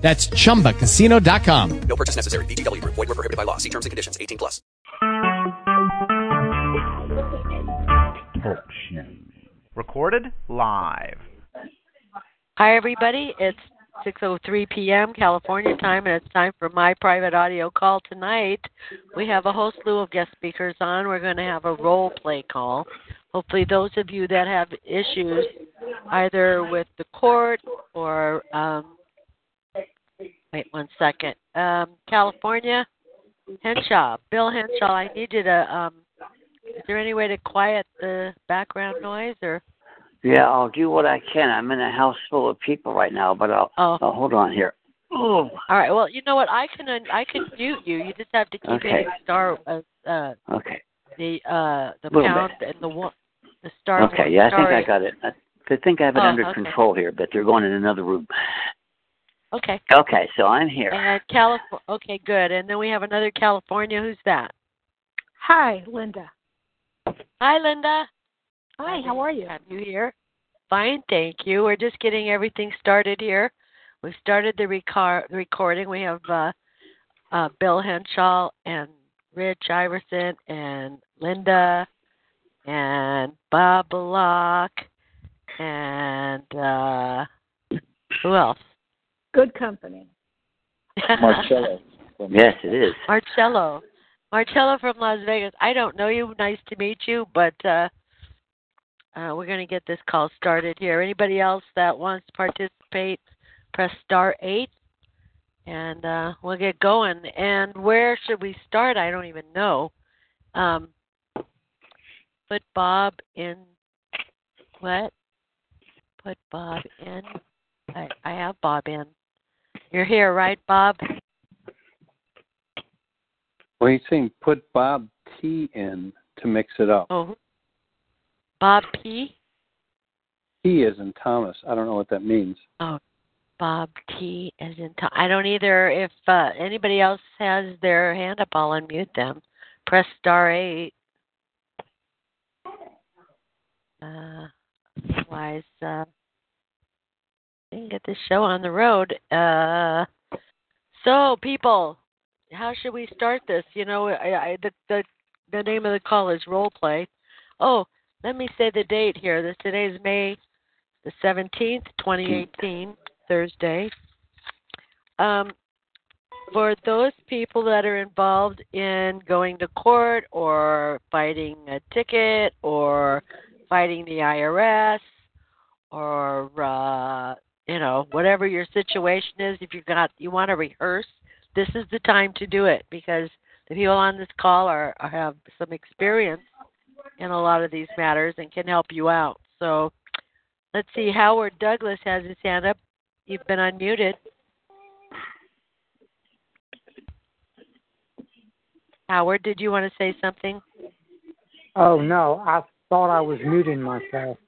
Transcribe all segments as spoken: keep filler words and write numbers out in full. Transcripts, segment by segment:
That's chumba casino dot com. No purchase necessary. V G W Group. Void where prohibited by law. See terms and conditions. eighteen plus. Recorded live. Hi, everybody. It's six oh three p.m. California time, and it's time for my private audio call tonight. We have a whole slew of guest speakers on. We're going to have a role play call. Hopefully those of you that have issues either with the court or... Um, Wait one second. Um, California, Henshaw, Bill Henshaw, I need you to, um, is there any way to quiet the background noise? Or? Yeah, I'll do what I can. I'm in a house full of people right now, but I'll, oh. I'll hold on here. Oh. All right, well, you know what? I can I can mute you. You just have to keep okay. it in star, uh, uh, okay. the, uh, the pound bit. and the, one, the star. Okay, one. yeah, I Sorry. think I got it. I think I have it oh, under okay. control here, but they're going in another room. Okay. Okay, so I'm here. And Calif- okay, good. And then we have another California. Who's that? Hi, Linda. Hi, Linda. Hi, how are you? Have you here? Fine, thank you. We're just getting everything started here. We've started the recar- recording. We have uh, uh, Bill Henshaw and Rich Iverson and Linda and Bob Block and uh, who else? Good company. Marcello. Yes, it is. Marcello. Marcello from Las Vegas. I don't know you. Nice to meet you, but uh, uh, we're going to get this call started here. Anybody else that wants to participate, press star eight, and uh, we'll get going. And where should we start? I don't even know. Um, put Bob in what? Put Bob in... I, I have Bob in. You're here, right, Bob? Well, he's saying put Bob T in to mix it up. Oh, Bob P? T as in Thomas. I don't know what that means. Oh, Bob T as in Thomas. I don't either. If uh, anybody else has their hand up, I'll unmute them. Press star eight. Uh, otherwise... Uh, We can get this show on the road. Uh, so, people, how should we start this? You know, I, I, the, the the name of the call is Role Play. Oh, let me say the date here. This today is May the seventeenth, twenty eighteen, Thursday. Um, for those people that are involved in going to court or fighting a ticket or fighting the I R S or... Uh, You know, whatever your situation is, if you got you want to rehearse, this is the time to do it because the people on this call are, are have some experience in a lot of these matters and can help you out. So let's see. Howard Douglas has his hand up. You've been unmuted. Howard, did you want to say something? Oh, no. I thought I was muting myself.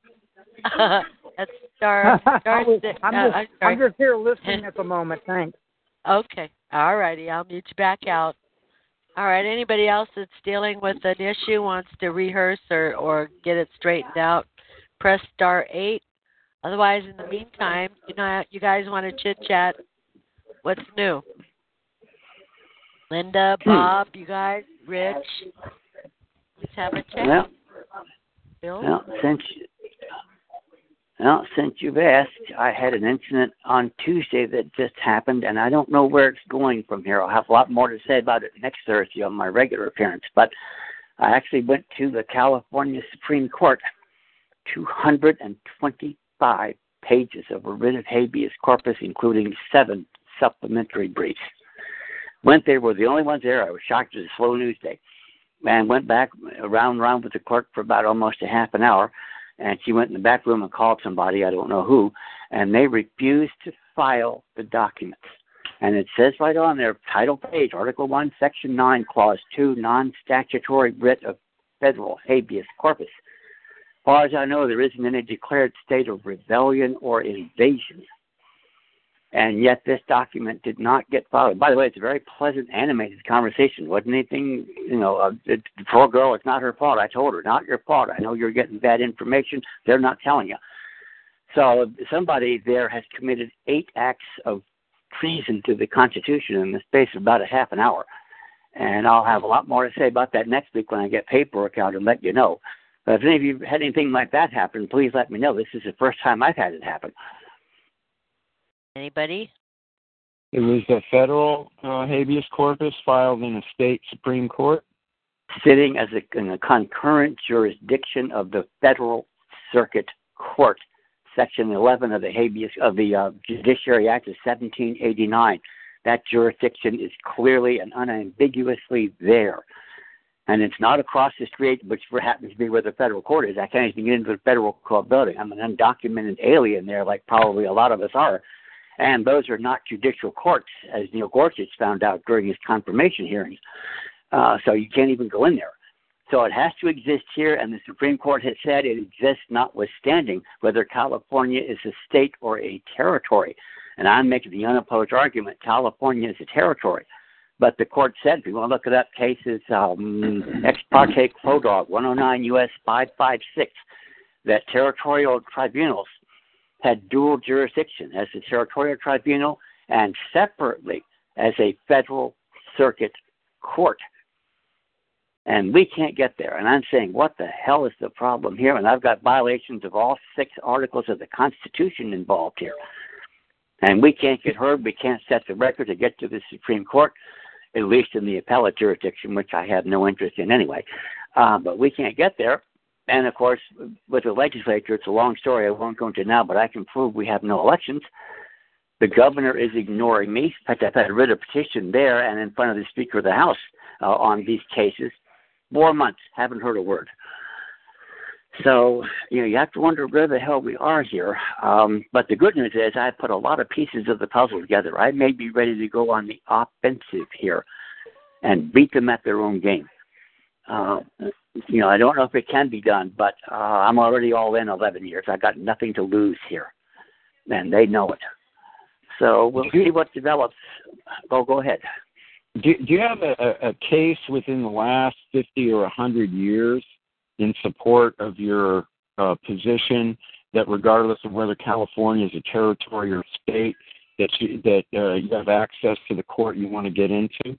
That's star, star six. I'm, just, uh, I'm, I'm just here listening at the moment. Thanks. Okay. All righty. I'll mute you back out. All right. Anybody else that's dealing with an issue wants to rehearse or, or get it straightened out, press star eight. Otherwise, in the meantime, you know, you guys want to chit-chat. What's new? Linda, Bob, you guys, Rich, let's have a chat. Well, Bill? Well, since you. Well, since you've asked, I had an incident on Tuesday that just happened, and I don't know where it's going from here. I'll have a lot more to say about it next Thursday on my regular appearance, but I actually went to the California Supreme Court. two hundred twenty-five pages of writ habeas corpus, including seven supplementary briefs. Went there, were the only ones there. I was shocked. It was a slow news day. And went back around and around with the clerk for about almost a half an hour. And she went in the back room and called somebody, I don't know who, and they refused to file the documents. And it says right on there, title page, Article one, Section nine, Clause two, non-statutory writ of federal habeas corpus. As far as I know, there isn't any declared state of rebellion or invasion. And yet this document did not get followed. By the way, it's a very pleasant, animated conversation. Wasn't anything, you know, uh, it, the poor girl, it's not her fault. I told her, not your fault. I know you're getting bad information. They're not telling you. So somebody there has committed eight acts of treason to the Constitution in the space of about a half an hour. And I'll have a lot more to say about that next week when I get paperwork out and let you know. But if any of you had anything like that happen, please let me know. This is the first time I've had it happen. Anybody? It was a federal uh, habeas corpus filed in a state Supreme Court. Sitting as a, in a concurrent jurisdiction of the Federal Circuit Court, Section eleven of the habeas of the uh, Judiciary Act of seventeen eighty-nine. That jurisdiction is clearly and unambiguously there, and it's not across the street, which happens to be where the federal court is. I can't even get into the federal court building. I'm an undocumented alien there, like probably a lot of us are. And those are not judicial courts, as Neil Gorsuch found out during his confirmation hearings. Uh, so you can't even go in there. So it has to exist here, and the Supreme Court has said it exists notwithstanding whether California is a state or a territory. And I'm making the unopposed argument, California is a territory. But the court said, if you want to look it up, cases um, Ex parte Crow Dog, one oh nine U S five fifty-six, that territorial tribunals had dual jurisdiction as a territorial tribunal and separately as a federal circuit court. And we can't get there. And I'm saying, what the hell is the problem here? And I've got violations of all six articles of the Constitution involved here. And we can't get heard. We can't set the record to get to the Supreme Court, at least in the appellate jurisdiction, which I have no interest in anyway. Uh, but we can't get there. And, of course, with the legislature, it's a long story I won't go into now, but I can prove we have no elections. The governor is ignoring me. In fact, I've had to read a petition there and in front of the Speaker of the House uh, on these cases. Four months, haven't heard a word. So, you know, you have to wonder where the hell we are here. Um, but the good news is I put a lot of pieces of the puzzle together. I may be ready to go on the offensive here and beat them at their own game. Uh, you know, I don't know if it can be done, but uh, I'm already all in eleven years. I got nothing to lose here, and they know it. So we'll do see you, what develops. Go, go ahead. Do, do you have a, a case within the last fifty or one hundred years in support of your uh, position that regardless of whether California is a territory or state, that you, that uh, you have access to the court you want to get into?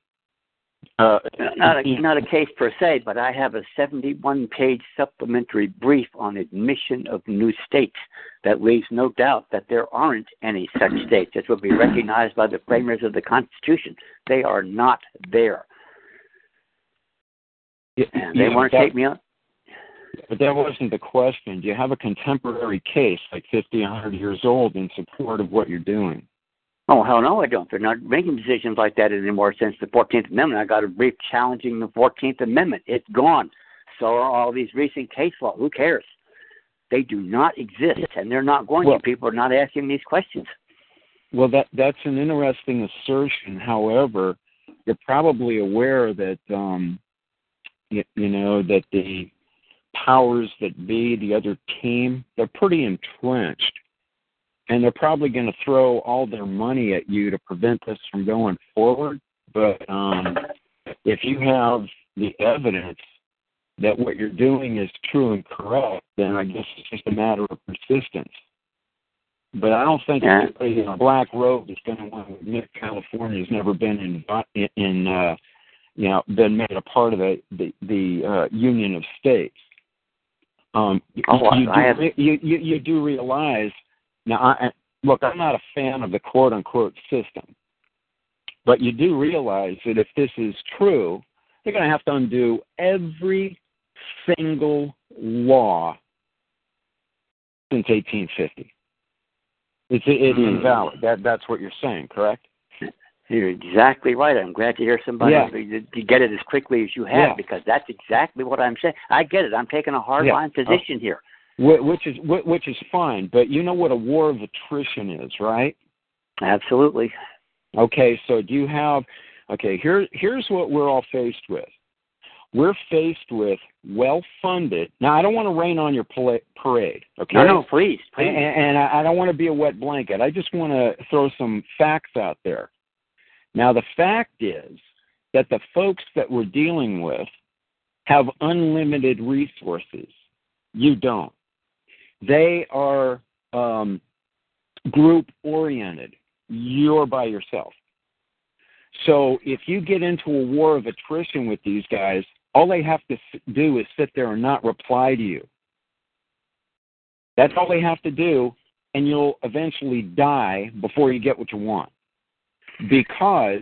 Uh, not, a, not a case per se, but I have a seventy-one page supplementary brief on admission of new states that leaves no doubt that there aren't any such states. This will be recognized by the framers of the Constitution. They are not there. Yeah, and they yeah, want to that, take me on. But that wasn't the question. Do you have a contemporary case, like fifty, one hundred years old, in support of what you're doing? Oh, hell no, I don't. They're not making decisions like that anymore since the fourteenth Amendment. I got a brief challenging the fourteenth Amendment. It's gone. So are all these recent case law. Who cares? They do not exist, and they're not going well, to. People are not asking these questions. Well, that that's an interesting assertion. However, you're probably aware that, um, you, you know, that the powers that be, the other team, they're pretty entrenched. And they're probably going to throw all their money at you to prevent this from going forward. But um, if you have the evidence that what you're doing is true and correct, then I guess it's just a matter of persistence. But I don't think yeah. anybody in a black robe is going to want to admit California's never been in, in uh, you know, been made a part of the the, the uh, Union of States. Um, oh, you, I do, have... you, you you do realize. Now, I, look, I'm not a fan of the quote-unquote system, but you do realize that if this is true, they're going to have to undo every single law since eighteen fifty. It's, it's mm. invalid. That, that's what you're saying, correct? You're exactly right. I'm glad to hear somebody yeah. to get it as quickly as you have yeah. because that's exactly what I'm saying. I get it. I'm taking a hard-line yeah. position oh. here. Which is which is fine, but you know what a war of attrition is, right? Absolutely. Okay, so do you have, okay, here, here's what we're all faced with. We're faced with well-funded. Now, I don't want to rain on your parade, okay? No, no, please, please. And, and I don't want to be a wet blanket. I just want to throw some facts out there. Now, the fact is that the folks that we're dealing with have unlimited resources. You don't. They are um, group-oriented. You're by yourself. So if you get into a war of attrition with these guys, all they have to do is sit there and not reply to you. That's all they have to do, and you'll eventually die before you get what you want. Because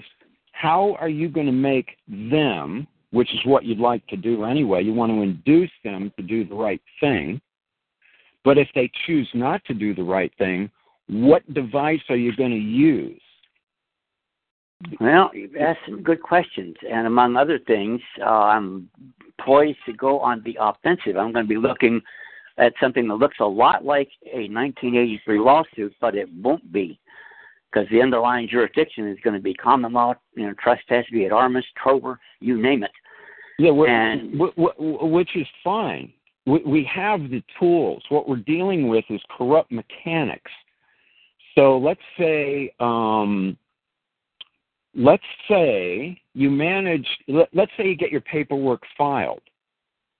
how are you going to make them, which is what you'd like to do anyway, you want to induce them to do the right thing, but if they choose not to do the right thing, what device are you going to use? Well, you've asked some good questions, and among other things, uh, I'm poised to go on the offensive. I'm going to be looking at something that looks a lot like a nineteen eighty-three lawsuit, but it won't be, because the underlying jurisdiction is going to be common law, you know, trespass, be it Armas, Trover, you name it. Yeah, we're, and, w- w- which is fine. We, we have the tools. What we're dealing with is corrupt mechanics. So let's say... Um, Let's say you manage, let, let's say you get your paperwork filed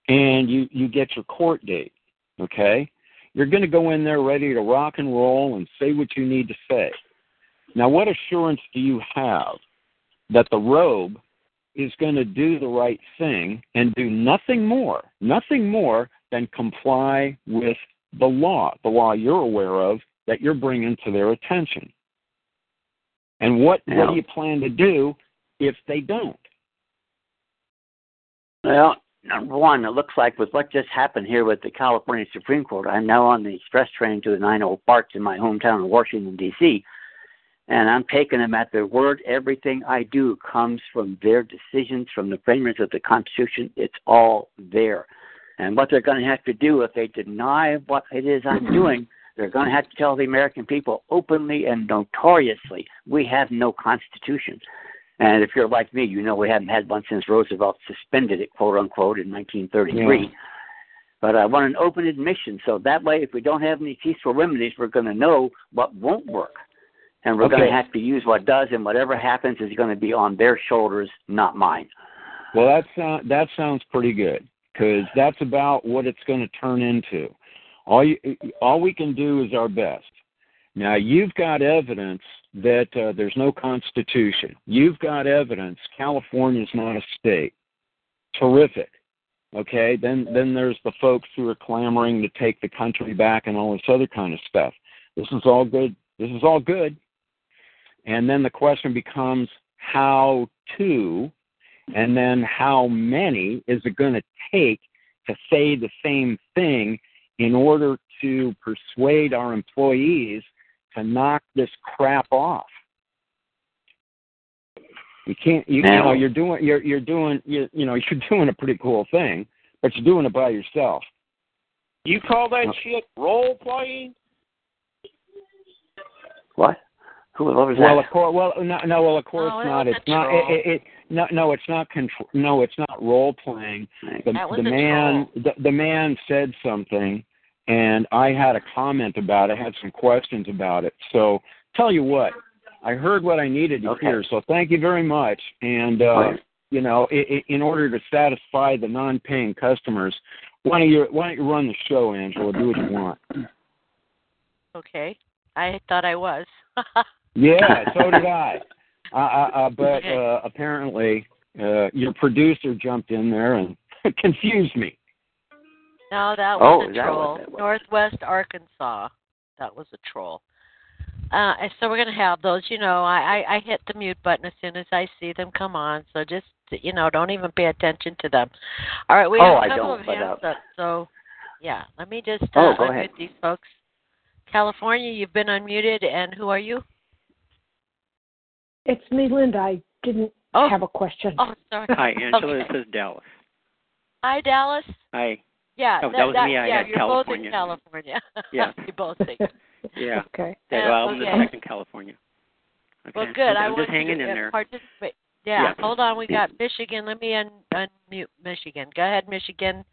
and you, you get your court date, okay? You're going to go in there ready to rock and roll and say what you need to say. Now, what assurance do you have that the rogue is going to do the right thing and do nothing more, nothing more than comply with the law, the law you're aware of that you're bringing to their attention? And what, what do you plan to do if they don't? Well, number one, it looks like with what just happened here with the California Supreme Court, I'm now on the express train to the nine oh BART in my hometown of Washington, D C, and I'm taking them at their word. Everything I do comes from their decisions, from the framers of the Constitution. It's all there. And what they're going to have to do if they deny what it is I'm doing, they're going to have to tell the American people openly and notoriously, we have no Constitution. And if you're like me, you know we haven't had one since Roosevelt suspended it, quote unquote, in nineteen thirty-three. Yeah. But I want an open admission, so that way if we don't have any peaceful remedies, we're going to know what won't work. And we're okay. going to have to use what does, and whatever happens is going to be on their shoulders, not mine. Well, that's, uh, that sounds pretty good, because that's about what it's going to turn into. All you, all we can do is our best. Now, you've got evidence that uh, there's no Constitution. You've got evidence California's not a state. Terrific. Okay, then, then there's the folks who are clamoring to take the country back and all this other kind of stuff. This is all good. This is all good. And then the question becomes how to, and then how many is it going to take to say the same thing in order to persuade our employees to knock this crap off. You can't, you, you know, you're doing, you're, you're doing, you, you know, you're doing a pretty cool thing, but you're doing it by yourself. You call that no. shit role playing? What? Who was that? Well, of course, well, no, no, well, of course oh, not. It's not. It, it, it, no, no, it's not control. No, it's not role playing. The, the man, the, the man said something, and I had a comment about it. I had some questions about it. So, tell you what, I heard what I needed to okay. hear. So, thank you very much. And uh, right. you know, it, it, in order to satisfy the non-paying customers, why don't you why don't you run the show, Angela? Do what you want. Okay, I thought I was. Yeah, so did I. Uh, uh, uh, but uh, apparently uh, your producer jumped in there and confused me. No, that was oh, a troll. Was, was. Northwest Arkansas. That was a troll. Uh, and so we're going to have those. You know, I, I, I hit the mute button as soon as I see them come on. So just, you know, don't even pay attention to them. All right, we have oh, a couple of hands up. So, yeah, let me just uh, oh, go ahead. Unmute these folks. California, you've been unmuted. And who are you? It's me, Linda. I didn't oh. have a question. Oh, sorry. Hi, Angela. Okay. This is Dallas. Hi, Dallas. Hi. Yeah, oh, that, that was that, me. I yeah, had you're California. Both in California. Yeah, you both think. Yeah. Okay. Yeah, well, I'm okay. in California. Okay. Well, good. I'm, I'm I just hanging in there. Participate. Yeah, yeah, hold on. We got Michigan. Let me un- unmute Michigan. Go ahead, Michigan.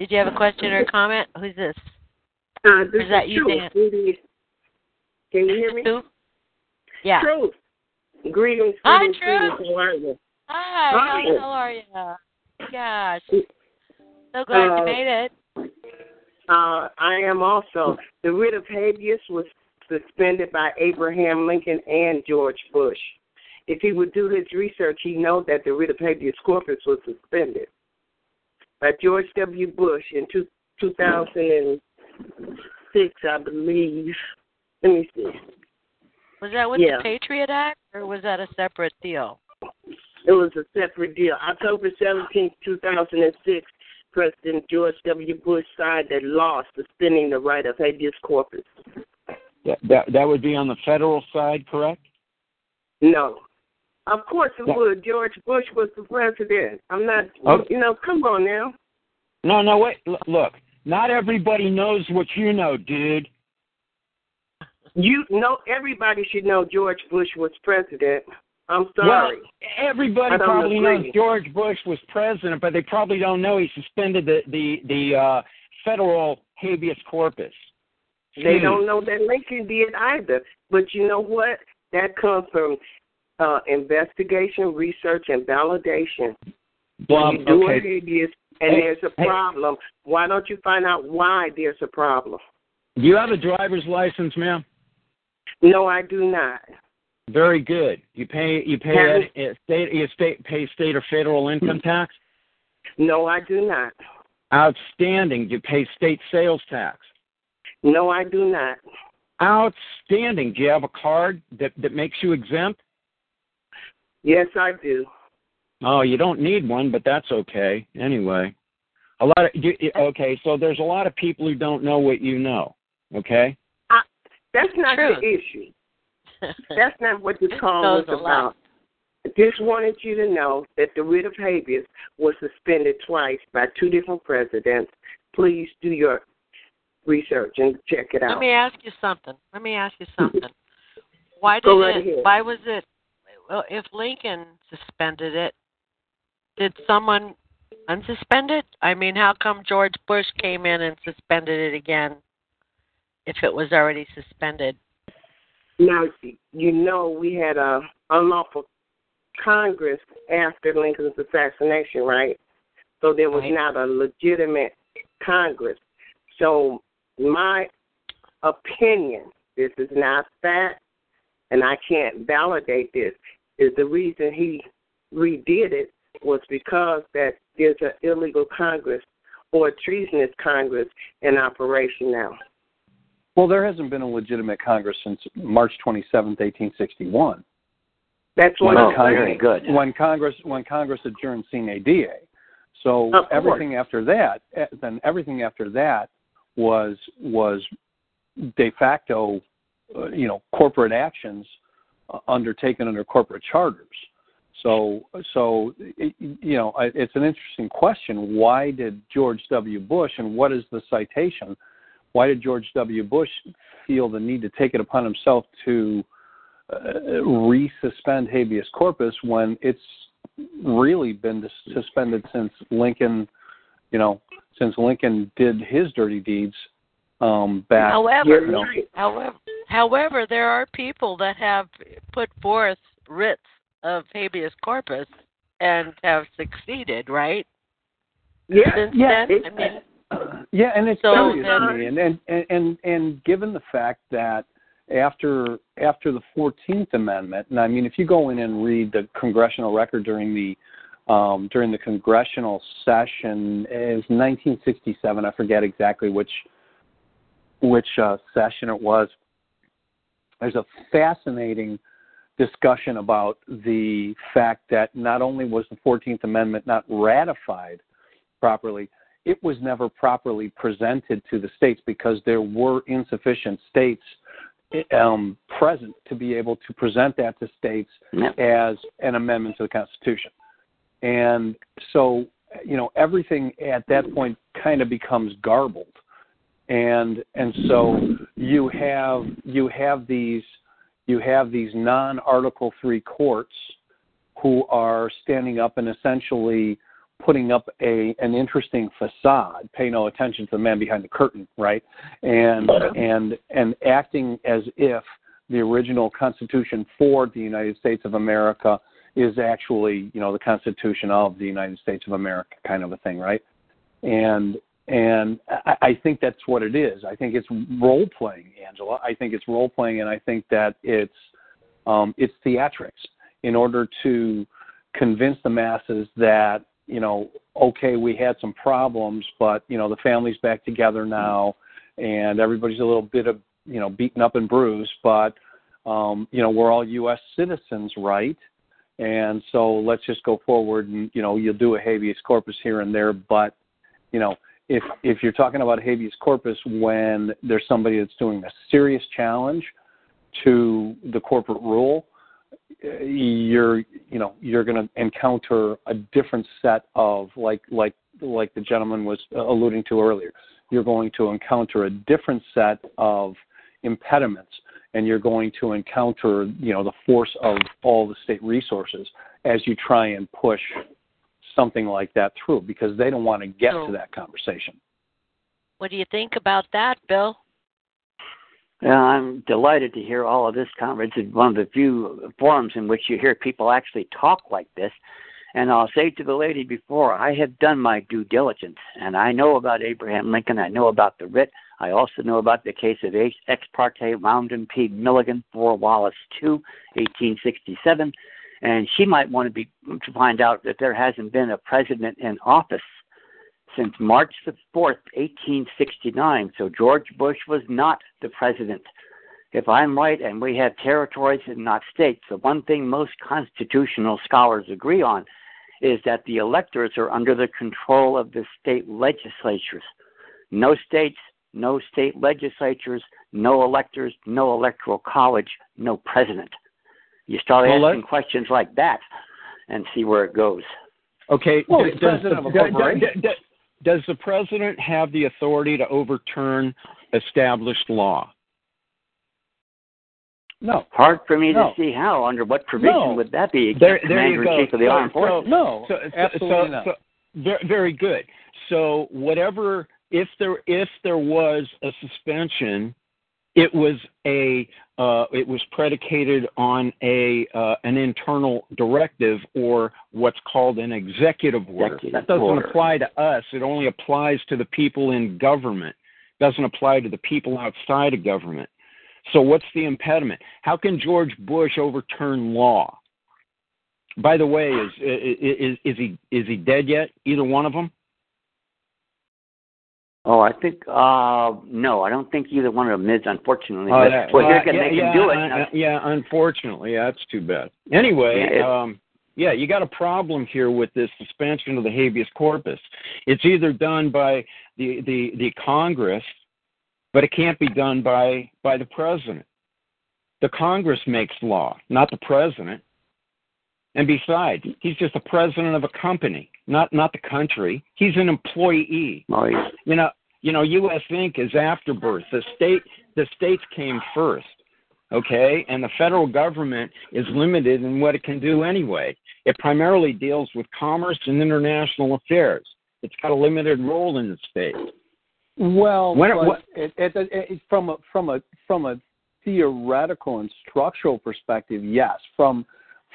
Did you have a question or a comment? Who's this? Uh, this or is that is you, Dan? Indeed. Can you hear me? Truth? Yeah. Truth. Greetings. Hi, Truth. How are you? Hi. Hi. How, how are you? Gosh. So glad uh, you made it. Uh, I am also. The writ of habeas was suspended by Abraham Lincoln and George Bush. If he would do his research, he'd know that the writ of habeas corpus was suspended by George W. Bush in two, two thousand six, I believe. Let me see. Was that with yeah. the Patriot Act, or was that a separate deal? It was a separate deal. October seventeenth, two thousand six, President George W. Bush signed that law suspending the right of habeas corpus. That, that, that would be on the federal side, correct? No. Of course it would. George Bush was the president. I'm not, okay. you know, come on now. No, no, wait. L- look, not everybody knows what you know, dude. You know, everybody should know George Bush was president. I'm sorry. Well, everybody probably agree. knows George Bush was president, but they probably don't know he suspended the, the, the uh, federal habeas corpus. They hmm. don't know that Lincoln did either. But you know what? That comes from uh, investigation, research, and validation. Bob, when you do okay. a habeas and hey, there's a problem, hey. why don't you find out why there's a problem? Do you have a driver's license, ma'am? No, I do not. Very good. You pay you pay a, a state you state pay state or federal income tax? No, I do not. Outstanding. Do you pay state sales tax? No, I do not. Outstanding. Do you have a card that, that makes you exempt? Yes, I do. Oh, you don't need one, but that's okay. Anyway, a lot of okay. So there's a lot of people who don't know what you know. Okay, I, that's not True. the issue. That's not what the call is about. I just wanted you to know that the writ of habeas was suspended twice by two different presidents. Please do your research and check it out. Let me ask you something. Let me ask you something. Why did right it? Ahead. Why was it? Well, if Lincoln suspended it, did someone unsuspend it? I mean, how come George Bush came in and suspended it again if it was already suspended? Now, you know, we had a unlawful Congress after Lincoln's assassination, right? So there was right. not a legitimate Congress. So my opinion, this is not fact, and I can't validate this, is the reason he redid it was because that there's an illegal Congress or a treasonous Congress in operation now. Well, there hasn't been a legitimate Congress since March twenty-seventh, eighteen sixty-one. That's when oh, Congress, good. when Congress when Congress adjourned sine die. So everything after that, then everything after that. was was de facto, uh, you know, corporate actions uh, undertaken under corporate charters. So, so it, you know, it's an interesting question. Why did George W. Bush, and what is the citation, why did George W. Bush feel the need to take it upon himself to uh, resuspend habeas corpus when it's really been suspended since Lincoln, you know, since Lincoln did his dirty deeds um, back. However, you know. however, however, there are people that have put forth writs of habeas corpus and have succeeded, right? Yeah, Since yeah, then, it, I mean, uh, yeah, and it's so serious then, to me. And, and and and and given the fact that after after the fourteenth Amendment, and I mean, if you go in and read the congressional record during the Um, during the congressional session, it was nineteen sixty-seven. I forget exactly which which uh, session it was. There's a fascinating discussion about the fact that not only was the fourteenth Amendment not ratified properly, it was never properly presented to the states because there were insufficient states um, present to be able to present that to states as an amendment to the Constitution. And so, you know, everything at that point kind of becomes garbled, and and so you have you have these you have these non-Article three courts who are standing up and essentially putting up a an interesting facade, pay no attention to the man behind the curtain, right? And and and acting as if the original Constitution for the United States of America is actually, you know, the Constitution of the United States of America, kind of a thing, right? And and I, I think that's what it is. I think it's role playing, Angela. I think it's role playing, and I think that it's um, it's theatrics in order to convince the masses that, you know, okay, we had some problems, but, you know, the family's back together now, and everybody's a little bit of, you know, beaten up and bruised, but, um, you know, we're all U S citizens, right? And so let's just go forward and, you know, you'll do a habeas corpus here and there, but, you know, if if you're talking about habeas corpus when there's somebody that's doing a serious challenge to the corporate rule, you're, you know, you're going to encounter a different set of, like, like, like the gentleman was alluding to earlier, you're going to encounter a different set of impediments, and you're going to encounter, you know, the force of all the state resources as you try and push something like that through, because they don't want to get so, to that conversation. What do you think about that, Bill? Well, I'm delighted to hear all of this, comrades. It's one of the few forums in which you hear people actually talk like this. And I'll say to the lady before, I have done my due diligence, and I know about Abraham Lincoln. I know about the writ. I also know about the case of Ex parte Rounden P. Milligan for Wallace the Second, eighteen sixty-seven. And she might want to be to find out that there hasn't been a president in office since March the fourth, eighteen sixty-nine. So George Bush was not the president. If I'm right, and we have territories and not states, the one thing most constitutional scholars agree on is that the electors are under the control of the state legislatures. No states, no state legislatures, no electors, no electoral college, no president. You start well, asking questions like that and see where it goes. Okay. Well, does, does, the, does, does, does the president have the authority to overturn established law? No. Hard for me no. to see how. Under what provision no. would that be? There, there you go. Chief of the so, Armed Forces. So, no, so, absolutely so, not. So, very good. So whatever, if there if there was a suspension, it was a uh, it was predicated on a uh, an internal directive or what's called an executive order. Executive that doesn't order. apply to us. It only applies to the people in government. It doesn't apply to the people outside of government. So what's the impediment? How can George Bush overturn law? By the way, is is is he is he dead yet? Either one of them? Oh, I think uh, no, I don't think either one of them is. Unfortunately, oh, that, well, uh, they can, yeah, they can yeah, do it. Uh, yeah, unfortunately, yeah, that's too bad. Anyway, yeah, um, yeah, you got a problem here with this suspension of the habeas corpus. It's either done by the the, the Congress, but it can't be done by, by the president. The Congress makes law, not the president. And besides, he's just the president of a company, not not the country. He's an employee. Nice. You know, you know, U S Incorporated is after birth. The state, the states came first, okay? And the federal government is limited in what it can do anyway. It primarily deals with commerce and international affairs. It's got a limited role in the state. Well, when it, what, it, it, it, from a from a from a theoretical and structural perspective, yes. From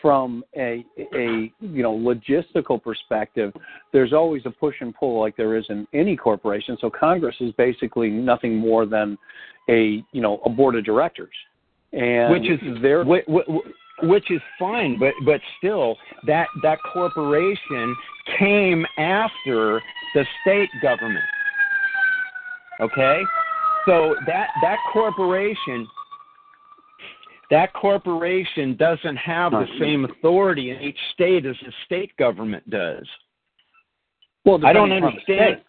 from a a you know logistical perspective, there's always a push and pull like there is in any corporation. So Congress is basically nothing more than a you know a board of directors, and which is their which, which is fine, but but still that that corporation came after the state government. Okay, so that that corporation, that corporation doesn't have the same authority in each state as the state government does. Well, I don't understand. State,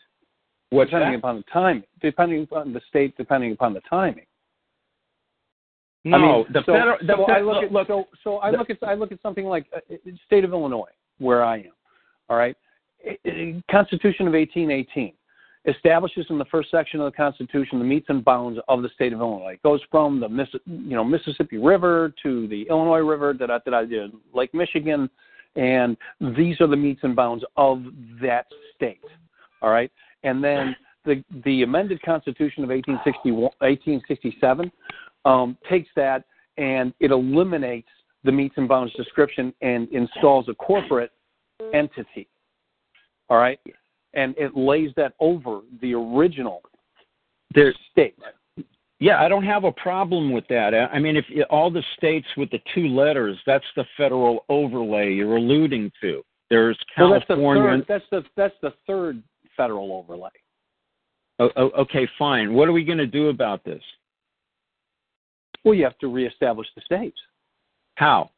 what's depending that? upon the timing, depending upon the state, depending upon the timing. No, I mean, the so, federal. The, so I look at look, so, so I the, look at I look at something like uh, state of Illinois, where I am. All right, Constitution of eighteen eighteen. establishes in the first section of the Constitution the metes and bounds of the state of Illinois. It goes from the Miss, you know, Mississippi River to the Illinois River, da da da da, Lake Michigan, and these are the metes and bounds of that state. All right, and then the the amended Constitution of eighteen sixty-one, eighteen sixty-seven um, takes that and it eliminates the metes and bounds description and installs a corporate entity. All right. And it lays that over the original There's, state. Yeah, I don't have a problem with that. I mean, if all the states with the two letters, that's the federal overlay you're alluding to. There's California. Well, that's, the third, that's, the, that's the third federal overlay. Oh, oh, okay, fine. What are we going to do about this? Well, you have to reestablish the states. How?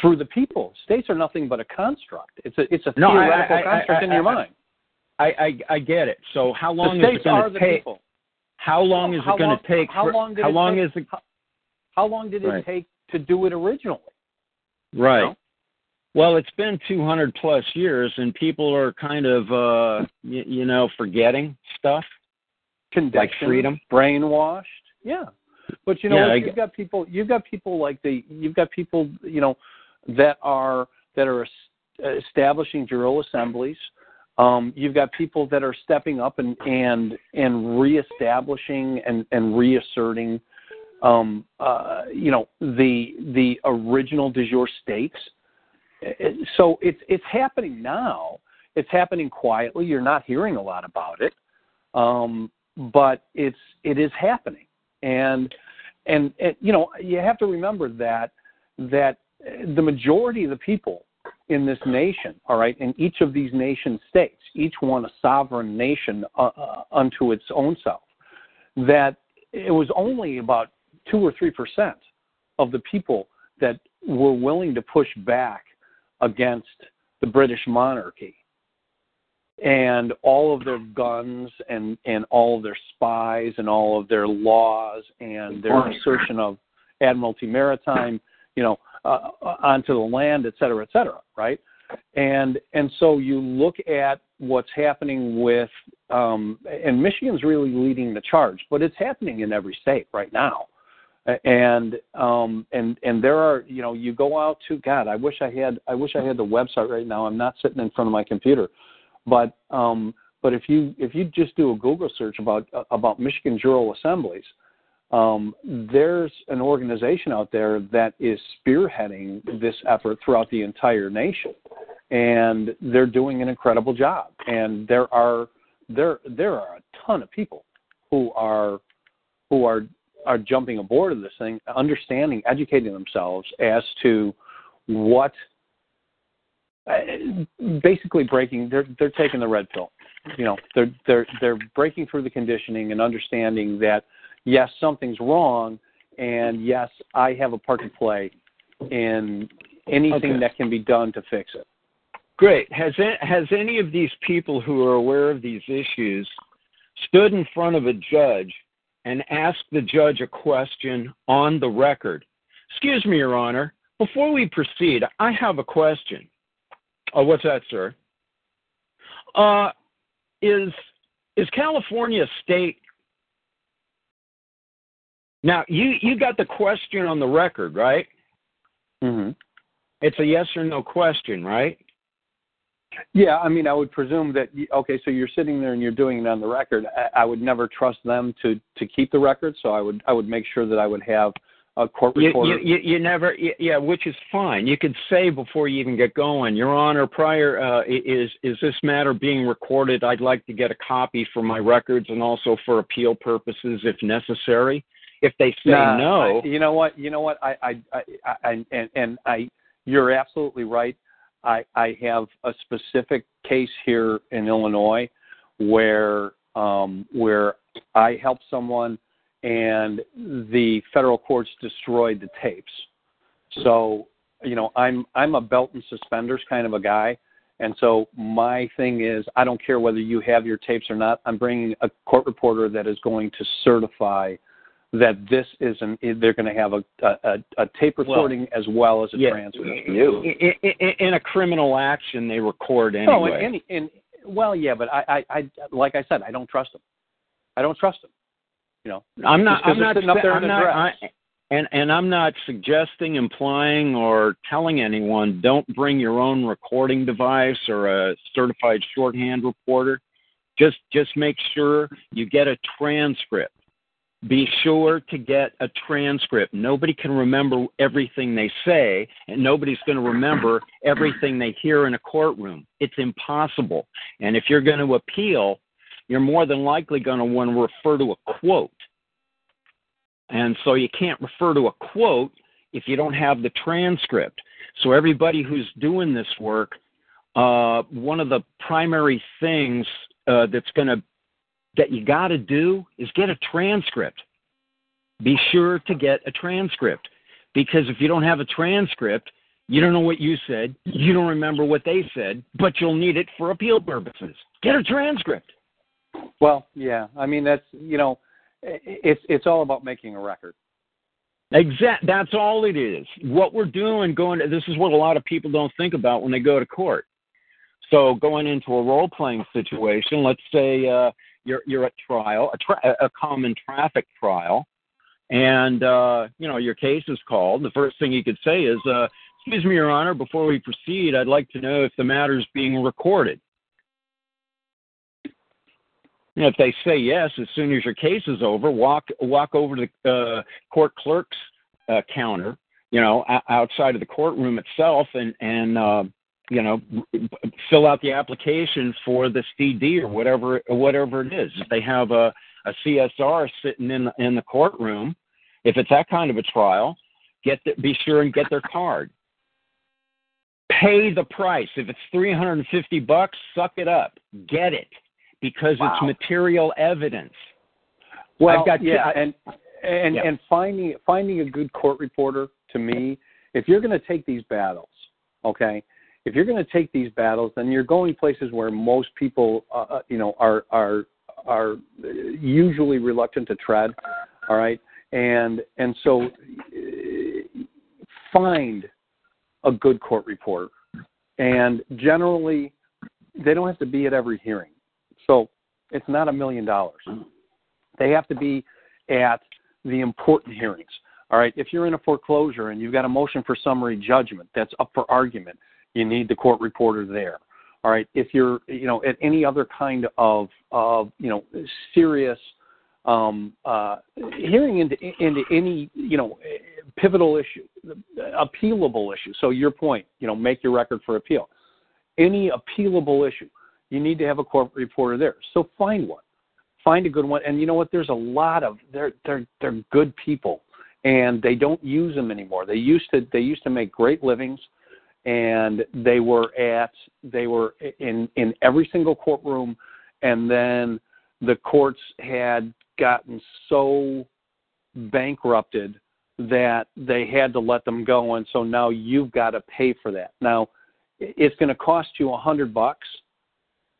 Through the people. States are nothing but a construct. It's a it's a no, theoretical I, I, construct I, I, in your I, mind. I, I I get it. So how long the is it going to take? People. How long is how it going to take? How long did how it long take? Is it, how, how long did it right. take to do it originally? Right. You know? Well, it's been two hundred plus years, and people are kind of uh, y- you know forgetting stuff. Condition, like freedom, brainwashed. Yeah. But you know, yeah, you've got people. You've got people like the. You've got people. You know. that are that are establishing General Assemblies. Um, you've got people that are stepping up and and, and reestablishing and, and reasserting, um, uh, you know, the the original de jure states. So it's it's happening now. It's happening quietly. You're not hearing a lot about it, um, but it's it is happening. And, and and you know, you have to remember that that. The majority of the people in this nation, all right, in each of these nation states, each one a sovereign nation uh, uh, unto its own self, that it was only about two or three percent of the people that were willing to push back against the British monarchy and all of their guns and, and all of their spies and all of their laws and their assertion of Admiralty Maritime, you know, Uh, onto the land, et cetera, et cetera, right? And and so you look at what's happening with, um, and Michigan's really leading the charge, but it's happening in every state right now. And um, and and there are, you know, you go out to God. I wish I had I wish I had the website right now. I'm not sitting in front of my computer, but um, but if you if you just do a Google search about about Michigan General Assemblies. Um, there's an organization out there that is spearheading this effort throughout the entire nation, and they're doing an incredible job. And there are there there are a ton of people who are who are are jumping aboard of this thing, understanding, educating themselves as to what basically breaking. They're they're taking the red pill, you know. They're they're they're breaking through the conditioning and understanding that. Yes, something's wrong, and yes, I have a part to play in anything okay. that can be done to fix it. Great. Has it, has any of these people who are aware of these issues stood in front of a judge and asked the judge a question on the record? Excuse me, Your Honor. Before we proceed, I have a question. Oh, what's that, sir? Uh, is is California a state? Now, you, you got the question on the record, right? Mm-hmm. It's a yes or no question, right? Yeah, I mean, I would presume that, okay, so you're sitting there and you're doing it on the record. I, I would never trust them to, to keep the record, so I would I would make sure that I would have a court reporter. You, you, you, you never, yeah, which is fine. You could say before you even get going, Your Honor, prior, uh, is, is this matter being recorded? I'd like to get a copy for my records and also for appeal purposes if necessary. If they say nah, no, I, you know what, you know what, I, I, I, I and, and I, you're absolutely right. I, I have a specific case here in Illinois where, um, where I helped someone, and the federal courts destroyed the tapes. So, you know, I'm, I'm a belt and suspenders kind of a guy, and so my thing is, I don't care whether you have your tapes or not. I'm bringing a court reporter that is going to certify that this is an, they're going to have a, a, a tape recording well, as well as a yeah, transcript. In, in a criminal action, they record anyway. Oh, in any, in, Well, yeah, but I, I, I like I said, I don't trust them. I don't trust them. You know, I'm not. I'm not. Up there I'm in not I, and and I'm not suggesting, implying, or telling anyone don't bring your own recording device or a certified shorthand reporter. Just just make sure you get a transcript. Be sure to get a transcript. Nobody can remember everything they say, and nobody's going to remember everything they hear in a courtroom. It's impossible. And if you're going to appeal, you're more than likely going to want to refer to a quote. And so you can't refer to a quote if you don't have the transcript. So everybody who's doing this work, uh, one of the primary things uh, that's going to that you got to do is get a transcript. Be sure to get a transcript, because if you don't have a transcript, you don't know what you said, you don't remember what they said, but you'll need it for appeal purposes. Get a transcript. Well, yeah, I mean, that's, you know, it's it's all about making a record. Exact. That's all it is. What we're doing going to, this is what a lot of people don't think about when they go to court. So going into a role-playing situation, let's say uh, you're you're at trial, a, tra- a common traffic trial, and uh, you know your case is called. The first thing you could say is, uh, "Excuse me, Your Honor. Before we proceed, I'd like to know if the matter is being recorded." And if they say yes, as soon as your case is over, walk walk over to the uh, court clerk's uh, counter, you know, outside of the courtroom itself, and and uh, you know, fill out the application for the C D or whatever, whatever it is. If they have a, a C S R sitting in the, in the courtroom, if it's that kind of a trial, get the, be sure and get their card. Pay the price. If it's three hundred fifty bucks, suck it up. Get it, because wow. It's material evidence. Well, I've got yeah, to, I, and and, yeah. and finding finding a good court reporter, to me, if you're going to take these battles, okay. If you're going to take these battles, then you're going places where most people, uh, you know, are are are usually reluctant to tread. All right, and and so find a good court reporter, and generally they don't have to be at every hearing, so it's not a million dollars. They have to be at the important hearings. All right, if you're in a foreclosure and you've got a motion for summary judgment that's up for argument, you need the court reporter there. All right. If you're, you know, at any other kind of, of you know, serious um, uh, hearing into into any, you know, pivotal issue, appealable issue. So your point, you know, make your record for appeal. Any appealable issue, you need to have a court reporter there. So find one, find a good one. And you know what? There's a lot of they're they're they're good people, and they don't use them anymore. They used to they used to make great livings. And they were at, they were in, in every single courtroom, and then the courts had gotten so bankrupted that they had to let them go, and so now you've got to pay for that. Now, it's going to cost you a hundred bucks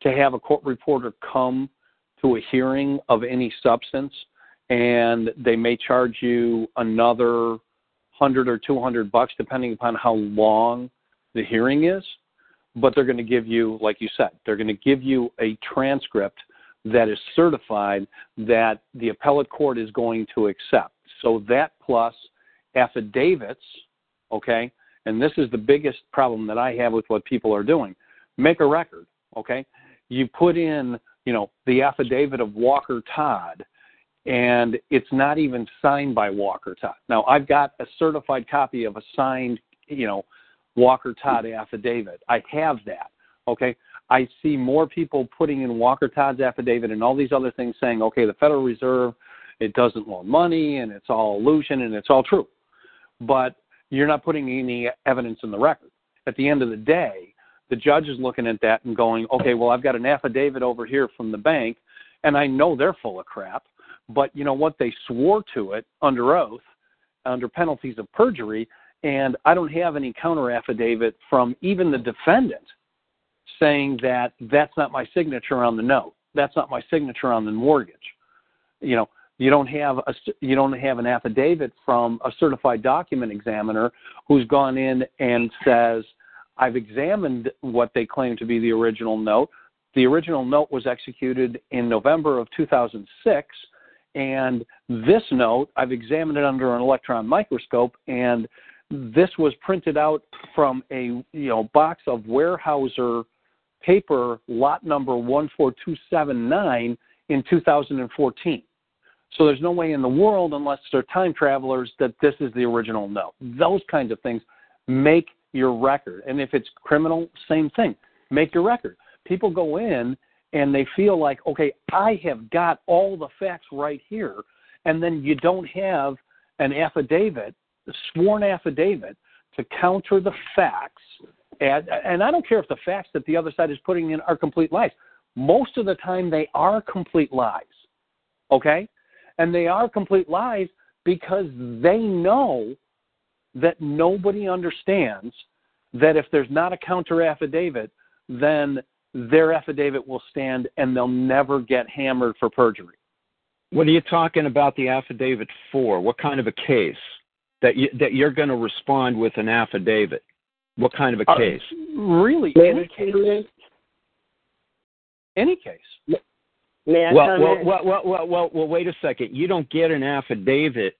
to have a court reporter come to a hearing of any substance, and they may charge you another hundred or two hundred bucks, depending upon how long the hearing is, but they're going to give you, like you said, they're going to give you a transcript that is certified that the appellate court is going to accept. So that plus affidavits, okay, and this is the biggest problem that I have with what people are doing. Make a record, okay? You put in, you know, the affidavit of Walker Todd, and it's not even signed by Walker Todd. Now, I've got a certified copy of a signed, you know, Walker Todd affidavit. I have that, okay? I see more people putting in Walker Todd's affidavit and all these other things saying, okay, the Federal Reserve, it doesn't loan money, and it's all illusion, and it's all true. But you're not putting any evidence in the record. At the end of the day, the judge is looking at that and going, okay, well, I've got an affidavit over here from the bank, and I know they're full of crap, but you know what? They swore to it under oath, under penalties of perjury, and I don't have any counter affidavit from even the defendant saying that that's not my signature on the note. That's not my signature on the mortgage. You know, you don't have a you don't have an affidavit from a certified document examiner who's gone in and says, I've examined what they claim to be the original note. The original note was executed in November of two thousand six, and this note, I've examined it under an electron microscope, and this was printed out from a you know box of Weyerhaeuser paper, lot number one four two seven nine in two thousand fourteen. So there's no way in the world, unless they're time travelers, that this is the original note. Those kinds of things make your record. And if it's criminal, same thing. Make your record. People go in and they feel like, okay, I have got all the facts right here. And then you don't have an affidavit, a sworn affidavit, to counter the facts. And, and I don't care if the facts that the other side is putting in are complete lies. Most of the time they are complete lies, okay? And they are complete lies because they know that nobody understands that if there's not a counter affidavit, then their affidavit will stand and they'll never get hammered for perjury. What are you talking about the affidavit for? What kind of a case that you, that you're going to respond with an affidavit? What kind of a case? Uh, really, any case. Any case. May I well, well, well, well, well, well, well, wait a second. You don't get an affidavit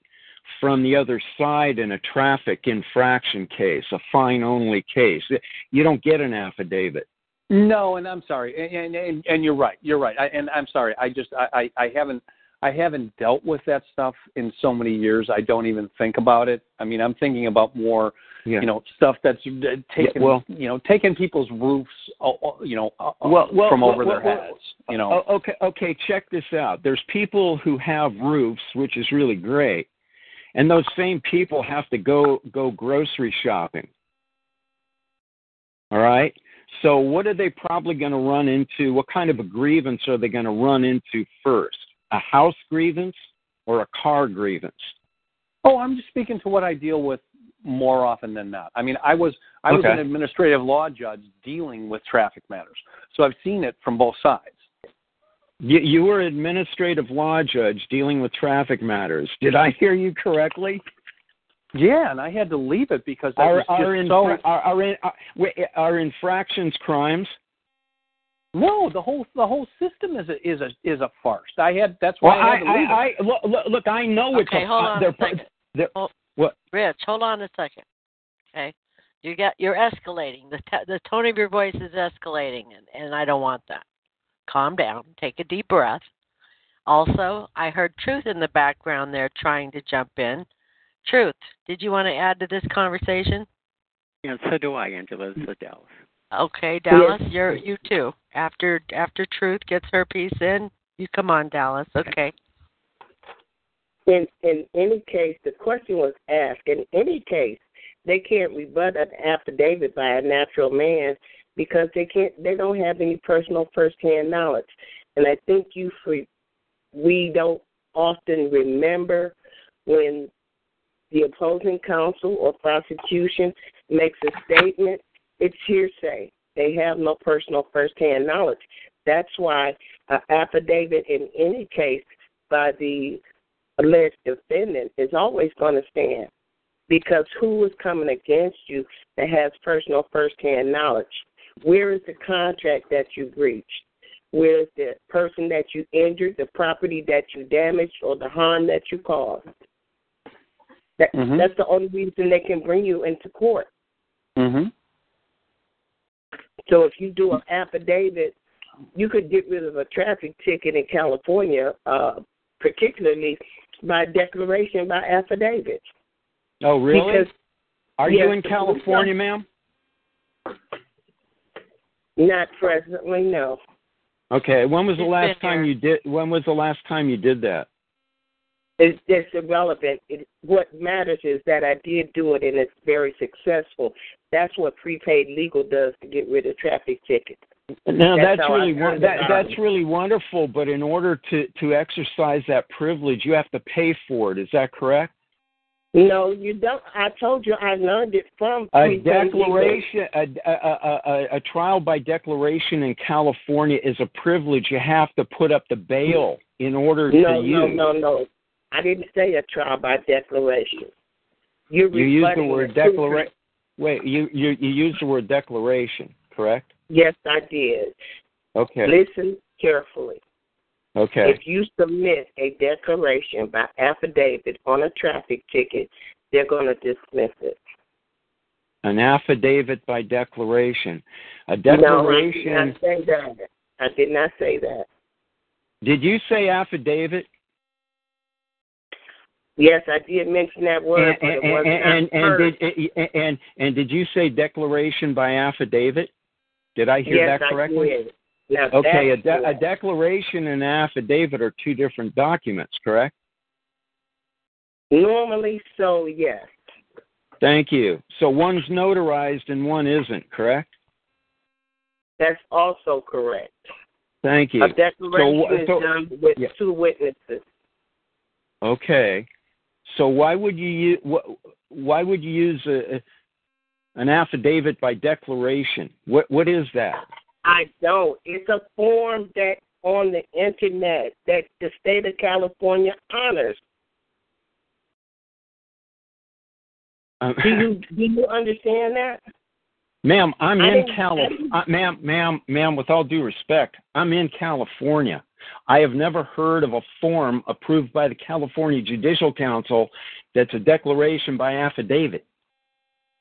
from the other side in a traffic infraction case, a fine-only case. You don't get an affidavit. No, and I'm sorry, and and, and you're right, you're right, I, and I'm sorry. I just I, I, I haven't I haven't dealt with that stuff in so many years. I don't even think about it. I mean, I'm thinking about more, yeah. you know, stuff that's taking yeah, well, you know taking people's roofs, you know, well, well, from over well, their well, heads. You know. Okay, okay. Check this out. There's people who have roofs, which is really great, and those same people have to go go grocery shopping. All right. So what are they probably going to run into? What kind of a grievance are they going to run into first? A house grievance or a car grievance? Oh, I'm just speaking to what I deal with more often than not. I mean, I was I was okay. an administrative law judge dealing with traffic matters. So I've seen it from both sides. You, you were an administrative law judge dealing with traffic matters. Did I hear you correctly? Yeah, and I had to leave it because that our, was just our infra- so... Are, are, are, are infractions crimes? No, the whole the whole system is a is a is a farce. I had that's why well, I had to leave I, it. I, I, look, look, I know it's okay, a hold on they're, a second. They're, oh, what? Rich, hold on a second. Okay, you got you're escalating. The t- the tone of your voice is escalating, and, and I don't want that. Calm down. Take a deep breath. Also, I heard Truth in the background there trying to jump in. Truth, did you want to add to this conversation? Yeah, so do I, Angela. So Dallas. Okay, Dallas, yes. you're you too. After after Truth gets her piece in, you come on, Dallas. Okay. In in any case, the question was asked. In any case, they can't rebut an affidavit by a natural man because they can't. They don't have any personal first-hand knowledge, and I think you free, we don't often remember when the opposing counsel or prosecution makes a statement, it's hearsay. They have no personal first-hand knowledge. That's why an affidavit in any case by the alleged defendant is always going to stand, because who is coming against you that has personal first-hand knowledge? Where is the contract that you breached? Where is the person that you injured, the property that you damaged, or the harm that you caused? That, mm-hmm. That's the only reason they can bring you into court. Mm-hmm. So if you do an affidavit, you could get rid of a traffic ticket in California, uh, particularly by declaration by affidavit. Oh, really? Because, Are yes, you in California, ma'am? Not presently, no. Okay. When was the last time you did? When was the last time you did that? It's, it's irrelevant. It, what matters is that I did do it, and it's very successful. That's what prepaid legal does to get rid of traffic tickets. Now, that's, that's really I, that, that's really wonderful, but in order to, to exercise that privilege, you have to pay for it. Is that correct? No, you don't. I told you I learned it from a declaration. A, a, a, a trial by declaration in California is a privilege. You have to put up the bail in order no, to use. No, no, no, no. I didn't say a trial by declaration. You're you used the word declaration. Wait, you, you you used the word declaration, correct? Yes, I did. Okay. Listen carefully. Okay. If you submit a declaration by affidavit on a traffic ticket, they're going to dismiss it. An affidavit by declaration. A declaration. No, I did not say that. I did not say that. Did you say affidavit? Yes, I did mention that word. And, but it and, and, and, did, and, and, and did you say declaration by affidavit? Did I hear yes, that correctly? I did. Now, okay, a, de- a declaration and an affidavit are two different documents, correct? Normally so, yes. Thank you. So one's notarized and one isn't, correct? That's also correct. Thank you. A declaration so, is so, done with yeah. two witnesses. Okay. So why would you use, why would you use a, an affidavit by declaration? What what is that? I don't. It's a form that on the internet that the state of California honors. Um, do you do you understand that? Ma'am, I'm I in California. Uh, ma'am, ma'am, ma'am, with all due respect, I'm in California. I have never heard of a form approved by the California Judicial Council that's a declaration by affidavit.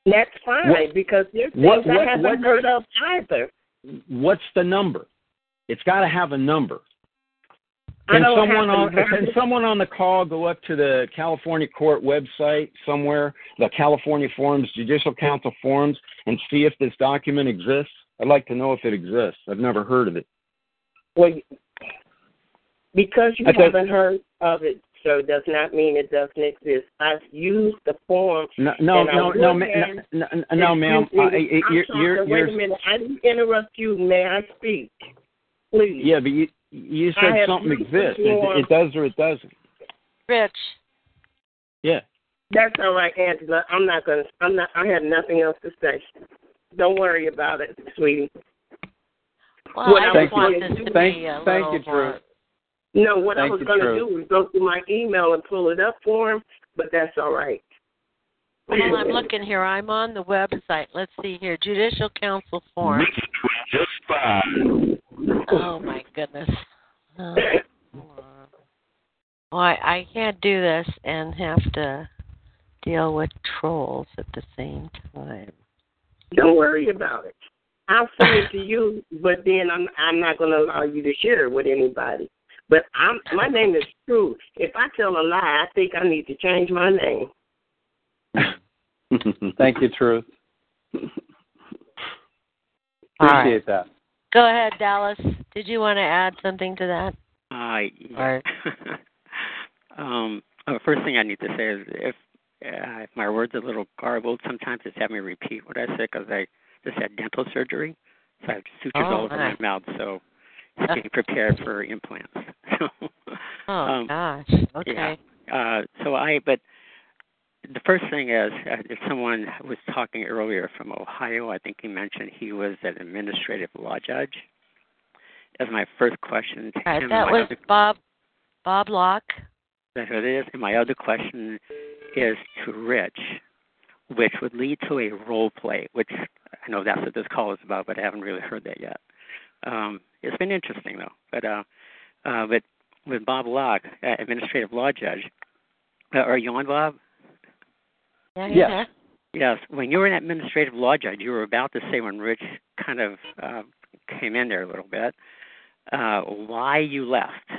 That's fine, what, because there's things what, what, I haven't what, heard of either. What's the number? It's got to have a number. Can someone on can someone on the call go up to the California court website somewhere, the California forums, Judicial Council forums, and see if this document exists? I'd like to know if it exists. I've never heard of it. Well, because you I haven't th- heard of it, so it does not mean it doesn't exist. I've used the form. No, no, no, no, ma- no, no, no, ma'am. I, I, you're, you're, wait you're, a minute. I didn't interrupt you. May I speak? Please. Yeah, but you, you said something exists. It, it does or it doesn't. Rich. Yeah. That's all right, Angela. I'm not going to, I'm not, I have nothing else to say. Don't worry about it, sweetie. Well, what I thank you. To thank, be a thank you, Drew. No, what Thank I was going to do was go through my email and pull it up for him, but that's all right. Well, I'm looking here. I'm on the website. Let's see here. Judicial Council Forum. Oh, my goodness. Oh, well, I, I can't do this and have to deal with trolls at the same time. Don't worry about it. I'll send it to you, but then I'm, I'm not going to allow you to share it with anybody. But I'm, my name is True. If I tell a lie, I think I need to change my name. Thank you, Truth. Appreciate right. that. Go ahead, Dallas. Did you want to add something to that? Uh, yeah. Or... um, the first thing I need to say is if, uh, if my words are a little garbled, sometimes it's having me repeat what I said because I just had dental surgery. So I have sutures oh, all over my mouth, so... Getting prepared for implants. oh um, gosh! Okay. Yeah. Uh, so I, but the first thing is, uh, if someone was talking earlier from Ohio, I think he mentioned he was an administrative law judge. That's my first question to right, him. That was other, Bob. Bob Block. That's what it is. And my other question is to Rich, which would lead to a role play, which I know that's what this call is about, but I haven't really heard that yet. Um, it's been interesting, though. But uh, uh, but with Bob Block, uh, administrative law judge, uh, are you on, Bob? Yeah, yes. There. Yes. When you were an administrative law judge, you were about to say when Rich kind of uh, came in there a little bit, uh, why you left.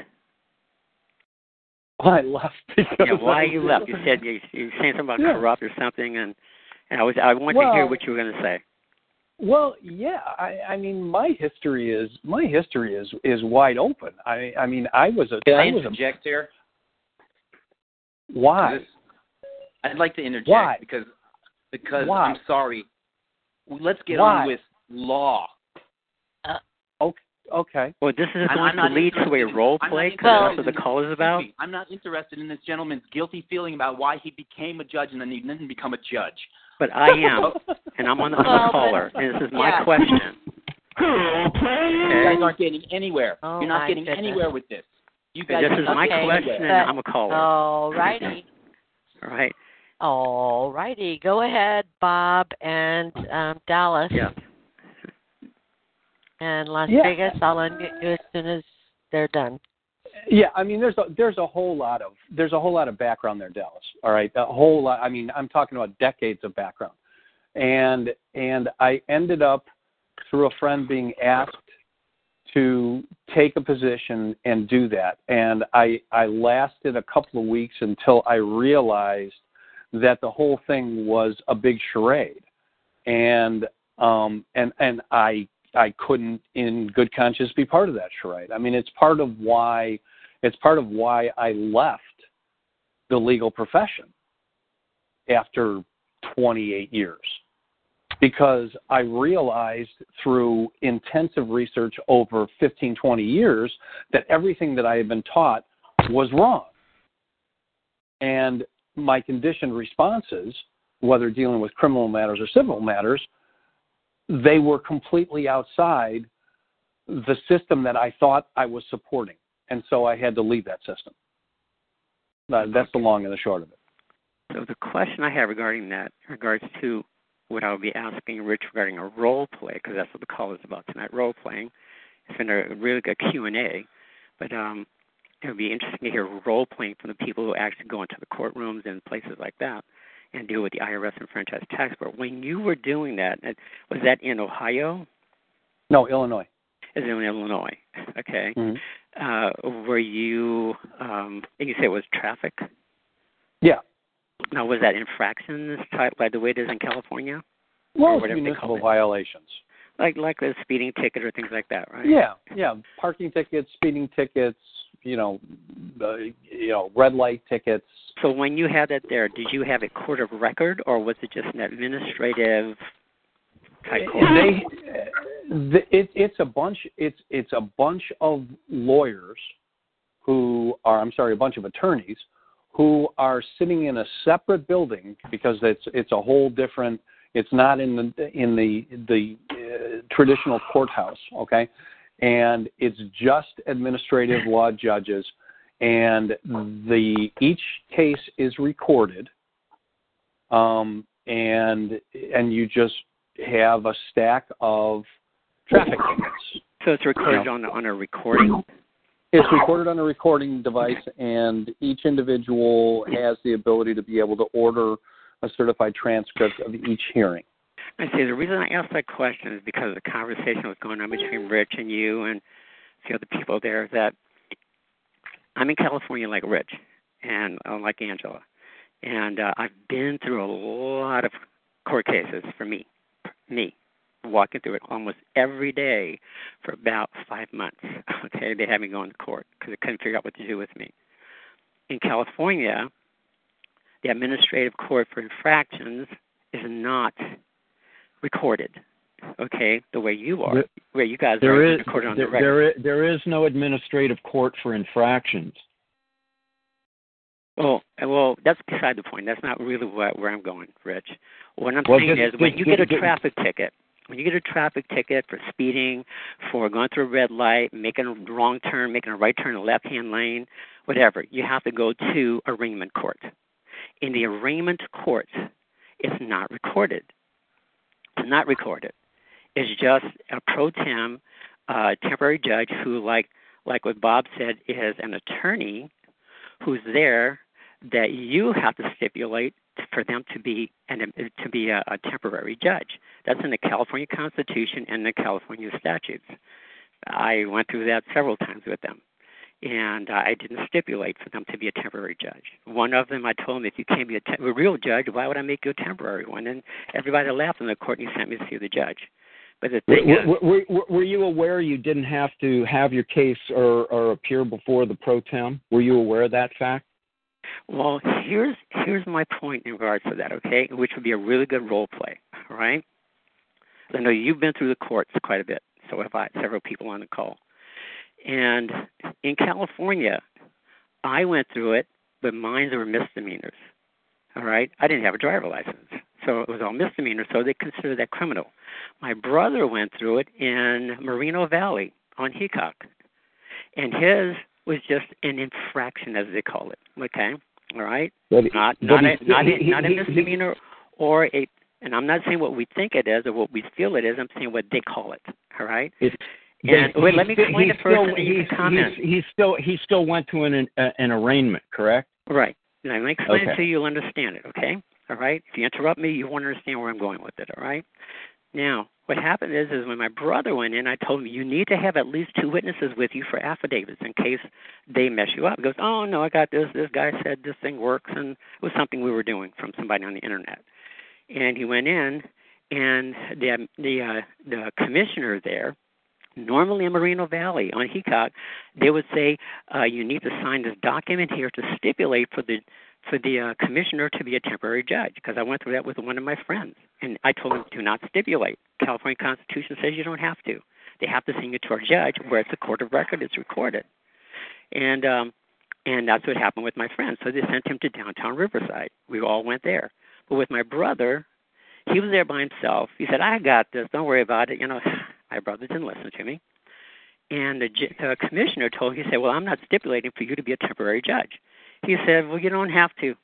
Why I left? Yeah, why you left. You said you, you were saying something about yeah. corrupt or something, and, and I was I wanted well, to hear what you were going to say. Well, yeah, I, I mean, my history is my history is, is wide open. I, I mean, I was a. Can I, I interject a, here? Why? This, I'd like to interject why? because because why? I'm sorry. Let's get why? on with law. Uh, okay. Okay. Well, this is going to lead to a role play because that's what the call is about. I'm not interested in this gentleman's guilty feeling about why he became a judge and then he didn't become a judge. But I am, and I'm on the well, caller, and this is my yeah. question. You guys aren't getting anywhere. Oh, You're not getting goodness. anywhere with this. You guys this is my okay, question, but, and I'm a caller. All righty. All right. All righty. Go ahead, Bob and um, Dallas. Yeah. and Las yeah. Vegas. I'll unmute you as soon as they're done. Yeah, I mean, there's a, there's a whole lot of there's a whole lot of background there, Dallas. All right, a whole lot. I mean, I'm talking about decades of background, and and I ended up through a friend being asked to take a position and do that, and I I lasted a couple of weeks until I realized that the whole thing was a big charade, and um and and I. I couldn't, in good conscience, be part of that charade. I mean, it's part of why, it's part of why I left the legal profession after twenty-eight years, because I realized through intensive research over fifteen, twenty years that everything that I had been taught was wrong, and my conditioned responses, whether dealing with criminal matters or civil matters, they were completely outside the system that I thought I was supporting. And so I had to leave that system. Uh, that's the long and the short of it. So the question I have regarding that, regards to what I'll be asking Rich regarding a role play, because that's what the call is about tonight, role playing. It's been a really good Q and A, but um, it would be interesting to hear role playing from the people who actually go into the courtrooms and places like that and deal with the I R S and franchise tax board. When you were doing that, was that in Ohio? No, Illinois. It's in Illinois. Okay. Mm-hmm. Uh, were you, um, you say it was traffic? Yeah. Now, was that infractions type, like the way it is in California? Well, municipal violations. Like like a speeding ticket or things like that, right? Yeah, yeah. Parking tickets, speeding tickets, you know, uh, you know, red light tickets. So when you had that there, did you have a court of record, or was it just an administrative type court? They, it, it's a bunch. It's it's a bunch of lawyers who are, I'm sorry, a bunch of attorneys who are sitting in a separate building, because it's it's a whole different. It's not in the in the the uh, traditional courthouse, okay? And it's just administrative law judges, and the each case is recorded, um, and and you just have a stack of traffic tickets. So it's recorded you know. on on a recording. It's recorded on a recording device, and each individual has the ability to be able to order a certified transcript of each hearing. I see. The reason I asked that question is because the conversation was going on between Rich and you and a few other people there, that I'm in California like Rich and uh, like Angela, and uh, I've been through a lot of court cases for me, me, walking through it almost every day for about five months. Okay, they had me going to court because they couldn't figure out what to do with me. In California, the administrative court for infractions is not recorded, okay, the way you are, there, where you guys are is, recorded on there, the record. There is, there is no administrative court for infractions. Well, well, that's beside the point. That's not really what, where I'm going, Rich. What I'm well, saying just, is just, when you just, get a just, traffic just, ticket, when you get a traffic ticket for speeding, for going through a red light, making a wrong turn, making a right turn in a left-hand lane, whatever, you have to go to arraignment court. In the arraignment court, it's not recorded. It's not recorded. It's just a pro tem, uh, temporary judge who, like like what Bob said, is an attorney who's there that you have to stipulate for them to be an, to be a, a temporary judge. That's in the California Constitution and the California statutes. I went through that several times with them. And uh, I didn't stipulate for them to be a temporary judge. One of them, I told him, if you can't be a, te- a real judge, why would I make you a temporary one? And everybody laughed in the court, and he sent me to see the judge. But the thing were, is, were, were, were you aware you didn't have to have your case or, or appear before the pro tem? Were you aware of that fact? Well, here's here's my point in regards to that, okay, which would be a really good role play, all right? I know you've been through the courts quite a bit, so have I, several people on the call. And in California, I went through it, but mine were misdemeanors, all right? I didn't have a driver license, so it was all misdemeanors, so they considered that criminal. My brother went through it in Moreno Valley on Hickok, and his was just an infraction, as they call it, okay? All right? Not, not, a, not, a, not a misdemeanor or a And I'm not saying what we think it is or what we feel it is. I'm saying what they call it. All right. It's, and wait, let me explain it first. He's, he's, he's still he still went to an uh, an arraignment, correct? Right. And I'm going to explain okay. it to you. You'll understand it. Okay. All right. If you interrupt me, you won't understand where I'm going with it. All right. Now, what happened is, is when my brother went in, I told him, you need to have at least two witnesses with you for affidavits in case they mess you up. He goes, oh, no, I got this. This guy said this thing works, and it was something we were doing from somebody on the Internet. And he went in, and the the, uh, the commissioner there, normally in Moreno Valley on Heacock, they would say, uh, you need to sign this document here to stipulate for the for the uh, commissioner to be a temporary judge, because I went through that with one of my friends. And I told him, do not stipulate. California Constitution says you don't have to. They have to send it to our judge where it's a court of record, it's recorded. And um, and that's what happened with my friend. So they sent him to downtown Riverside. We all went there. But with my brother, he was there by himself. He said, I got this. Don't worry about it. You know, my brother didn't listen to me. And the, the commissioner told him, he said, well, I'm not stipulating for you to be a temporary judge. He said, well, you don't have to.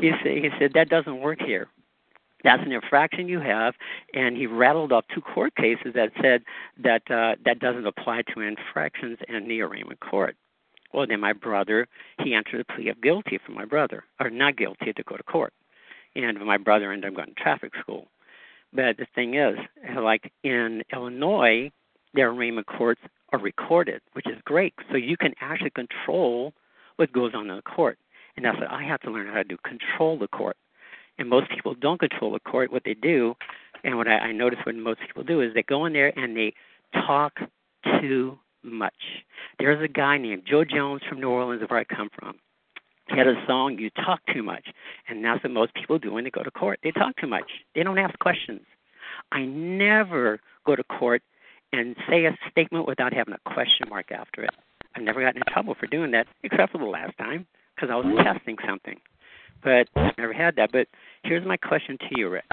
He said, he said, that doesn't work here. That's an infraction you have. And he rattled off two court cases that said that uh, that doesn't apply to infractions in the arraignment court. Well, then my brother, he entered a plea of guilty for my brother, or not guilty to go to court. And my brother ended up going to traffic school. But the thing is, like in Illinois, their arraignment courts are recorded, which is great. So you can actually control what goes on in the court. And that's what I have to learn how to do, control the court. And most people don't control the court. What they do, and what I, I notice what most people do, is they go in there and they talk too much. There's a guy named Joe Jones from New Orleans, where I come from. He had a song, You Talk Too Much. And that's what most people do when they go to court. They talk too much. They don't ask questions. I never go to court and say a statement without having a question mark after it. I've never gotten in trouble for doing that, except for the last time, because I was testing something. But I've never had that. But here's my question to you, Rich.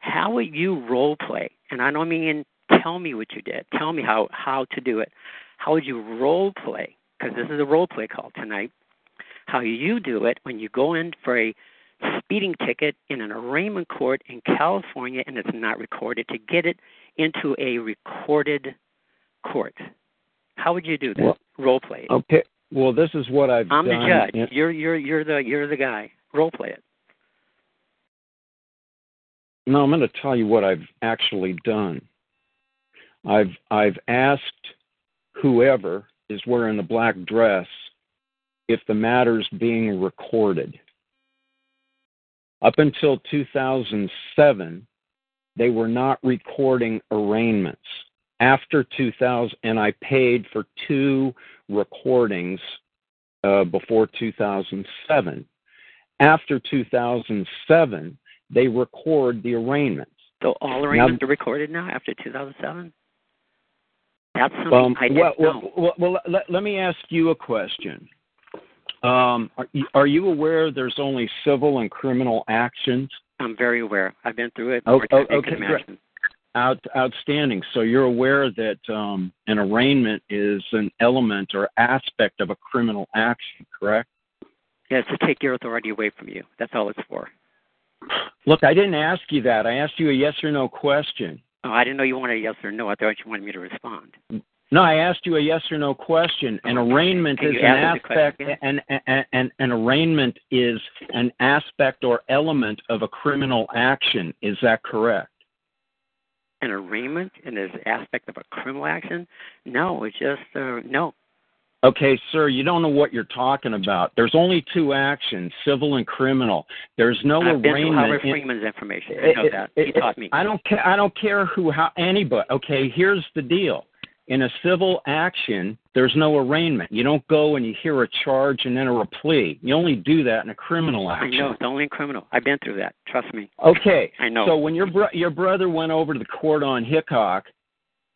How would you role play? And I don't mean tell me what you did. Tell me how, how to do it. How would you role play? Because this is a role play call tonight. How you do it when you go in for a speeding ticket in an arraignment court in California and it's not recorded, to get it into a recorded court. How would you do that? Well, role play it. Okay. Well, this is what I've I'm done. I'm the judge. You're you're you're the you're the guy. Role play it. No, I'm going to tell you what I've actually done. I've I've asked whoever is wearing the black dress if the matter's being recorded. Up until two thousand seven, they were not recording arraignments. After two thousand, and I paid for two recordings uh, before two thousand seven. After two thousand seven, they record the arraignments. So all arraignments now, are recorded now after two thousand seven? That's something um, I didn't well, know. Well, well, well let, let me ask you a question. Um, are, are you aware there's only civil and criminal actions? I'm very aware. I've been through it. Oh, oh, okay, great. Out, outstanding. So you're aware that um, an arraignment is an element or aspect of a criminal action, correct? Yes, yeah, to take your authority away from you. That's all it's for. Look, I didn't ask you that. I asked you a yes or no question. Oh, I didn't know you wanted a yes or no. I thought you wanted me to respond. No, I asked you a yes or no question. An arraignment is an aspect, an, an, an, an arraignment is an aspect or element of a criminal action. Is that correct? An arraignment and an aspect of a criminal action? No, it's just uh, no. Okay, sir, you don't know what you're talking about. There's only two actions, civil and criminal. There's no I've been arraignment. Howard Freeman's information. I know it, that. It, he taught me. I don't care. I don't care who, how, anybody. Okay, here's the deal. In a civil action, there's no arraignment. You don't go and you hear a charge and enter a plea. You only do that in a criminal action. I know. It's only in criminal. I've been through that. Trust me. Okay. I know. So when your bro- your brother went over to the court on Heacock,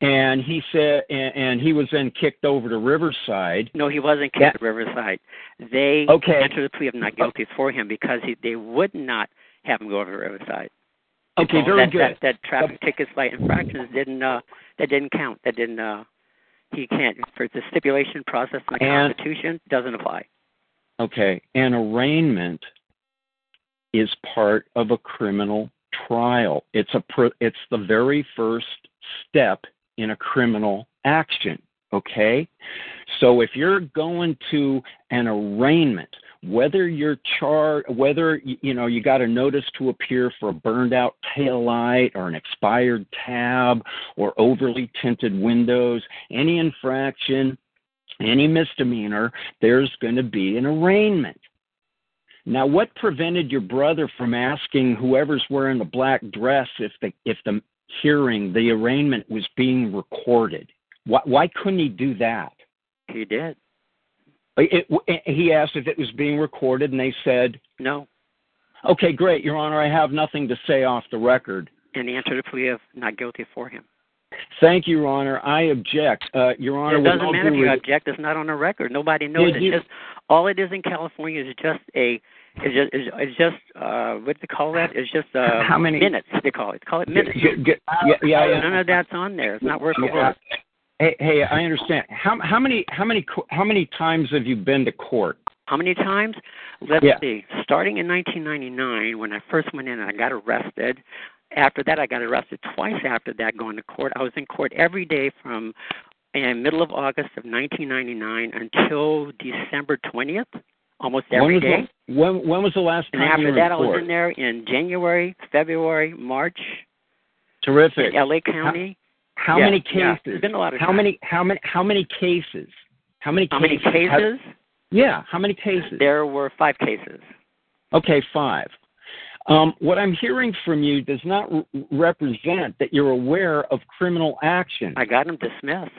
and he said, and, and he was then kicked over to Riverside. No, he wasn't kicked that- to Riverside. They okay. entered the plea of not guilty for him because he, they would not have him go over to Riverside. Okay, so very that, good. That, that traffic okay. tickets, light infractions didn't uh, that didn't count. That didn't uh, he can't for the stipulation process in the and, Constitution doesn't apply. Okay, an arraignment is part of a criminal trial. It's a pro- it's the very first step in a criminal action, okay? So if you're going to an arraignment, whether you're char- whether you know you got a notice to appear for a burned out taillight or an expired tab or overly tinted windows, any infraction, any misdemeanor, there's going to be an arraignment. Now, what prevented your brother from asking whoever's wearing the black dress if the if the hearing, the arraignment, was being recorded? Why, why couldn't he do that? He did. It, it, he asked if it was being recorded, and they said no. Okay, great, Your Honor. I have nothing to say off the record. And he answered a plea of not guilty for him. Thank you, Your Honor. I object. Uh, Your Honor, it doesn't matter if you object. It's not on the record. Nobody knows. It's just all it is in California is just a. It's just, it's just uh, what do they call that? It's just uh, how many minutes they call it. Call it minutes. G- g- yeah, yeah, yeah. None of that's on there. It's not worth the work. Hey, hey, I understand. How how many how many how many times have you been to court? How many times? Let's yeah. see. Starting in nineteen ninety-nine, when I first went in, and I got arrested. After that, I got arrested twice after that going to court. I was in court every day from the middle of August of nineteen ninety-nine until December twentieth, almost every when day. The, when, when was the last time and you were in court? After that, I was in there in January, February, March. Terrific. In L A County. How, how yes, many cases? Yeah, there's been a lot of how time. many? How many? How many cases? How many? How cases? many cases? How, yeah. How many cases? There were five cases. Okay, five. Um, what I'm hearing from you does not re- represent that you're aware of criminal action. I got him dismissed.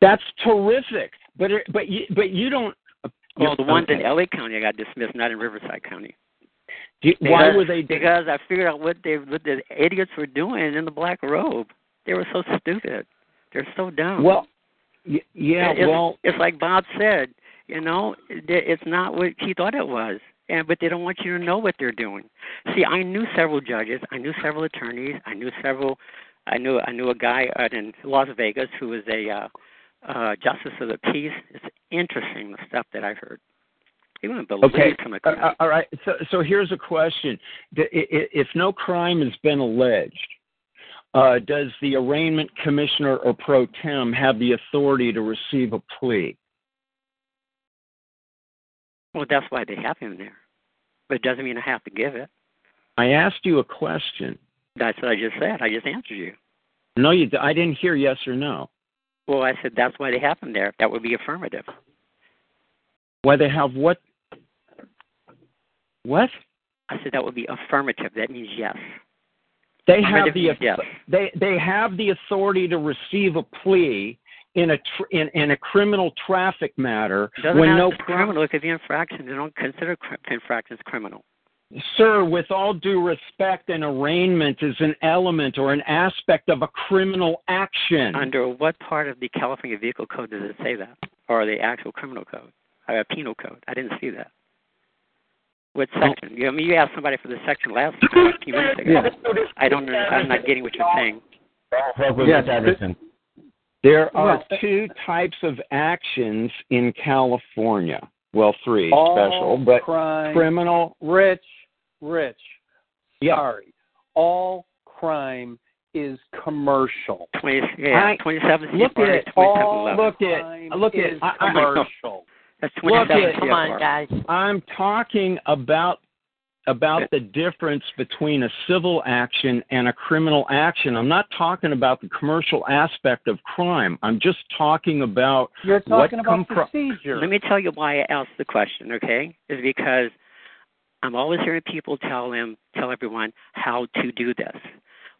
That's terrific, but but you, but you don't. Well, the ones okay. in L A County I got dismissed, not in Riverside County. You, because, why were they? Because I figured out what they what the idiots were doing in the black robe. They were so stupid. They're so dumb. Well, y- yeah. It's, well, it's like Bob said. You know, it's not what he thought it was. And, but they don't want you to know what they're doing. See, I knew several judges, I knew several attorneys, I knew several, I knew I knew a guy out in Las Vegas who was a uh, uh, justice of the peace. It's interesting the stuff that I heard. You wouldn't believe okay. some of that. Uh, all right. So, so here's a question: if no crime has been alleged, uh, does the arraignment commissioner or pro tem have the authority to receive a plea? Well, that's why they have him there. But it doesn't mean I have to give it. I asked you a question. That's what I just said. I just answered you. No, you. I didn't hear yes or no. Well, I said that's why they have him there. That would be affirmative. Why they have what? What? I said that would be affirmative. That means yes. They have the yes. they they have the authority to receive a plea. In a tr- in, in a criminal traffic matter, doesn't when no cr- criminal, it could be infraction. They don't consider cr- infractions criminal. Sir, with all due respect, an arraignment is an element or an aspect of a criminal action. Under what part of the California Vehicle Code does it say that, or the actual criminal code, or a penal code? I didn't see that. What section? You, I mean, you asked somebody for the section last few minutes ago. Yeah. I don't. I'm not getting what you're saying. Yes, Iverson. There are two types of actions in California. Well, three all special, but crime, criminal. Rich, Rich, yeah. sorry. All crime is commercial. twenty, yeah, twenty-seven C F R. Look at it. All look at look at commercial. That's twenty-seven C F R. Come on, guys. I'm talking about. about the difference between a civil action and a criminal action. I'm not talking about the commercial aspect of crime. I'm just talking about You're talking what about com- procedure. Let me tell you why I asked the question, okay? Is because I'm always hearing people tell them, tell everyone how to do this.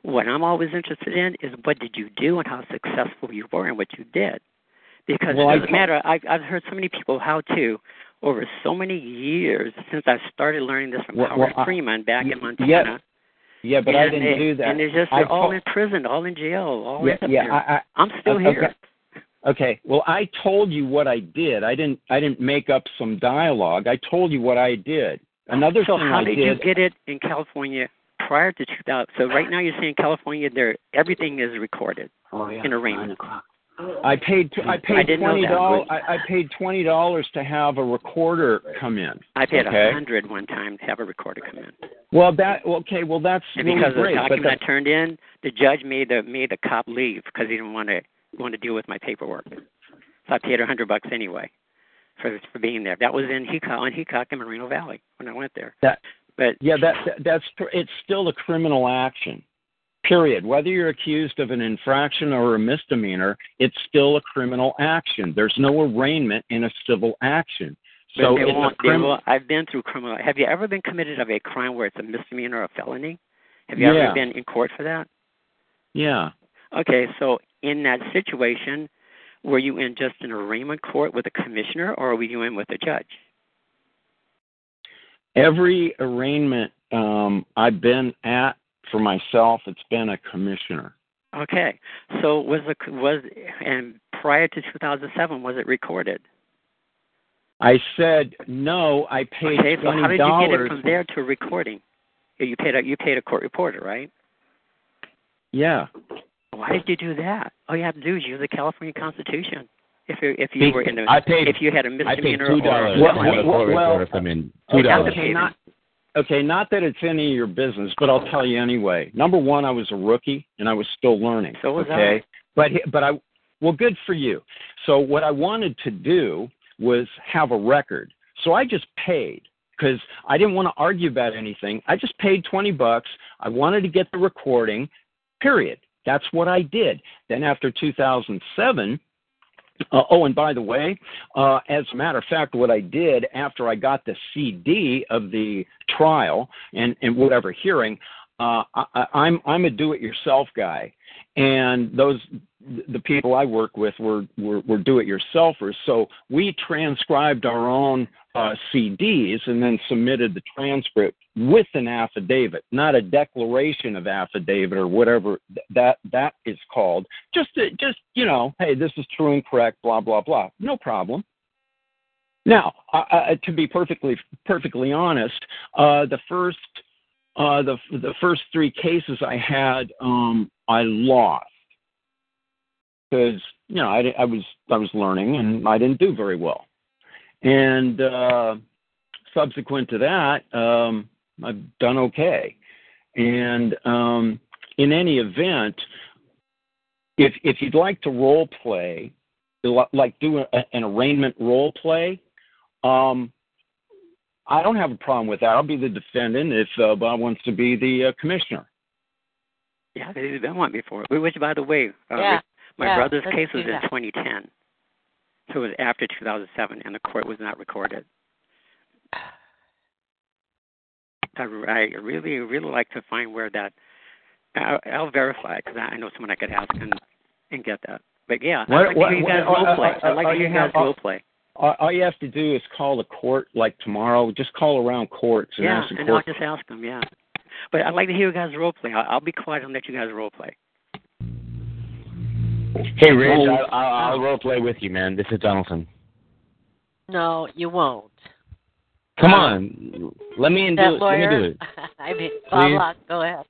What I'm always interested in is what did you do and how successful you were and what you did. Because well, it doesn't matter. I've, I've heard so many people how to over so many years since I started learning this from well, Howard well, Freeman back I, in Montana. Yeah, yeah but and I didn't they, do that. And they're just they're all in prison, all in jail, all yeah, up yeah, there. I, I, I'm still okay. here. Okay. Well, I told you what I did. I didn't. I didn't make up some dialogue. I told you what I did. Another so thing I did. So how did you get it in California prior to two thousand? So right now you're saying California, there everything is recorded oh, yeah, in arraignment. I paid I paid I twenty dollars. I, I paid twenty dollars to have a recorder come in. I paid a okay? hundred one time to have a recorder come in. Well, that okay. Well, that's and really because great, of the document I turned in, the judge made the made the cop leave because he didn't want to want to deal with my paperwork. So I paid a hundred bucks anyway for for being there. That was in Heacock on Heacock in Moreno Valley when I went there. That, but yeah, that, that that's it's still a criminal action. Period. Whether you're accused of an infraction or a misdemeanor, it's still a criminal action. There's no arraignment in a civil action. So they won't, a crim- they will, I've been through criminal. Have you ever been committed of a crime where it's a misdemeanor or a felony? Have you yeah. ever been in court for that? Yeah. Okay, so in that situation, were you in just an arraignment court with a commissioner or were you in with a judge? Every arraignment um, I've been at, for myself, it's been a commissioner. Okay. So was the was and prior to two thousand seven, was it recorded? I said no. I paid okay, so twenty dollars. How did you get it from there to recording? You paid a you paid a court reporter, right? Yeah. Why did you do that? All you have to do is use the California Constitution. If you if you were in a, I paid, if you had a misdemeanor I paid two dollars. Or well, well, well, well I mean, two dollars. Okay, not that it's any of your business, but I'll tell you anyway. Number one, I was a rookie, and I was still learning. So was okay? I. But, but I, well, good for you. So what I wanted to do was have a record. So I just paid because I didn't want to argue about anything. I just paid twenty bucks. I wanted to get the recording, period. That's what I did. Then after two thousand seven... Uh, oh, and by the way, uh, as a matter of fact, what I did after I got the C D of the trial and, and whatever hearing, uh, I, I'm I'm a do-it-yourself guy, and those the people I work with were were, were do-it-yourselfers. So we transcribed our own uh, C Ds and then submitted the transcript with an affidavit, not a declaration of affidavit or whatever th- that that is called. Just to, just you know, hey, this is true and correct, blah blah blah. No problem. Now, uh, uh, to be perfectly perfectly honest, uh, the first uh, the the first three cases I had, um, I lost because you know I, I was I was learning and I didn't do very well, and uh, subsequent to that. Um, I've done okay. And um, in any event, if if you'd like to role play, like do a, an arraignment role play, um, I don't have a problem with that. I'll be the defendant if uh, Bob wants to be the uh, commissioner. Yeah, they didn't want me for it. Which, by the way, uh, yeah. my yeah, brother's case was in twenty ten. So it was after two thousand seven, and the court was not recorded. I really, really like to find where that. I'll, I'll verify because I know someone I could ask and, and get that. But yeah, what, I like what, to hear you guys what, role play. Uh, uh, I like to hear you guys have, role play. All, all you have to do is call the court, like tomorrow. Just call around courts and yeah, ask the and court. Yeah, and I'll just ask them. Yeah, but I'd like to hear you guys role play. I'll, I'll be quiet and let you guys role play. Hey, Rich, I'll, I'll, I'll role play with you, man. This is Donaldson. No, you won't. Come on, let me, do it. let me do it. I mean, Bob Block, go ahead.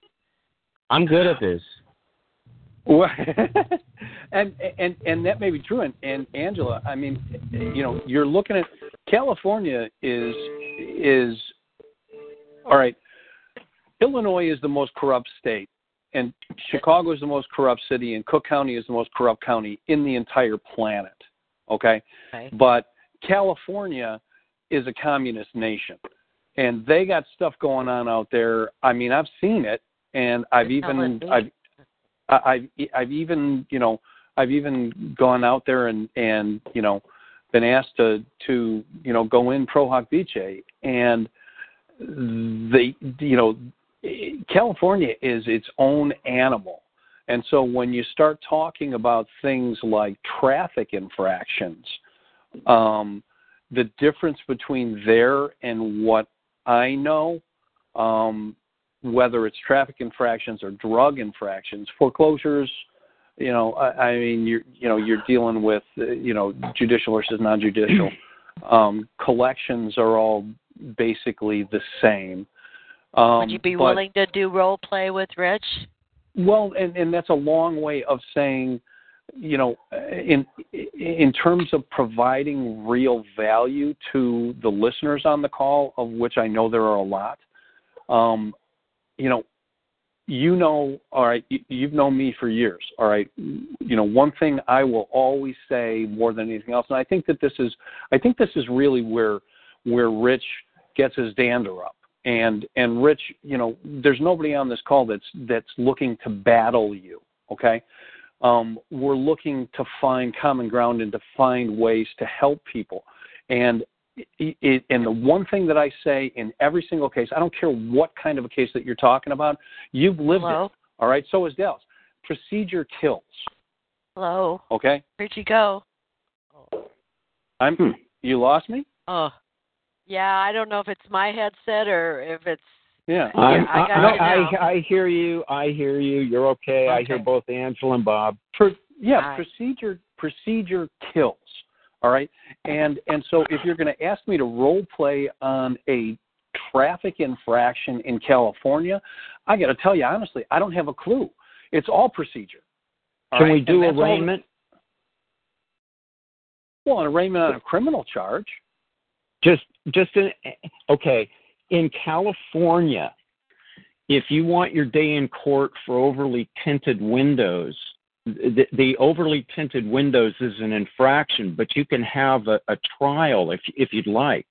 I'm good at this. Well, and and and that may be true. And, and Angela, I mean, you know, you're looking at California is is all right. Illinois is the most corrupt state, and Chicago is the most corrupt city, and Cook County is the most corrupt county in the entire planet. Okay, okay. But California is a communist nation, and they got stuff going on out there. I mean, I've seen it, and I've even, I've, I've, I've even, you know, I've even gone out there and, and you know, been asked to, to, you know, go in pro hoc vice, and they, you know, California is its own animal, and so when you start talking about things like traffic infractions, um. The difference between there and what I know, um, whether it's traffic infractions or drug infractions, foreclosures, you know, I, I mean, you're, you know, you're dealing with, you know, judicial versus non-judicial. Um, collections are all basically the same. Um, Would you be but, willing to do role play with Rich? Well, and, and that's a long way of saying you know, in in terms of providing real value to the listeners on the call, of which I know there are a lot, um, you know, you know, all right, you've known me for years, all right. You know, one thing I will always say more than anything else, and I think that this is, I think this is really where where Rich gets his dander up. And and Rich, you know, there's nobody on this call that's that's looking to battle you. Okay, um, we're looking to find common ground and to find ways to help people. And it, and the one thing that I say in every single case, I don't care what kind of a case that you're talking about, you've lived Hello. It. All right, so is Dallas. Procedure kills. Hello. Okay. Where'd you go? I'm. Hmm. You lost me? Oh. Uh. Yeah, I don't know if it's my headset or if it's. Yeah, yeah I, I, no, I I hear you. I hear you. You're okay. okay. I hear both Angela and Bob. Per, yeah, Hi. procedure procedure kills. All right, and and so if you're going to ask me to role play on a traffic infraction in California, I got to tell you honestly, I don't have a clue. It's all procedure. All Can right? we do arraignment? Well, an arraignment on a criminal charge. Just, just in, okay. In California, if you want your day in court for overly tinted windows, the, the overly tinted windows is an infraction, but you can have a, a trial if if you'd like.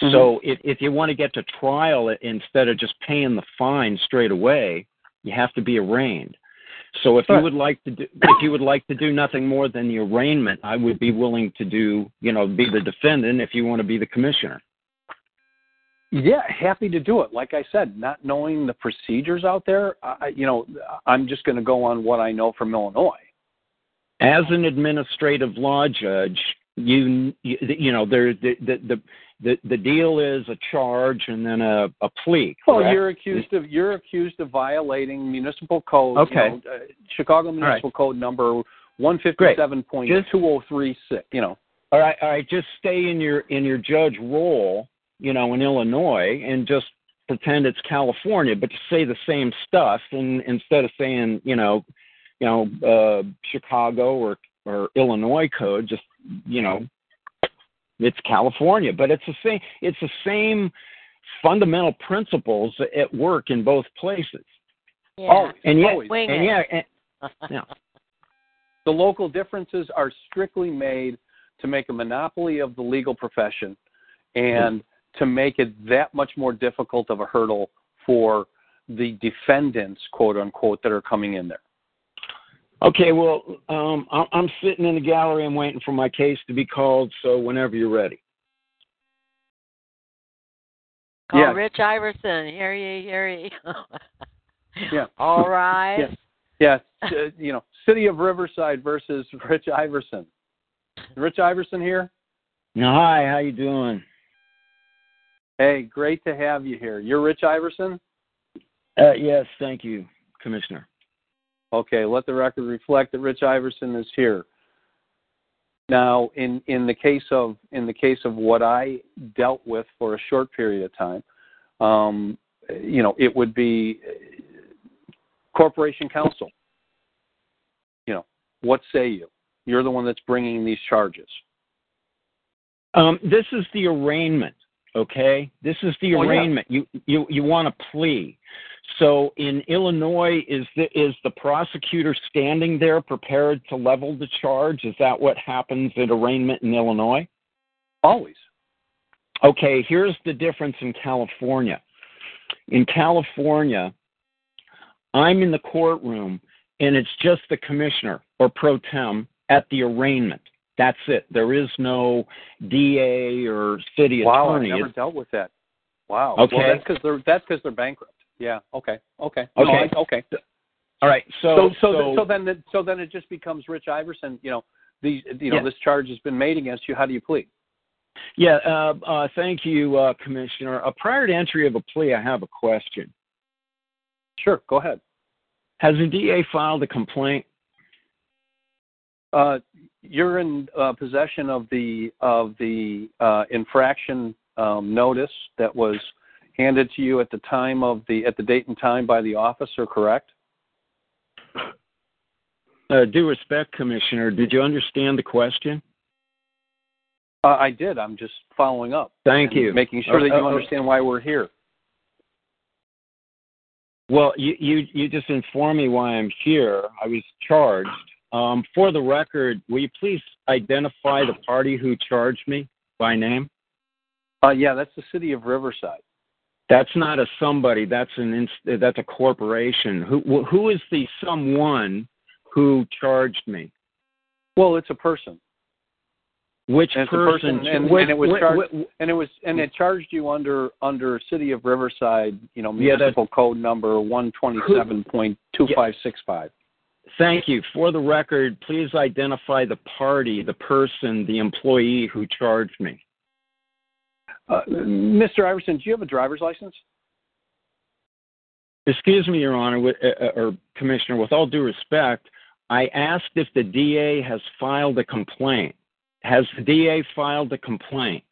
Mm-hmm. So if, if you want to get to trial instead of just paying the fine straight away, you have to be arraigned. So if you would like to do, if you would like to do nothing more than the arraignment, I would be willing to do, you know, be the defendant if you want to be the commissioner. Yeah, happy to do it. Like I said, not knowing the procedures out there, I, you know, I'm just going to go on what I know from Illinois. As an administrative law judge, you you know, there the the the the deal is a charge and then a, a plea. Correct? Well, you're accused of you're accused of violating municipal code. Okay. You know, uh, Chicago Municipal right. Code number one fifty-seven point two oh three six. You know. All right, all right. Just stay in your in your judge role, you know, in Illinois, and just pretend it's California, but just say the same stuff. And instead of saying, you know, you know, uh, Chicago or or Illinois code, just you know, it's California, but it's the same. It's the same fundamental principles at work in both places. Yeah. Oh, and yet, and it. yeah, and, yeah. The local differences are strictly made to make a monopoly of the legal profession, and mm-hmm. to make it that much more difficult of a hurdle for the defendants, quote unquote, that are coming in there. Okay, well, um, I'm sitting in the gallery. I'm waiting for my case to be called, so whenever you're ready. Call yeah. Rich Iverson. Hear ye, hear ye. yeah. All right. Yeah, yeah. You know, City of Riverside versus Rich Iverson. Rich Iverson here? Hi, how you doing? Hey, great to have you here. You're Rich Iverson? Uh, yes, thank you, Commissioner. Okay, let the record reflect that Rich Iverson is here. Now, in, in the case of in the case of what I dealt with for a short period of time, um, you know, it would be corporation counsel. You know, what say you? You're the one that's bringing these charges. Um, this is the arraignment, okay? This is the oh, arraignment. Yeah. You you you want a plea. So in Illinois, is the, is the prosecutor standing there prepared to level the charge? Is that what happens at arraignment in Illinois? Always. Okay, here's the difference in California. In California, I'm in the courtroom, and it's just the commissioner or pro tem at the arraignment. That's it. There is no D A or city wow, attorney. Wow, I've never dealt with that. Wow. Okay. Well, that's 'cause they're, that's 'cause they're bankrupt. Yeah. Okay. Okay. Okay. No, I, okay. All right. So so so, so, so then the, so then it just becomes Rich Iverson. You know, these you know yeah. this charge has been made against you. How do you plead? Yeah. Uh, uh, thank you, uh, Commissioner. Uh, prior to entry of a plea, I have a question. Sure. Go ahead. Has the D A filed a complaint? Uh, you're in uh, possession of the of the uh, infraction um, notice that was handed to you at the time of the at the date and time by the officer, correct? Uh, due respect, Commissioner, did you understand the question? Uh, I did. I'm just following up. Thank you. Making sure uh, that you uh, understand why we're here. Well, you, you, you just informed me why I'm here. I was charged. Um, for the record, will you please identify the party who charged me by name? Uh, yeah, that's the city of Riverside. That's not a somebody. That's an inst- that's a corporation. Who who is the someone who charged me? Well, it's a person. Which person? person and, which, and it was charged, which, which, and it was and it charged you under under City of Riverside, you know, municipal yeah, code number one twenty-seven point two five six five. Thank you. For the record, please identify the party, the person, the employee who charged me. Uh, Mister Iverson, do you have a driver's license? Excuse me, Your Honor, with, uh, or Commissioner, with all due respect, I asked if the D A has filed a complaint. Has the D A filed a complaint?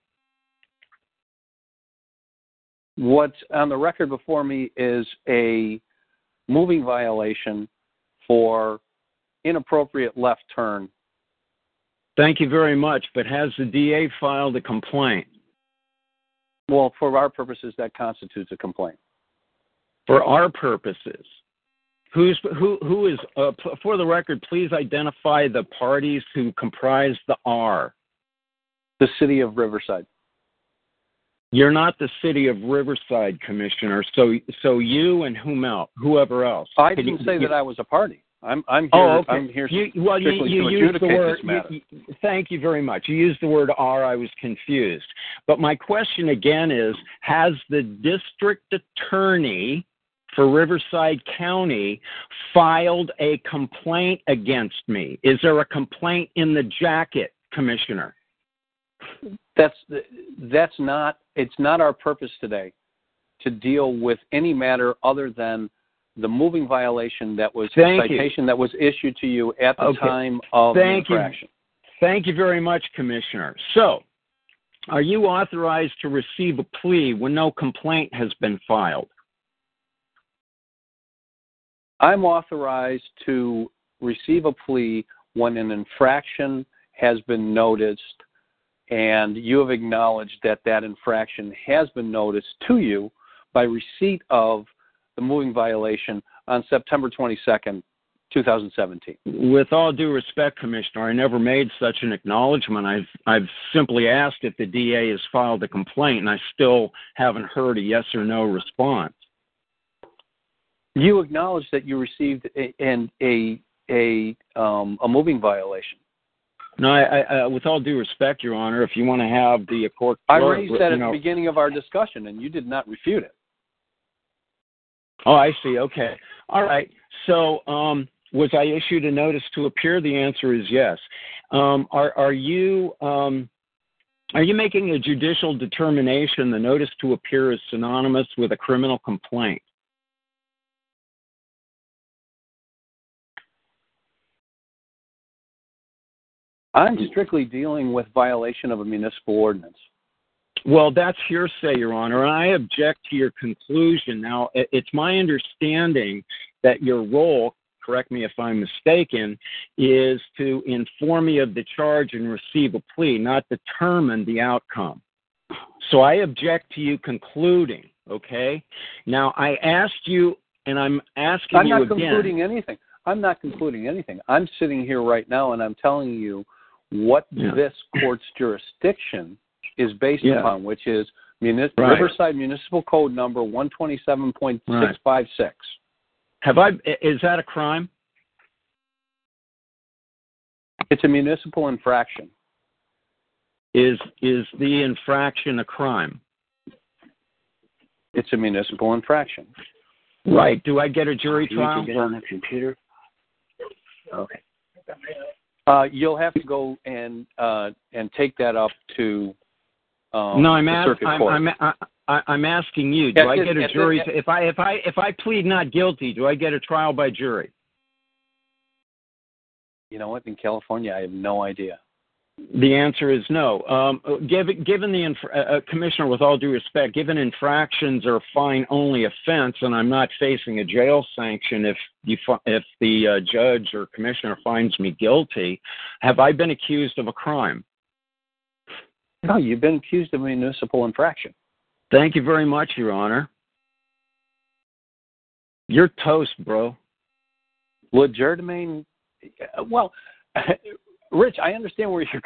What's on the record before me is a moving violation for inappropriate left turn. Thank you very much, but has the D A filed a complaint? Well, for our purposes, that constitutes a complaint. For our purposes, who's who? Who is? Uh, p- for the record, please identify the parties who comprise the R. The city of Riverside. You're not the city of Riverside, Commissioner. So, so you and whom else? Whoever else? I didn't you, say you, that I was a party. I'm I'm here. Oh, okay. I'm here. You, well, you, you used the word. You, you, thank you very much. You used the word R. I was confused. But my question again is: has the district attorney for Riverside County filed a complaint against me? Is there a complaint in the jacket, Commissioner? That's that's not. It's not our purpose today to deal with any matter other than the moving violation that was Thank citation you. that was issued to you at the okay. time of Thank the infraction. You. Thank you very much, Commissioner. So, are you authorized to receive a plea when no complaint has been filed? I'm authorized to receive a plea when an infraction has been noticed and you have acknowledged that that infraction has been noticed to you by receipt of the moving violation on September twenty-second, twenty seventeen. With all due respect, Commissioner, I never made such an acknowledgement. I've I've simply asked if the D A has filed a complaint, and I still haven't heard a yes or no response. You acknowledge that you received a a a, um, a moving violation. No, I, I, with all due respect, Your Honor, if you want to have the court, I raised that at know, the beginning of our discussion, and you did not refute it. Oh, I see. Okay. All right. So um, was I issued a notice to appear? The answer is yes. Um, are, are you um, are you making a judicial determination the notice to appear is synonymous with a criminal complaint? I'm strictly dealing with violation of a municipal ordinance. Well, that's hearsay, Your Honor. I object to your conclusion. Now, it's my understanding that your role, correct me if I'm mistaken, is to inform me of the charge and receive a plea, not determine the outcome. So I object to you concluding, okay? Now, I asked you, and I'm asking you again. I'm not concluding anything. I'm not concluding anything. I'm sitting here right now, and I'm telling you what yeah. this court's jurisdiction is based yeah. upon, which is Munis- right. Riverside Municipal Code number one twenty-seven point six five six. Right. Have I? Is that a crime? It's a municipal infraction. Is is the infraction a crime? It's a municipal infraction. Right. Do I get a jury you trial? You can get on the computer. Okay. Uh, you'll have to go and uh, and take that up to. Um, no, I'm, ask, I'm, I'm, I, I'm asking you. Do yes, I get yes, a jury? Yes, yes. If I if I if I plead not guilty, do I get a trial by jury? You know what? In California, I have no idea. The answer is no. Um, given, given the inf- uh, commissioner, with all due respect, given infractions are fine-only offense, and I'm not facing a jail sanction if you fi- if the uh, judge or commissioner finds me guilty, have I been accused of a crime? No, you've been accused of a municipal infraction. Thank you very much, Your Honor. You're toast, bro. Would Germaine? Well. Rich, I understand where you're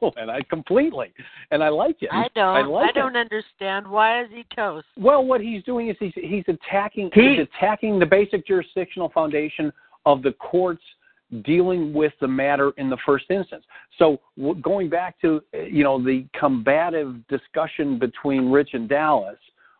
going, and I completely, and I like it. I don't. I, like I don't it. understand. Why is he toast? Well, what he's doing is he's he's attacking he, he's attacking the basic jurisdictional foundation of the courts dealing with the matter in the first instance. So going back to you know the combative discussion between Rich and Dallas,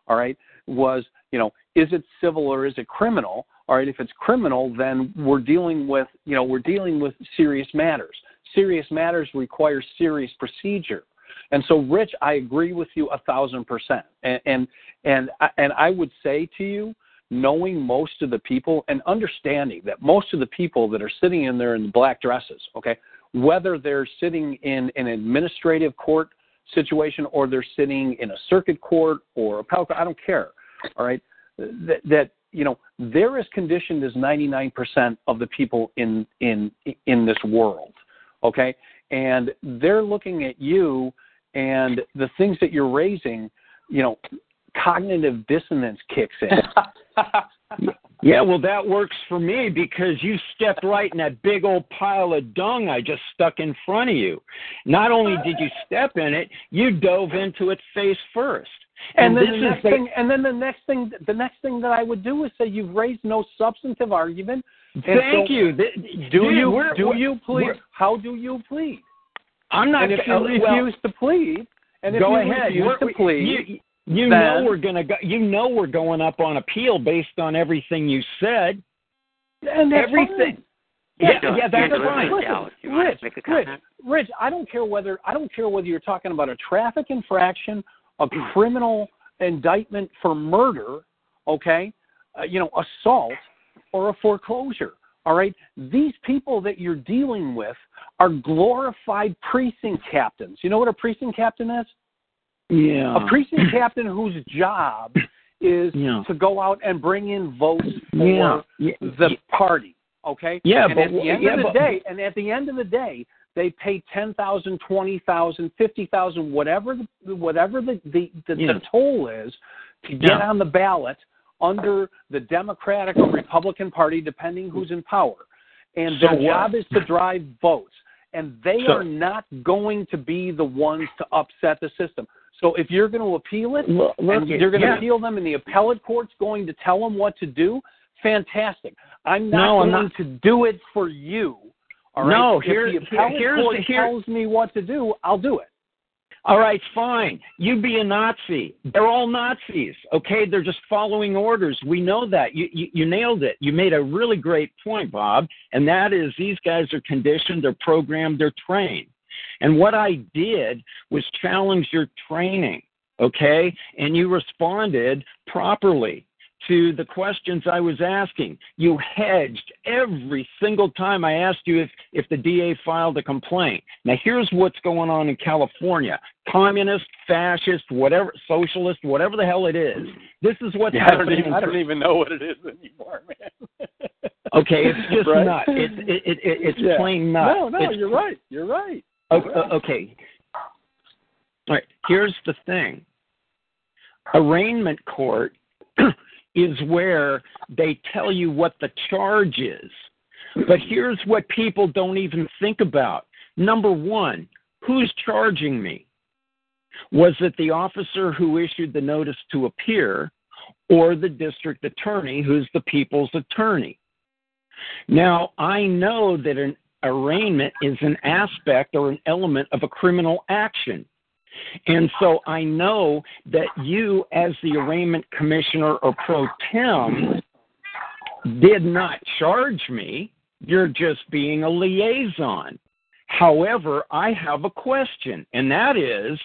all right, was you know is it civil or is it criminal? All right, if it's criminal, then we're dealing with you know we're dealing with serious matters. Serious matters require serious procedure, and so Rich, I agree with you a thousand percent. And and and I, and I would say to you, knowing most of the people and understanding that most of the people that are sitting in there in black dresses, okay, whether they're sitting in an administrative court situation or they're sitting in a circuit court or appellate court, I don't care. All right, that that you know they're as conditioned as ninety-nine percent of the people in in in this world. Okay, and they're looking at you and the things that you're raising, you know, cognitive dissonance kicks in. Yeah, well, that works for me because you stepped right in that big old pile of dung I just stuck in front of you. Not only did you step in it, you dove into it face first. And, and then the next the, thing, and then the next thing, the next thing that I would do is say you've raised no substantive argument. And thank so, you. Th- do dude, you we're, do we're, you plead? How do you plead? I'm not. And if you refuse well, to plead, and if go you ahead. refuse to plead, you, you then, know we're gonna. Go, you know we're going up on appeal based on everything you said. And that's everything. Fine. Yeah, yeah, yeah that's right. Listen, Rich, Rich, Rich, I don't care whether I don't care whether you're talking about a traffic infraction, a criminal indictment for murder, okay, uh, you know, assault, or a foreclosure, all right? These people that you're dealing with are glorified precinct captains. You know what a precinct captain is? Yeah. A precinct captain whose job is yeah. to go out and bring in votes for yeah. Yeah. the party, okay? Yeah, and but, at the end yeah, of the but, day, and at the end of the day, they pay ten thousand dollars, twenty thousand dollars, fifty thousand dollars, whatever the, whatever the, the, the, yeah. the toll is to get yeah. on the ballot under the Democratic or Republican Party, depending who's in power. And so their what? job is to drive votes. And they so, are not going to be the ones to upset the system. So if you're going to appeal it, look, look and it, you're going to yeah. appeal them, and the appellate court's going to tell them what to do, fantastic. I'm not no, going I'm not. to do it for you. All right. No, here, if the appellate here's court the, here, tells me what to do, I'll do it. All right, fine. You be a Nazi. They're all Nazis, okay? They're just following orders. We know that. You, you you nailed it. You made a really great point, Bob, and that is these guys are conditioned, they're programmed, they're trained. And what I did was challenge your training, okay? And you responded properly to the questions I was asking. You hedged every single time I asked you if, if the D A filed a complaint. Now, here's what's going on in California. Communist, fascist, whatever, socialist, whatever the hell it is. This is what's yeah, happening. I don't, even, I don't even know what it is anymore, man. Okay, it's just right? nuts. It's, it, it, it, it's yeah. plain nuts. No, no, it's, you're right. You're right. Okay, right. okay. All right, here's the thing. Arraignment court is where they tell you what the charge is. But here's what people don't even think about. Number one, who's charging me? Was it the officer who issued the notice to appear or the district attorney who's the people's attorney? Now, I know that an arraignment is an aspect or an element of a criminal action. And so I know that you, as the arraignment commissioner or pro tem, did not charge me. You're just being a liaison. However, I have a question, and that is,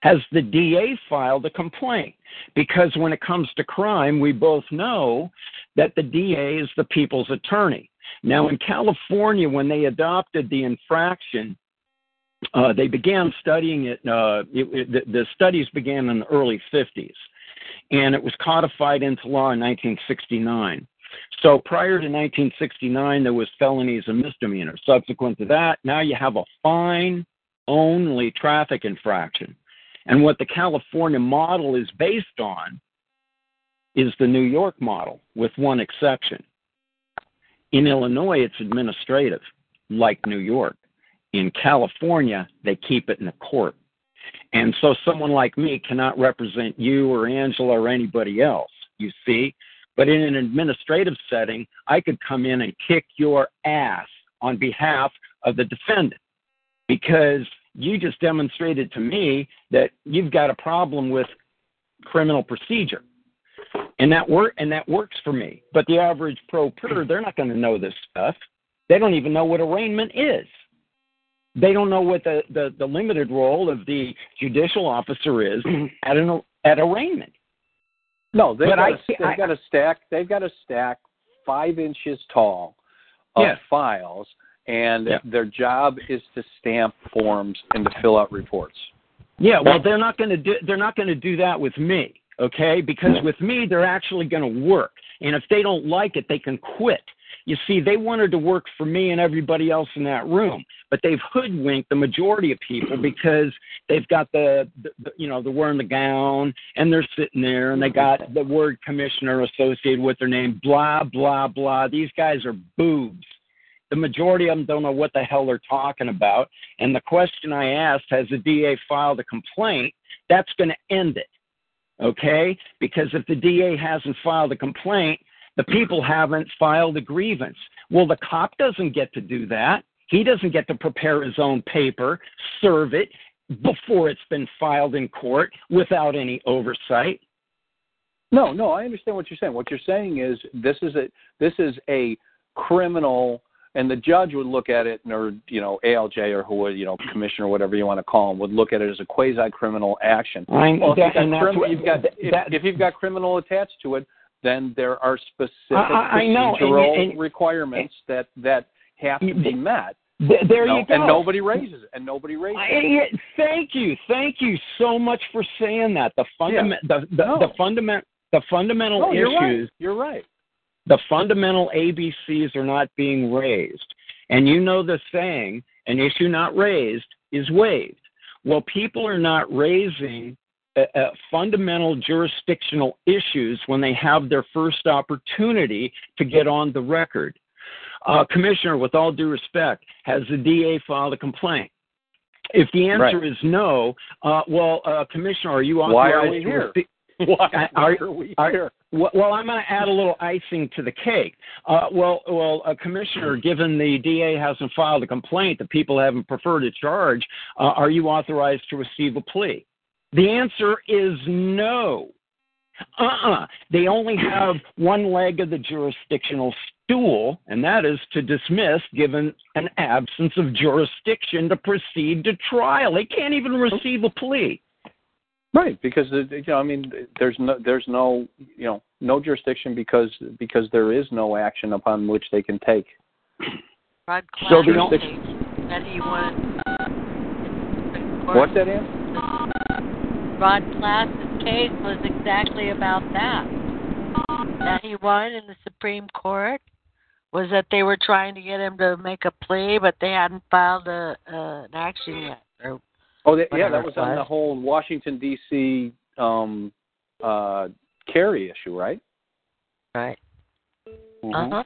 has the D A filed a complaint? Because when it comes to crime, we both know that the D A is the people's attorney. Now, in California, when they adopted the infraction Uh, they began studying it, uh, it, it the, the studies began in the early fifties, and it was codified into law in nineteen sixty-nine. So prior to nineteen sixty-nine, there was felonies and misdemeanors. Subsequent to that, now you have a fine-only traffic infraction. And what the California model is based on is the New York model, with one exception. In Illinois, it's administrative, like New York. In California, they keep it in the court. And so someone like me cannot represent you or Angela or anybody else, you see. But in an administrative setting, I could come in and kick your ass on behalf of the defendant, because you just demonstrated to me that you've got a problem with criminal procedure. And that work, and that works for me. But the average pro per, they're not going to know this stuff. They don't even know what arraignment is. They don't know what the, the, the limited role of the judicial officer is at an at arraignment. No, they've, got, I, a, they've I, got a stack. They've got a stack five inches tall of yeah. files, and yeah. their job is to stamp forms and to fill out reports. Yeah, well, they're not going to do. They're not going to do that with me, okay? Because with me, they're actually going to work, and if they don't like it, they can quit. You see, they wanted to work for me and everybody else in that room, but they've hoodwinked the majority of people because they've got the, the, the you know, the wearing the gown, and they're sitting there, and they got the word commissioner associated with their name, blah, blah, blah. These guys are boobs. The majority of them don't know what the hell they're talking about, and the question I asked, has the D A filed a complaint, that's going to end it, okay? Because if the D A hasn't filed a complaint, the people haven't filed a grievance. Well, the cop doesn't get to do that. He doesn't get to prepare his own paper, serve it before it's been filed in court without any oversight. No, no, I understand what you're saying. What you're saying is this is a this is a criminal, and the judge would look at it, or you know, A L J or who, you know, commissioner, whatever you want to call him, would look at it as a quasi-criminal action. Well, that, if, you've crim- what, you've got, that, if, that, if you've got criminal attached to it, then there are specific I, I know, procedural and, and, requirements that, that have to be met. There no, you go. And nobody raises it. And nobody raises I, it. Thank you. Thank you so much for saying that. The fundament, yeah. the, the, no. the fundament, the fundamental no, you're issues. Right. You're right. The fundamental A B Cs are not being raised, and you know the saying: an issue not raised is waived. Well, people are not raising Uh, fundamental jurisdictional issues when they have their first opportunity to get on the record. Uh, Commissioner, with all due respect, has the D A filed a complaint? If the answer right. is no, uh, well, uh, Commissioner, are you authorized? Why are we here? Rece- Why are, are we here? Are, well, I'm going to add a little icing to the cake. Uh, well, well, uh, Commissioner, given the D A hasn't filed a complaint, the people haven't preferred a charge, uh, are you authorized to receive a plea? The answer is no. Uh-uh. They only have one leg of the jurisdictional stool, and that is to dismiss given an absence of jurisdiction to proceed to trial. They can't even receive a plea. Right, because you know, I mean, there's no, there's no, you know, no jurisdiction because because there is no action upon which they can take. Rod Clark states that he won. Uh, What's that answer? Rod Class's case was exactly about that. That he won in the Supreme Court was that they were trying to get him to make a plea, but they hadn't filed a, uh, an action yet. Or oh, they, yeah, that was, was on the whole Washington, D C um, uh, carry issue, right? Right. Mm-hmm. Uh-huh.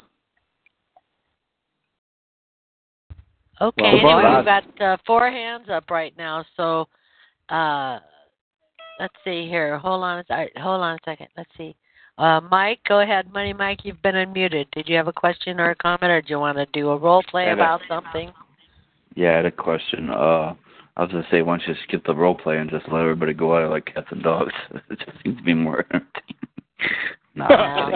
Okay, well, anyway, well, we've got uh, four hands up right now, so... Uh, Let's see here. Hold on. All right, hold on a second. Let's see. Uh, Mike, go ahead. Money Mike, you've been unmuted. Did you have a question or a comment, or do you want to do a role play about a, something? Yeah, I had a question. Uh, I was going to say, why don't you skip the role play and just let everybody go out like cats and dogs? It just seems to be more entertaining. no, no,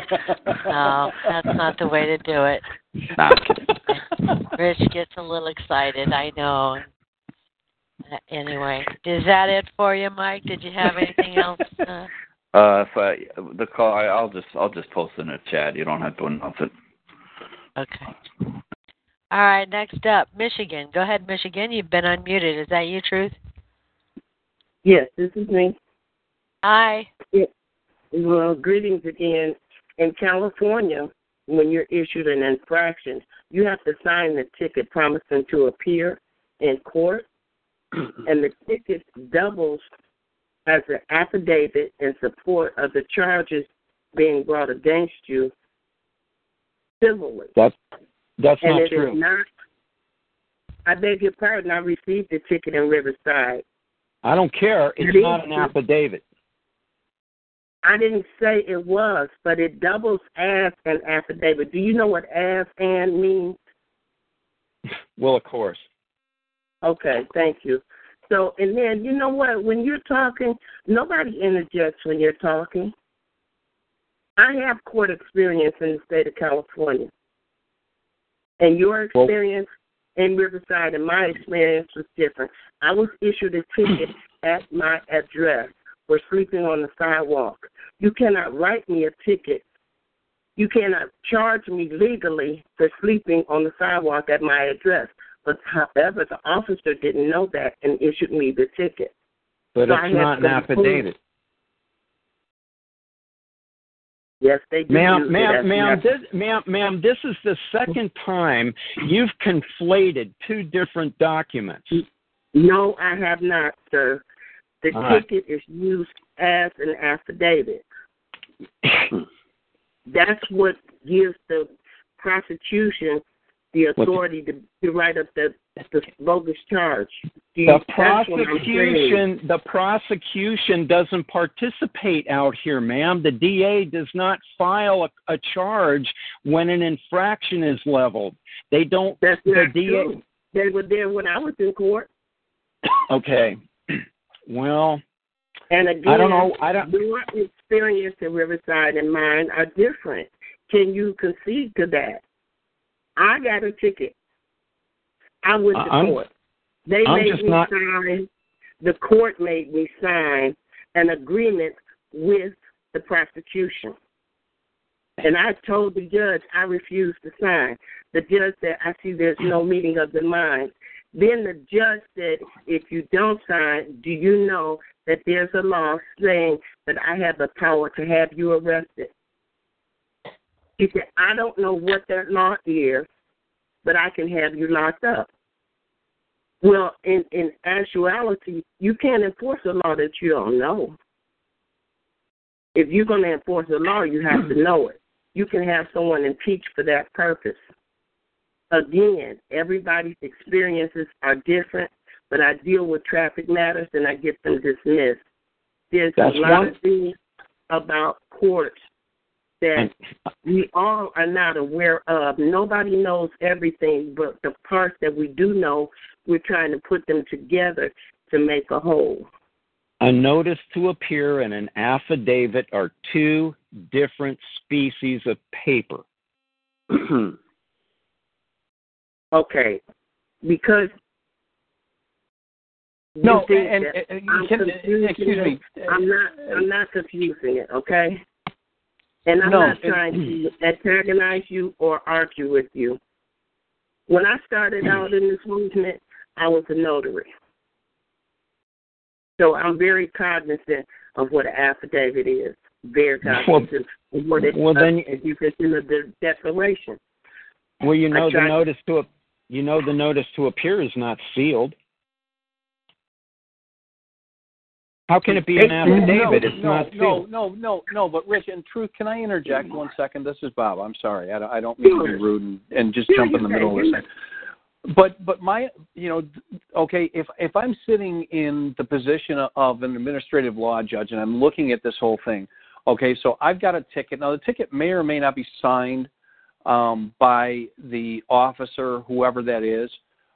no, that's not the way to do it. No, I'm kidding. Rich gets a little excited, I know. Anyway, is that it for you, Mike? Did you have anything else? Uh, uh if I, the call, I, I'll just I'll just post it in a chat. You don't have to announce it. Okay. All right, next up, Michigan. Go ahead, Michigan. You've been unmuted. Is that you, Truth? Yes, this is me. Hi. Yeah. Well, greetings again. In California, when you're issued an infraction, you have to sign the ticket promising to appear in court, and the ticket doubles as an affidavit in support of the charges being brought against you civilly. That's, that's and not it true. Is not, I beg your pardon, I received the ticket in Riverside. I don't care. It's These, not an affidavit. I didn't say it was, but it doubles as an affidavit. Do you know what as and means? Well, of course. Okay, thank you. So, and then, you know what? When you're talking, nobody interjects when you're talking. I have court experience in the state of California. And your experience well, in Riverside and my experience was different. I was issued a ticket at my address for sleeping on the sidewalk. You cannot write me a ticket. You cannot charge me legally for sleeping on the sidewalk at my address. But however, the officer didn't know that and issued me the ticket. But so it's not an affidavit. Yes, they do. Ma'am, ma'am, ma'am, this, ma'am, ma'am, this is the second time you've conflated two different documents. No, I have not, sir. The All ticket right. is used as an affidavit. That's what gives the prosecution the authority the, to, to write up the, the bogus charge. The, the prosecution, the prosecution doesn't participate out here, ma'am. The D A does not file a, a charge when an infraction is leveled. They don't. That's the D A. True. They were there when I was in court. Okay. Well, and again, I don't know. I don't. Your experience in Riverside and mine are different. Can you concede to that? I got a ticket. I went to I'm, court. They I'm made me not... sign. The court made me sign an agreement with the prosecution. And I told the judge I refused to sign. The judge said, I see there's no meeting of the minds. Then the judge said, if you don't sign, do you know that there's a law saying that I have the power to have you arrested? He said, I don't know what that law is, but I can have you locked up. Well, in, in actuality, you can't enforce a law that you don't know. If you're going to enforce a law, you have to know it. You can have someone impeached for that purpose. Again, everybody's experiences are different, but I deal with traffic matters and I get them dismissed. There's That's a lot one. of things about courts that we all are not aware of. Nobody knows everything, but the parts that we do know, we're trying to put them together to make a whole. A notice to appear and an affidavit are two different species of paper. Okay, because no, and, and, and I'm can, excuse me, I'm not, I'm not confusing it. Okay, and I'm no, not trying to antagonize you or argue with you. When I started out in this movement, I was a notary, so I'm very cognizant of what an affidavit is. Very cognizant well, of what it well, then, is. You consider the declaration. Well, you know the notice to. to You know the notice to appear is not sealed. How can it be an affidavit? No, it's no, not sealed. No, no, no, no. But Rich, in truth, can I interject one second? This is Bob. I'm sorry. I don't, I don't mean to be rude and, and just jump in the middle of this. But but my you know okay if if I'm sitting in the position of an administrative law judge and I'm looking at this whole thing, okay, so I've got a ticket. Now the ticket may or may not be signed Um, by the officer, whoever that is,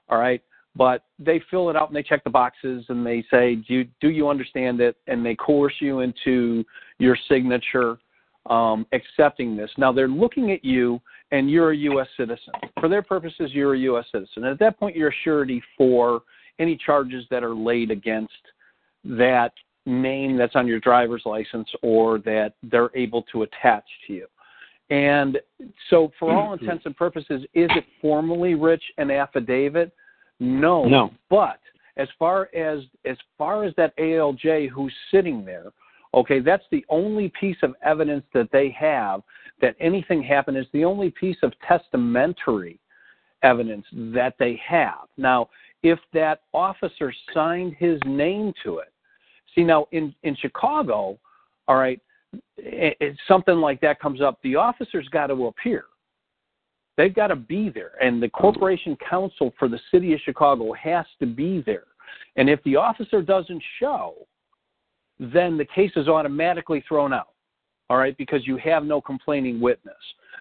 all right? But they fill it out and they check the boxes and they say, do you, do you understand it? And they coerce you into your signature um, accepting this. Now, they're looking at you and you're a U S citizen. For their purposes, you're a U S citizen. And at that point, you're a surety for any charges that are laid against that name that's on your driver's license or that they're able to attach to you. And so for all intents and purposes, is it formally, Rich, an affidavit? No. No. But as far as as far as that A L J who's sitting there, okay, that's the only piece of evidence that they have that anything happened. It's the only piece of testamentary evidence that they have. Now, if that officer signed his name to it, see, now in, in Chicago, all right, it, it, something like that comes up, the officer's got to appear. They've got to be there, and the corporation counsel for the city of Chicago has to be there. And if the officer doesn't show, then the case is automatically thrown out, all right, because you have no complaining witness.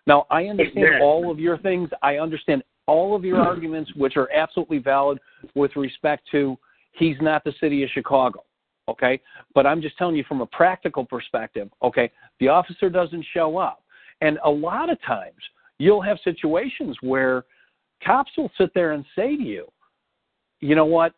Now, I understand all of your things. I understand all of your arguments, which are absolutely valid with respect to he's not the city of Chicago, okay? But I'm just telling you from a practical perspective, okay, the officer doesn't show up. And a lot of times, you'll have situations where cops will sit there and say to you, you know what,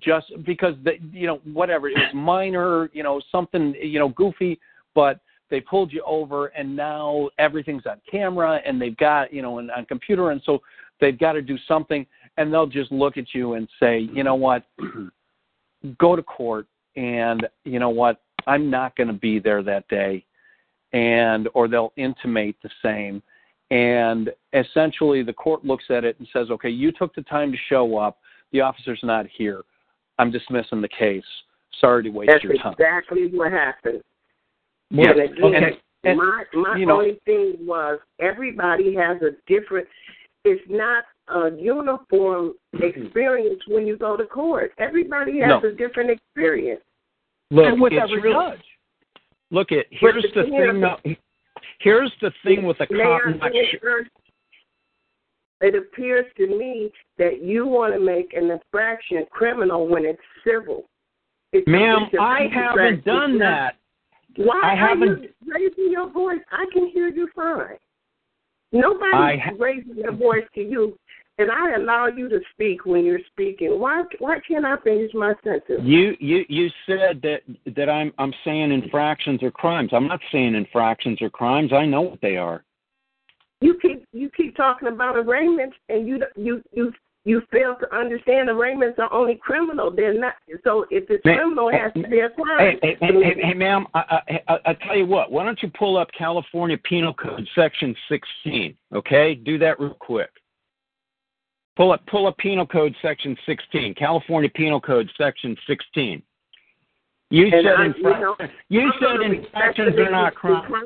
just because, they, you know, whatever, it's minor, you know, something, you know, goofy, but they pulled you over and now everything's on camera and they've got, you know, and on computer, and so they've got to do something, and they'll just look at you and say, you know what, go to court, and you know what, I'm not going to be there that day, and or they'll intimate the same. And essentially the court looks at it and says, okay, you took the time to show up. The officer's not here. I'm dismissing the case. Sorry to waste That's your time. That's exactly what happened. Yes. Well, again, and, my my you know, only thing was everybody has a different, it's not a uniform experience when you go to court. Everybody has no. a different experience. Look, and with every judge. Look, at, here's the, the thing though. Here's the thing with a cop. It appears to me that you want to make an infraction criminal when it's civil. It's Ma'am, I haven't done that. Why I haven't, are you raising your voice? I can hear you fine. Nobody's ha- raising their voice to you, and I allow you to speak when you're speaking. Why why can't I finish my sentence? You you, you said that, that I'm I'm saying infractions are crimes. I'm not saying infractions are crimes. I know what they are. You keep you keep talking about arraignments, and you you you you fail to understand arraignments are only criminal. They're not. So if it's ma'am, criminal, it has to be a crime. Hey, hey, hey, hey ma'am, I, I, I tell you what. Why don't you pull up California Penal Code Section sixteen? Okay, do that real quick. Pull up, pull up Penal Code Section sixteen, California Penal Code Section sixteen. You and said I, infra- you, know, you said infractions are not crimes.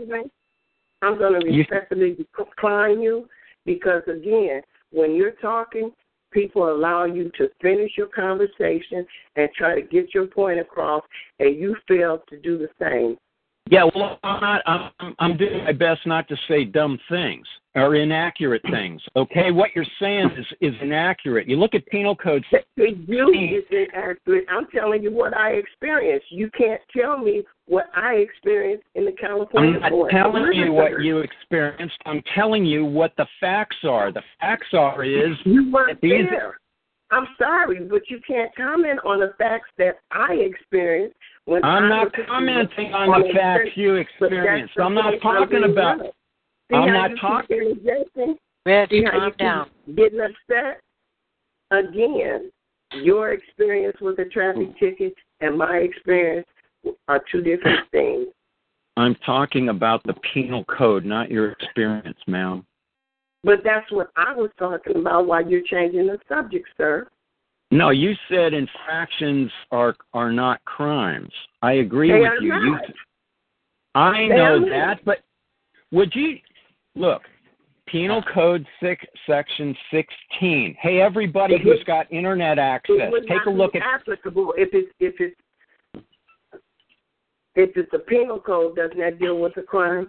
I'm going to respectfully decline you because, again, when you're talking, people allow you to finish your conversation and try to get your point across, and you fail to do the same. Yeah, well, I'm not. I'm, I'm doing my best not to say dumb things or inaccurate things. Okay, what you're saying is, is inaccurate. You look at Penal Code. You is inaccurate. I'm telling you what I experienced. You can't tell me what I experienced in the California court. I'm not telling you what you experienced. I'm telling you what the facts are. The facts are is you weren't there. I'm sorry, but you can't comment on the facts that I experienced. When I'm not commenting on the facts you experienced. I'm not talking about it. I'm not talking. Rich, calm down. Getting upset? Again, your experience with a traffic ticket and my experience are two different things. I'm talking about the penal code, not your experience, ma'am. But that's what I was talking about while you're changing the subject, sir. No, you said infractions are are not crimes. I agree they with you. you. I they know that, but would you look, Penal Code six, Section sixteen. Hey, everybody it who's is, got internet access, take a look at applicable if it's if it's if it's a penal code, doesn't that deal with a crime?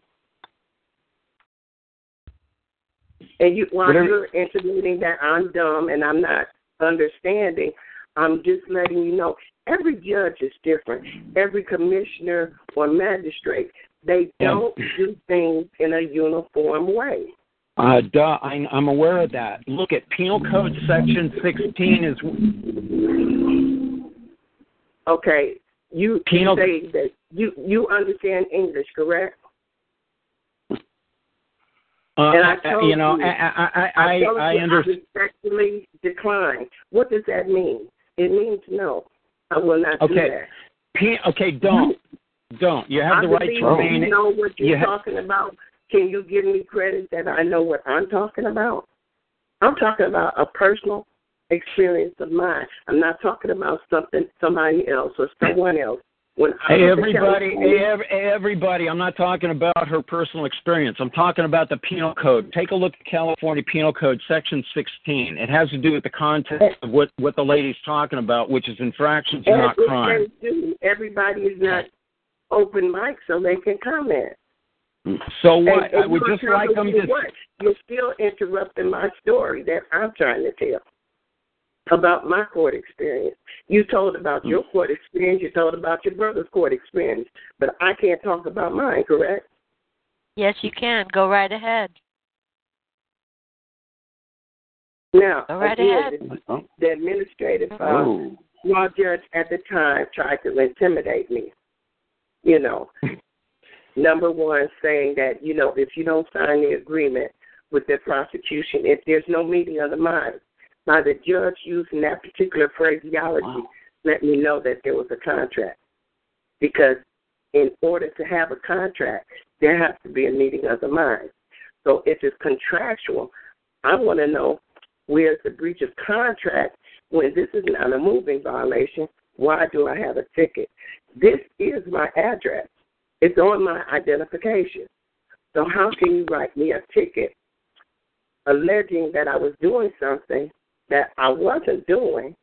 And you, while Whatever. you're intimating that I'm dumb and I'm not understanding, I'm just letting you know every judge is different. Every commissioner or magistrate, they don't yeah. do things in a uniform way. Uh, duh, I, I'm aware of that. Look at Penal Code Section sixteen is... Okay, you Penal... say that you, you understand English, correct? Uh, and I told you, know, you, I, I, I, I, I, I understand. Respectfully declined. What does that mean? It means no. I will not okay. do that. P- okay, don't. Don't. You have I the right to remain. I know what you're you talking ha- about. Can you give me credit that I know what I'm talking about? I'm talking about a personal experience of mine. I'm not talking about something, somebody else or someone else. When hey, everybody, hey, everybody, I'm not talking about her personal experience. I'm talking about the penal code. Take a look at California Penal Code, Section sixteen. It has to do with the context of what, what the lady's talking about, which is infractions, and not crime. Everybody is not open mic so they can comment. So what? And, and I would just like them to... What? You're still interrupting my story that I'm trying to tell about my court experience. You told about your court experience. You told about your brother's court experience. But I can't talk about mine, correct? Yes, you can. Go right ahead. Now, Go right again, ahead. The administrative oh. law judge at the time tried to intimidate me, you know. Number one, saying that, you know, if you don't sign the agreement with the prosecution, if there's no meeting of the minds, by the judge using that particular phraseology, wow. let me know that there was a contract. Because in order to have a contract, there has to be a meeting of the minds. So if it's contractual, I want to know where's the breach of contract when this is not a moving violation. Why do I have a ticket? This is my address. It's on my identification. So how can you write me a ticket alleging that I was doing something that I wasn't doing,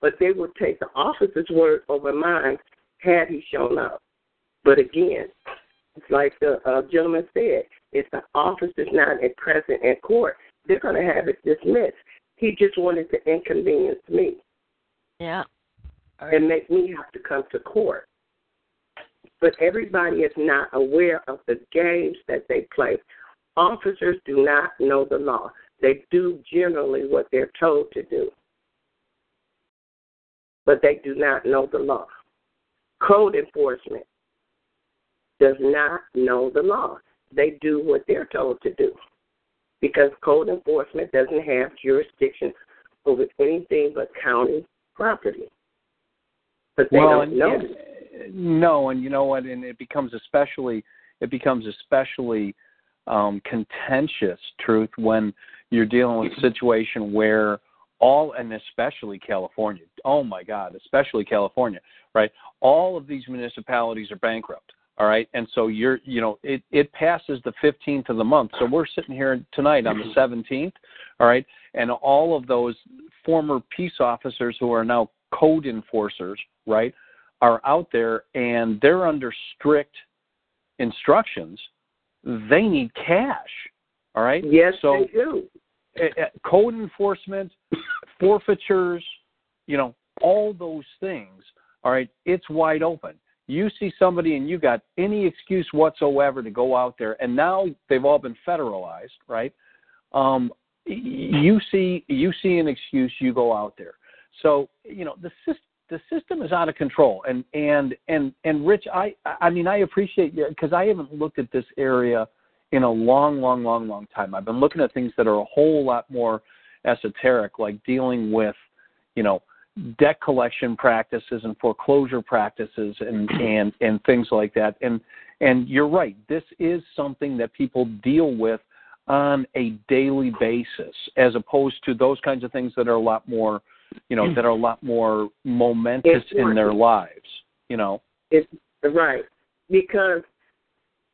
but they would take the officer's word over mine had he shown up? But again, it's like the uh, gentleman said, if the officer's not at present in court, they're going to have it dismissed. He just wanted to inconvenience me. Yeah. All right. And make me have to come to court. But everybody is not aware of the games that they play. Officers do not know the law. They do generally what they're told to do. But they do not know the law. Code enforcement does not know the law. They do what they're told to do because code enforcement doesn't have jurisdiction over anything but county property. But they well, don't know and, it. No, and you know what? And it becomes especially, it becomes especially Um, contentious truth when you're dealing with a situation where all, and especially California, oh my God, especially California, right? All of these municipalities are bankrupt, all right? And so you're, you know, it, it passes the fifteenth of the month. So we're sitting here tonight on the seventeenth, all right? And all of those former peace officers who are now code enforcers, right, are out there and they're under strict instructions. They need cash, all right? Yes, so, they do. Uh, code enforcement, forfeitures, you know, all those things, all right? It's wide open. You see somebody and you got any excuse whatsoever to go out there, and now they've all been federalized, right? Um, you see, you see an excuse, you go out there. So, you know, the system. The system is out of control, and and and, and Rich, I, I mean, I appreciate you because I haven't looked at this area in a long, long, long, long time. I've been looking at things that are a whole lot more esoteric, like dealing with, you know, debt collection practices and foreclosure practices and, and, and things like that. And and you're right, this is something that people deal with on a daily basis, as opposed to those kinds of things that are a lot more. You know, that are a lot more momentous in their lives, you know. It's right. Because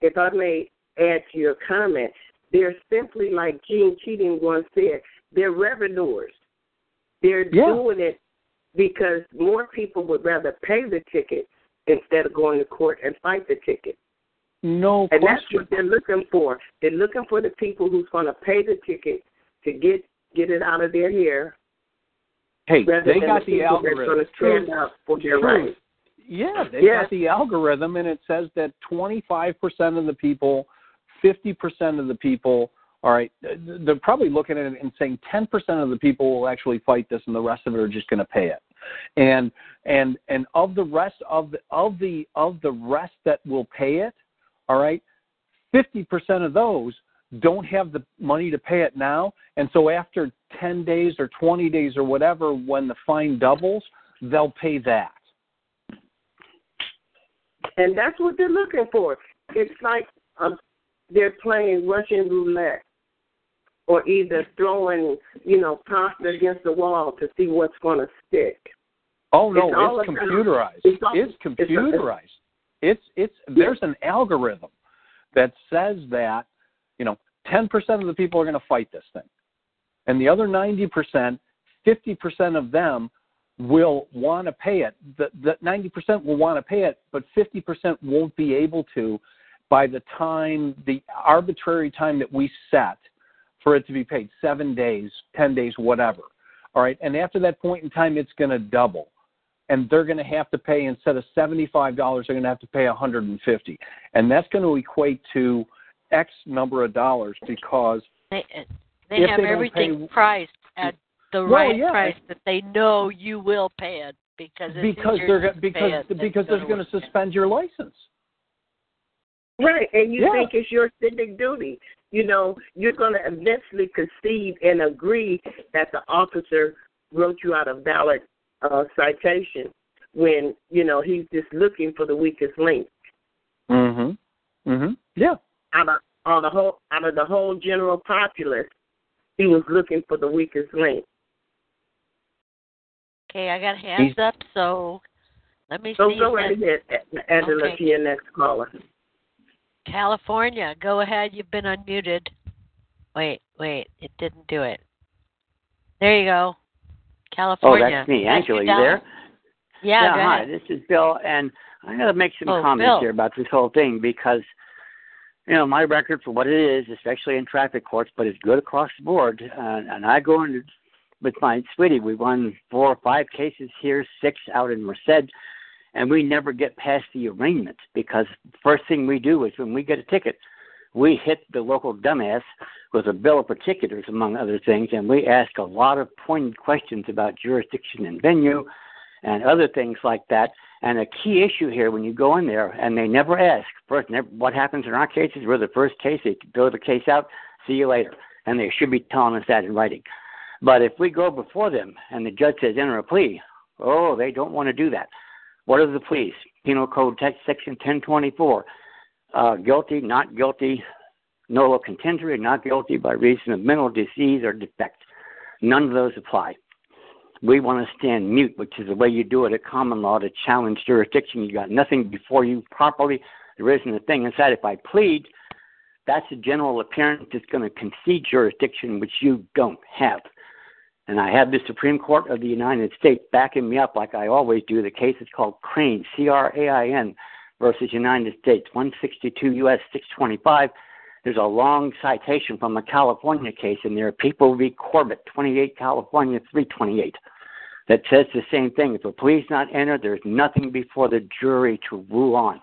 if I may add to your comment, they're simply like Gene Keating once said, they're revenuers. They're yeah. doing it because more people would rather pay the ticket instead of going to court and fight the ticket. No and question. That's what they're looking for. They're looking for the people who's going to pay the ticket to get, get it out of their hair. Hey, they got the algorithm. True. True. Yeah, they yes. got the algorithm, and it says that twenty-five percent of the people, fifty percent of the people, all right, they're probably looking at it and saying ten percent of the people will actually fight this, and the rest of it are just going to pay it. And and and of the rest of the of the of the rest that will pay it, all right, fifty percent of those don't have the money to pay it now, and so after ten days or twenty days or whatever, when the fine doubles, they'll pay that. And that's what they're looking for. It's like um, they're playing Russian roulette, or either throwing, you know, pasta against the wall to see what's going to stick. Oh no, it's, it's computerized. It's, all, it's computerized. It's it's, it's there's an algorithm that says that, you know, ten percent of the people are going to fight this thing, and the other ninety percent, fifty percent of them will want to pay it. The, the ninety percent will want to pay it, but fifty percent won't be able to by the time, the arbitrary time that we set for it to be paid, seven days, ten days, whatever. All right, and after that point in time, it's going to double, and they're going to have to pay, instead of seventy-five dollars, they're going to have to pay one hundred fifty dollars, and that's going to equate to X number of dollars, because they, they have they everything pay, priced at the well, right yeah. price that they know you will pay it, because it's because they're because it, because they're going to suspend your license. Right, and you yeah. think it's your civic duty. You know, you're going to eventually concede and agree that the officer wrote you out a valid uh, citation when, you know, he's just looking for the weakest link. Mm-hmm. Mm-hmm. Yeah. Out of, out of, the, whole, out of the whole general populace, he was looking for the weakest link. Okay, I got hands up, so let me so see. So go right ahead, Angela, okay. to your next caller. California, go ahead. You've been unmuted. Wait, wait. It didn't do it. There you go. California. Oh, that's me. Angela, you there? Yeah, yeah hi, this is Bill, and I'm going to make some oh, comments Bill. here about this whole thing, because, you know, my record for what it is, especially in traffic courts, but it's good across the board, uh, and I go in with my sweetie. We won four or five cases here, six out in Merced, and we never get past the arraignment, because first thing we do is when we get a ticket, we hit the local dumbass with a bill of particulars, among other things, and we ask a lot of pointed questions about jurisdiction and venue and other things like that. And a key issue here, when you go in there, and they never ask, first, never, what happens in our cases, we're the first case, they throw the case out, see you later. And they should be telling us that in writing. But if we go before them and the judge says enter a plea, oh, they don't want to do that. What are the pleas? Penal Code text section ten twenty-four. Uh, guilty, not guilty, nolo contendere, not guilty by reason of mental disease or defect. None of those apply. We want to stand mute, which is the way you do it at common law to challenge jurisdiction. You got nothing before you properly. There isn't a thing inside. If I plead, that's a general appearance that's going to concede jurisdiction, which you don't have. And I have the Supreme Court of the United States backing me up like I always do. The case is called Crain, C R A I N, versus United States, one sixty-two U S six twenty-five. There's a long citation from a California case in there, People v. Corbett, twenty-eight California three twenty-eight, that says the same thing. If a plea's not entered, there's nothing before the jury to rule on.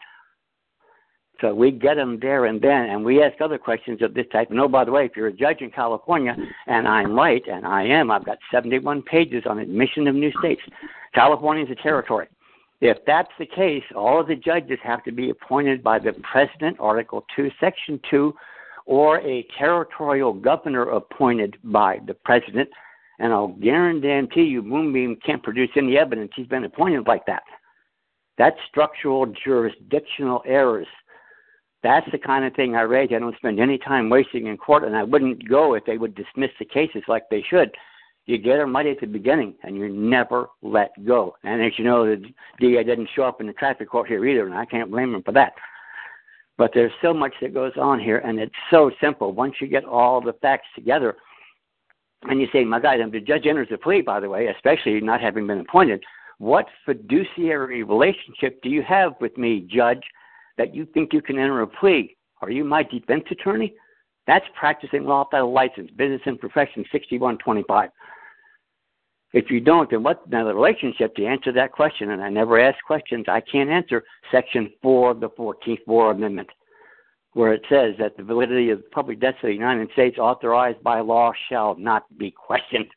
So we get them there and then, and we ask other questions of this type. And oh, by the way, if you're a judge in California, and I'm right, and I am, I've got seventy-one pages on admission of new states. California is a territory. If that's the case, all of the judges have to be appointed by the president, Article two, Section two, or a territorial governor appointed by the president. And I'll guarantee you Moonbeam can't produce any evidence he's been appointed like that. That's structural jurisdictional errors. That's the kind of thing I rage. I don't spend any time wasting in court, and I wouldn't go if they would dismiss the cases like they should. You get them right at the beginning, and you're never let go. And as you know, the D A didn't show up in the traffic court here either, and I can't blame them for that. But there's so much that goes on here, and it's so simple. Once you get all the facts together, and you say, my God, and the judge enters the plea, by the way, especially not having been appointed, what fiduciary relationship do you have with me, judge, that you think you can enter a plea? Are you my defense attorney? That's practicing law without a license, business and profession sixty-one twenty-five. If you don't, then what's the relationship to answer that question? And I never ask questions I can't answer, Section four of the fourteenth War Amendment, where it says that the validity of the public debts of the United States authorized by law shall not be questioned.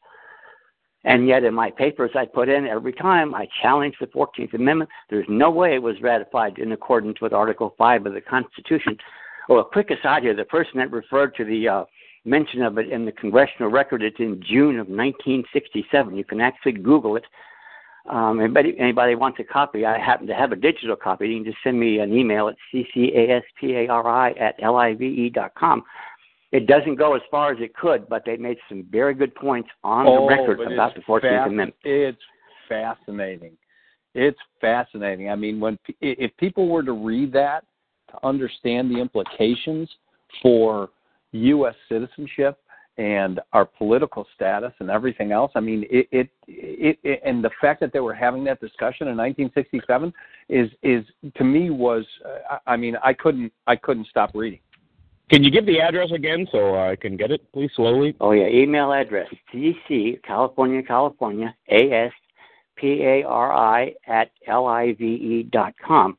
And yet in my papers I put in every time I challenge the fourteenth Amendment, there's no way it was ratified in accordance with Article five of the Constitution. Oh, a quick aside here. The person that referred to the uh, mention of it in the congressional record, it's in June of nineteen sixty-seven. You can actually Google it. Um, anybody, anybody wants a copy, I happen to have a digital copy. You can just send me an email at c c a s p a r i at l i v e dot com. It doesn't go as far as it could, but they made some very good points on oh, the record about the fourteenth fasc- Amendment. It's fascinating. It's fascinating. I mean, when if people were to read that, to understand the implications for U S citizenship and our political status and everything else, I mean, it, it, it, it and the fact that they were having that discussion in nineteen sixty-seven is, is to me was, uh, I mean, I couldn't, I couldn't stop reading. Can you give the address again so I can get it, please, slowly? Oh, yeah, email address, C C, California, California, A S P A R I at L I V E dot com.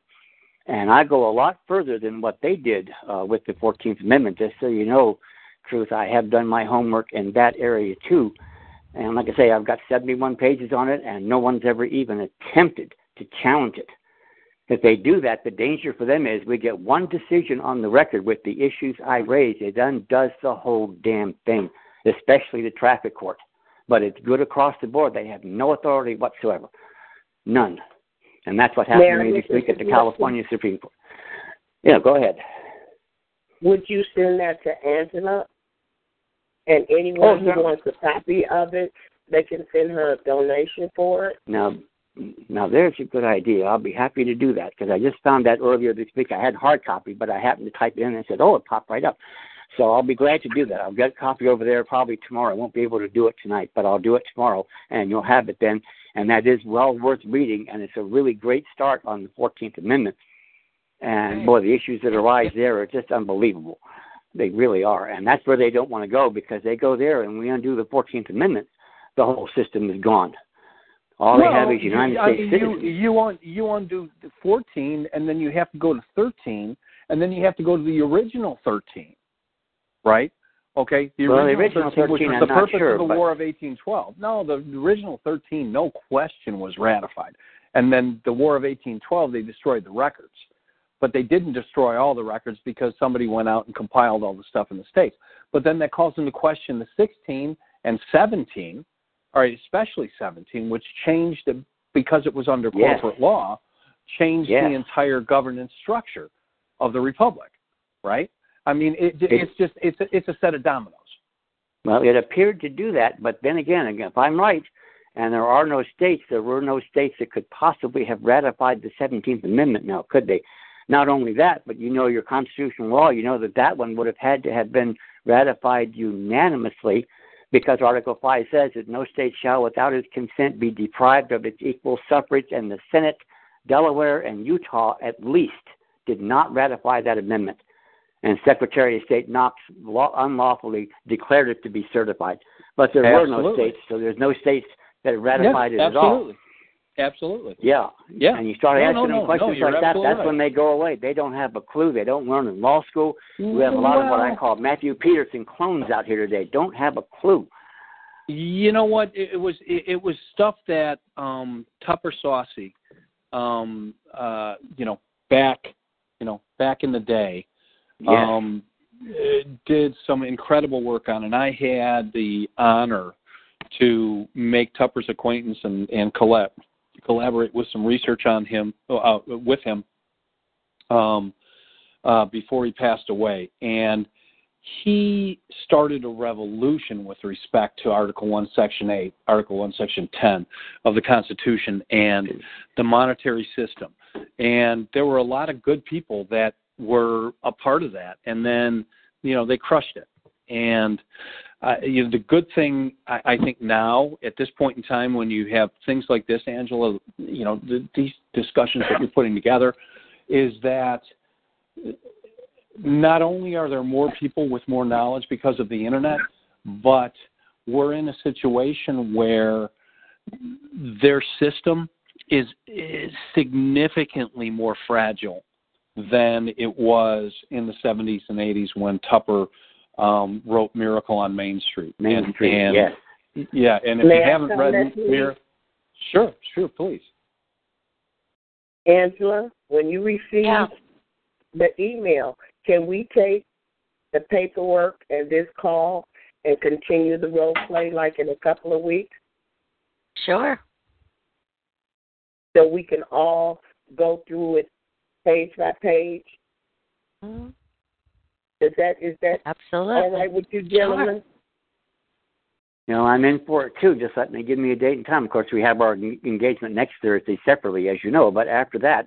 And I go a lot further than what they did uh, with the fourteenth Amendment. Just so you know, Truth, I have done my homework in that area, too. And like I say, I've got seventy-one pages on it, and no one's ever even attempted to challenge it. If they do that, the danger for them is we get one decision on the record with the issues I raised. It undoes the whole damn thing, especially the traffic court. But it's good across the board. They have no authority whatsoever. None. And that's what happened to me this week at the California Supreme Court. Yeah, go ahead. Would you send that to Angela? And anyone oh, no. who wants a copy of it, they can send her a donation for it? Now, now there's a good idea. I'll be happy to do that, because I just found that earlier this week. I had hard copy, but I happened to type it in and said, oh, it popped right up. So I'll be glad to do that. I'll get a copy over there probably tomorrow. I won't be able to do it tonight, but I'll do it tomorrow, and you'll have it then. And that is well worth reading, and it's a really great start on the fourteenth Amendment. And, boy, the issues that arise there are just unbelievable. They really are. And that's where they don't want to go, because they go there and we undo the fourteenth Amendment, the whole system is gone. All well, they have is United I States mean, citizens. You, you, un, you undo fourteen, and then you have to go to thirteen, and then you have to go to the original thirteen, right? Okay, the well, original, the original thirteen, thirteen, which was I'm the purpose sure, of the but... War of eighteen twelve. No, the original thirteen, no question, was ratified. And then the War of eighteen twelve, they destroyed the records. But they didn't destroy all the records, because somebody went out and compiled all the stuff in the States. But then that calls into question the sixteen and seventeen, all right, especially seventeen, which changed, the, because it was under yes. corporate law, changed yes. the entire governance structure of the Republic, right? I mean, it, it's just, it's a, it's a set of dominoes. Well, it appeared to do that, but then again, if I'm right, and there are no states, there were no states that could possibly have ratified the seventeenth Amendment now, could they? Not only that, but you know your constitutional law, you know that that one would have had to have been ratified unanimously, because Article five says that no state shall, without its consent, be deprived of its equal suffrage, and the Senate, Delaware, and Utah at least did not ratify that amendment. And Secretary of State Knox unlawfully declared it to be certified. But there absolutely. were no states, so there's no states that ratified yes, it at all. Absolutely. Yeah. yeah. And you start no, asking no, them no, questions no, like that, that's right. when they go away. They don't have a clue. They don't learn in law school. We have a lot well, of what I call Matthew Peterson clones out here today. Don't have a clue. You know what? It, it was it, it was stuff that um, Tupper Saucy, um, uh, you know, back, you know, back in the day, Yes. Um, did some incredible work on, and I had the honor to make Tupper's acquaintance and, and collab, collaborate with some research on him, uh, with him, um, uh, before he passed away. And he started a revolution with respect to Article one, Section eight, Article one, Section ten of the Constitution and the monetary system. And there were a lot of good people that were a part of that, and then, you know, they crushed it. And uh, you know, the good thing, I, I think now, at this point in time, when you have things like this, Angela, you know, the, these discussions that you're putting together, is that not only are there more people with more knowledge because of the internet, but we're in a situation where their system is, is significantly more fragile than it was in the seventies and eighties when Tupper um, wrote Miracle on Main Street. Main and, Street, and, yes. Yeah, and if May you I haven't read Miracle... Sure, sure, please. Angela, when you received yeah. the email. Can we take the paperwork and this call and continue the role play like in a couple of weeks? Sure. So we can all go through it page by page? Mm-hmm. Is that is that Absolutely. all right with you, gentlemen? Sure. You know, I'm in for it, too. Just let me give me a date and time. Of course, we have our engagement next Thursday separately, as you know. But after that,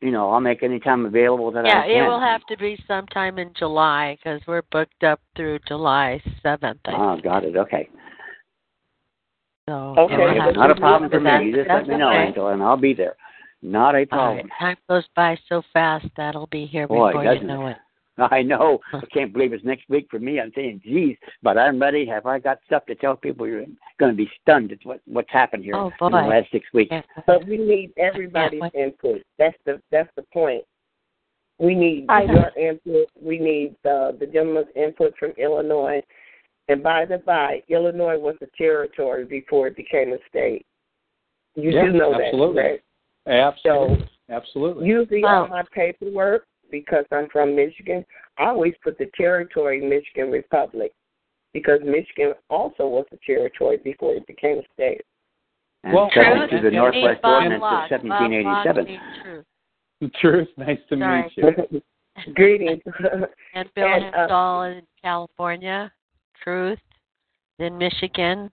you know, I'll make any time available that yeah, I can. Yeah, it will have to be sometime in July because we're booked up through July seventh. I oh, think. Got it. Okay. So, okay. We'll not a problem for me. You just let me know, okay. Angela, and I'll be there. Not a problem. Right. Time goes by so fast. That'll be here Boy, before you know it. it. I know. I can't believe it's next week for me. I'm saying, geez, but I'm ready. Have I got stuff to tell people? You're going to be stunned at what, what's happened here oh, in the last six weeks. Yeah. But we need everybody's yeah. input. That's the that's the point. We need I your know. input. We need uh, the gentleman's input from Illinois. And by the by, Illinois was a territory before it became a state. You yeah, do know absolutely. that, right? Absolutely. So absolutely. Usually wow. all my paperwork, because I'm from Michigan, I always put the territory Michigan Republic because Michigan also was a territory before it became a state. And well, second to the Northwest Ordinance of seventeen eighty-seven. Truth. Truth, nice to Sorry. meet you. Greetings. And Bill Henshaw uh, in California, Truth, in Michigan,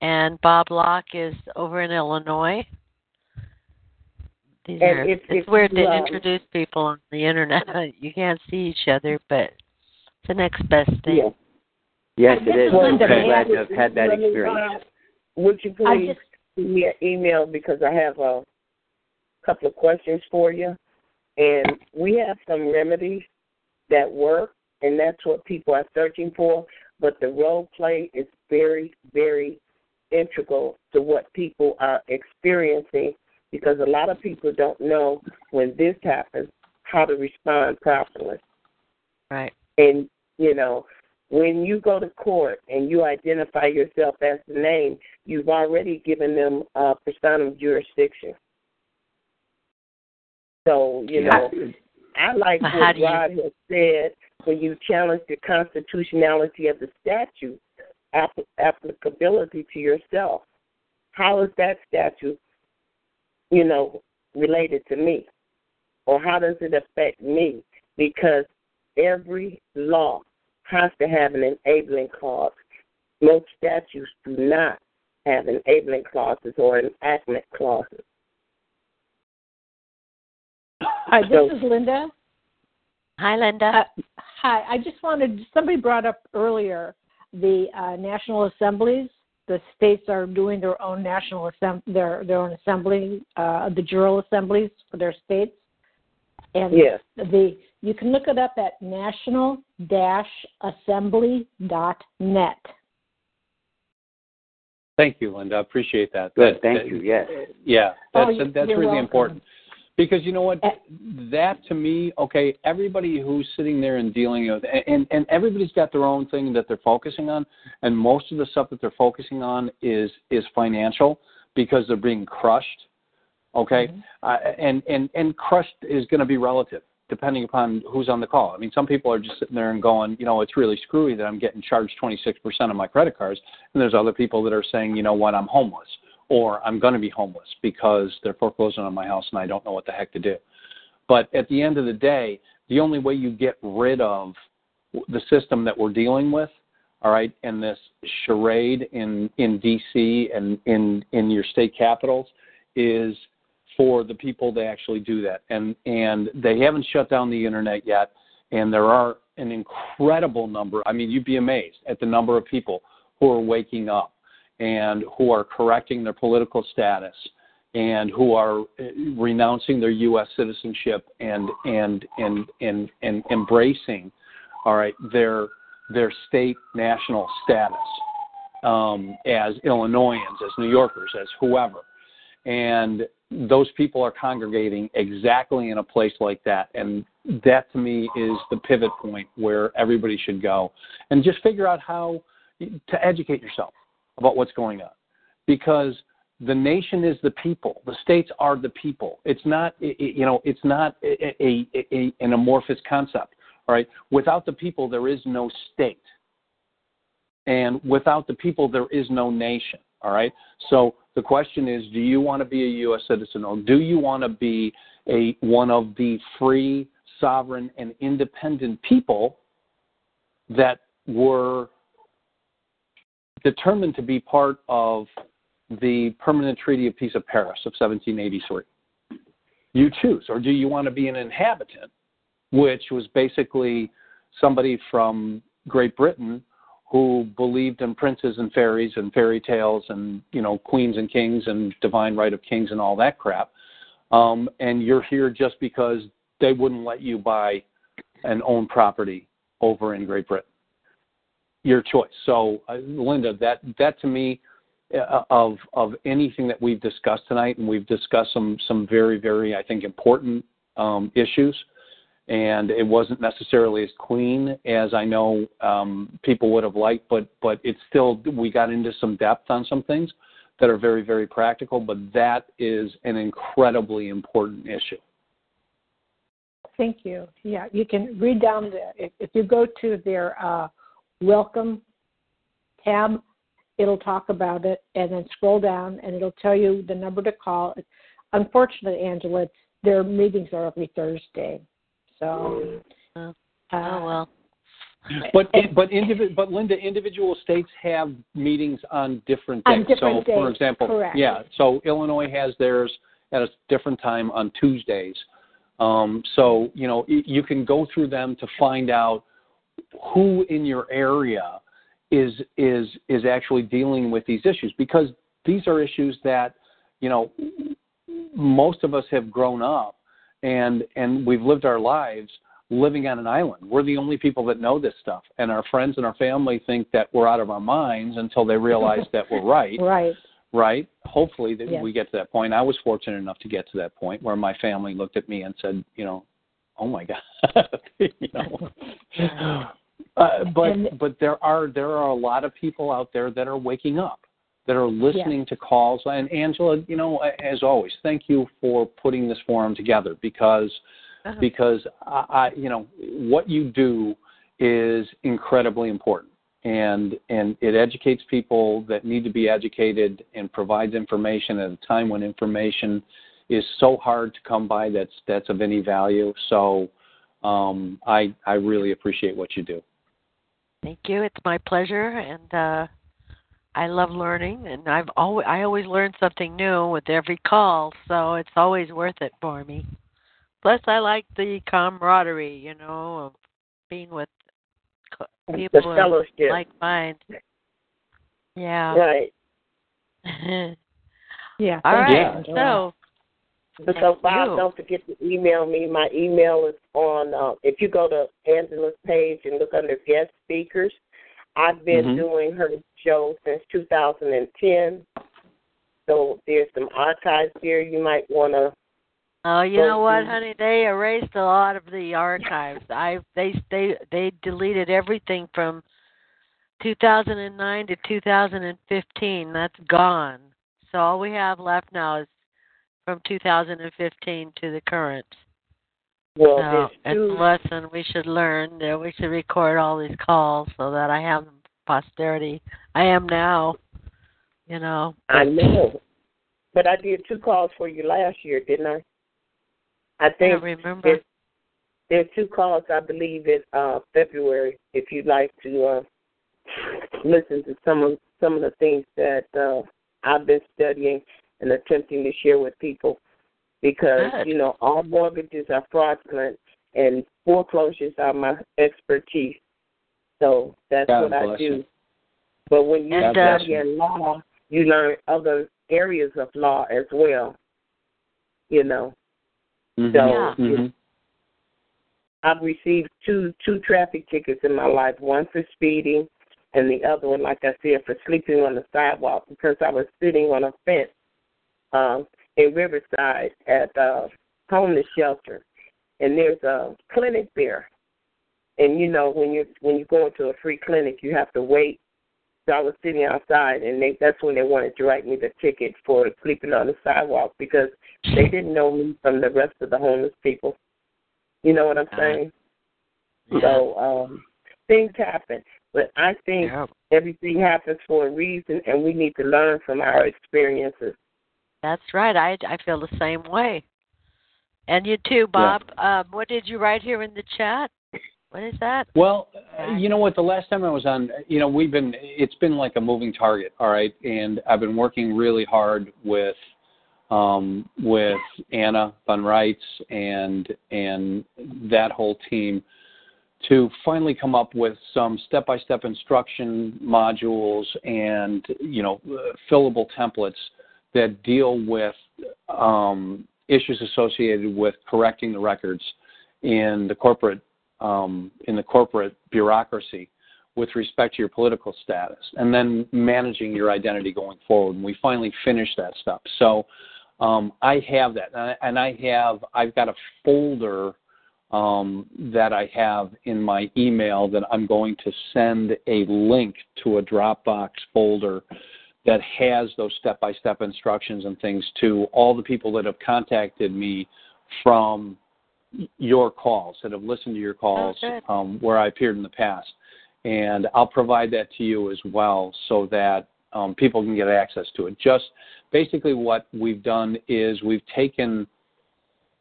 and Bob Block is over in Illinois. These and are, if, it's if weird to love. introduce people on the internet. You can't see each other, but it's the next best thing. Yeah. Yes, it is. I'm glad to have had that experience. Would you please just, send me an email because I have a couple of questions for you. And we have some remedies that work, and that's what people are searching for. But the role play is very, very integral to what people are experiencing, because a lot of people don't know when this happens how to respond properly. Right. And, you know, when you go to court and you identify yourself as the name, you've already given them a personam jurisdiction. So, you know, I like what God has said when you challenge the constitutionality of the statute, applicability to yourself. How is that statute, you know, related to me? Or how does it affect me? Because every law has to have an enabling clause. Most statutes do not have enabling clauses or enactment clauses. Hi, this so, is Linda. Hi, Linda. Uh, hi. I just wanted, somebody brought up earlier the uh, national assemblies. The states are doing their own national assembly, their their own assembly, uh, the jural assemblies for their states, and yes. the you can look it up at national dash assembly dot net. Thank you, Linda. I appreciate that. Good. That, Thank that, you. Yes. Yeah. That's oh, that's really welcome. important because you know what, that to me, okay, everybody who's sitting there and dealing with, and, and everybody's got their own thing that they're focusing on, and most of the stuff that they're focusing on is is financial because they're being crushed, okay? Mm-hmm. Uh, and, and, and crushed is going to be relative depending upon who's on the call. I mean, some people are just sitting there and going, you know, it's really screwy that I'm getting charged twenty-six percent of my credit cards, and there's other people that are saying, you know what, I'm homeless. Or I'm going to be homeless because they're foreclosing on my house and I don't know what the heck to do. But at the end of the day, the only way you get rid of the system that we're dealing with, all right, and this charade in, in D C and in, in your state capitals is for the people that actually do that. And, and they haven't shut down the internet yet, and there are an incredible number. I mean, you'd be amazed at the number of people who are waking up and who are correcting their political status, and who are renouncing their U S citizenship and and and and, and embracing, all right, their their state national status um, as Illinoisans, as New Yorkers, as whoever, and those people are congregating exactly in a place like that, and that to me is the pivot point where everybody should go, and just figure out how to educate yourself about what's going on, because the nation is the people. The states are the people. It's not, you know, it's not a, a, a, an amorphous concept. All right. Without the people, there is no state. And without the people, there is no nation. All right. So the question is, do you want to be a U S citizen, or do you want to be a one of the free, sovereign, and independent people that were determined to be part of the Permanent Treaty of Peace of Paris of seventeen eighty-three? You choose. Or do you want to be an inhabitant, which was basically somebody from Great Britain who believed in princes and fairies and fairy tales and, you know, queens and kings and divine right of kings and all that crap. Um, and you're here just because they wouldn't let you buy and own property over in Great Britain. Your choice. So, uh, Linda, that that to me, uh, of of anything that we've discussed tonight, and we've discussed some some very, very, I think, important um, issues, and it wasn't necessarily as clean as I know um, people would have liked, but but it's still, we got into some depth on some things that are very, very practical, but that is an incredibly important issue. Thank you. Yeah, you can read down there. If, if you go to their uh, welcome tab, it'll talk about it, and then scroll down, and it'll tell you the number to call. Unfortunately, Angela, their meetings are every Thursday. So, uh, oh well. But but indivi- but Linda, individual states have meetings on different days. On different so, days, for example, correct. Yeah. So Illinois has theirs at a different time on Tuesdays. Um, so, you know, you can go through them to find out who in your area is is is actually dealing with these issues, because these are issues that, you know, most of us have grown up and and we've lived our lives living on an island. We're the only people that know this stuff, and our friends and our family think that we're out of our minds until they realize that we're right. Right. Right. Hopefully that, yes, we get to that point. I was fortunate enough to get to that point where my family looked at me and said, you know, oh my God. You know. uh, but and, but there are there are a lot of people out there that are waking up, that are listening, yes, to calls. And Angela, you know, as always, thank you for putting this forum together, because uh-huh. because I, I you know, what you do is incredibly important. And and it educates people that need to be educated, and provides information at a time when information is so hard to come by that's that's of any value. So um, I I really appreciate what you do. Thank you. It's my pleasure, and uh, I love learning, and I've always I always learn something new with every call, so it's always worth it for me. Plus, I like the camaraderie, you know, of being with people the fellowship, like mine. Yeah. Right. Yeah. All right. Yeah. So, so Bob, you. Don't forget to email me. My email is on. Uh, if you go to Angela's page and look under guest speakers, I've been mm-hmm. doing her show since two thousand ten. So there's some archives here you might want to. Oh, you know what, honey? They erased a lot of the archives. I they they they deleted everything from two thousand nine to two thousand fifteen. That's gone. So all we have left now is from two thousand fifteen to the current. Well, so it's a lesson we should learn. That we should record all these calls so that I have posterity. I am now, you know. I know, but I did two calls for you last year, didn't I? I think I remember. There are two calls, I believe, in uh, February, if you'd like to uh, listen to some of some of the things that uh, I've been studying and attempting to share with people, because, good, you know, all mortgages are fraudulent, and foreclosures are my expertise. So that's God what I do. You. But when you study in law, you learn other areas of law as well, you know. Mm-hmm. So yeah. mm-hmm. I've received two two traffic tickets in my life, one for speeding and the other one, like I said, for sleeping on the sidewalk, because I was sitting on a fence um, in Riverside at a homeless shelter. And there's a clinic there. And, you know, when you're, when you go into a free clinic, you have to wait So I was sitting outside, and they, that's when they wanted to write me the ticket for sleeping on the sidewalk because they didn't know me from the rest of the homeless people. You know what I'm saying? Uh, yeah. So um, things happen. But I think yeah. everything happens for a reason, and we need to learn from our experiences. That's right. I, I feel the same way. And you too, Bob. Yeah. Um, what did you write here in the chat? What is that? Well, uh, you know what? The last time I was on, you know, we've been, it's been like a moving target, all right? And I've been working really hard with um, with Anna von Reitz and and that whole team to finally come up with some step-by-step instruction modules and, you know, fillable templates that deal with um, issues associated with correcting the records in the corporate um, in the corporate bureaucracy with respect to your political status, and then managing your identity going forward. And we finally finished that stuff. So um, I have that, and I, and I have I've got a folder um, that I have in my email that I'm going to send a link to a Dropbox folder that has those step-by-step instructions and things to all the people that have contacted me from your calls, that have listened to your calls um, where I appeared in the past. And I'll provide that to you as well so that um, people can get access to it. Just basically what we've done is we've taken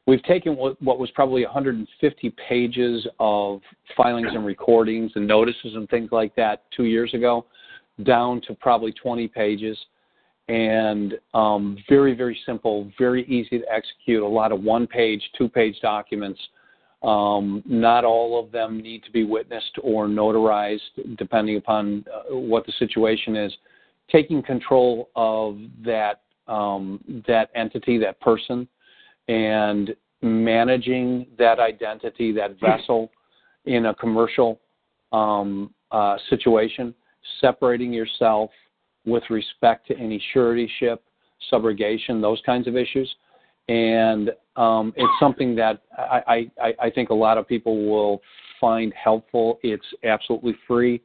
we've taken what, what was probably one hundred fifty pages of filings and recordings and notices and things like that two years ago, down to probably twenty pages, and um, very, very simple, very easy to execute, a lot of one-page, two-page documents. Um, not all of them need to be witnessed or notarized, depending upon uh, what the situation is. Taking control of that um, that entity, that person, and managing that identity, that vessel in a commercial um, uh, situation. Separating yourself with respect to any suretyship, subrogation, those kinds of issues. And um, it's something that I, I, I think a lot of people will find helpful. It's absolutely free.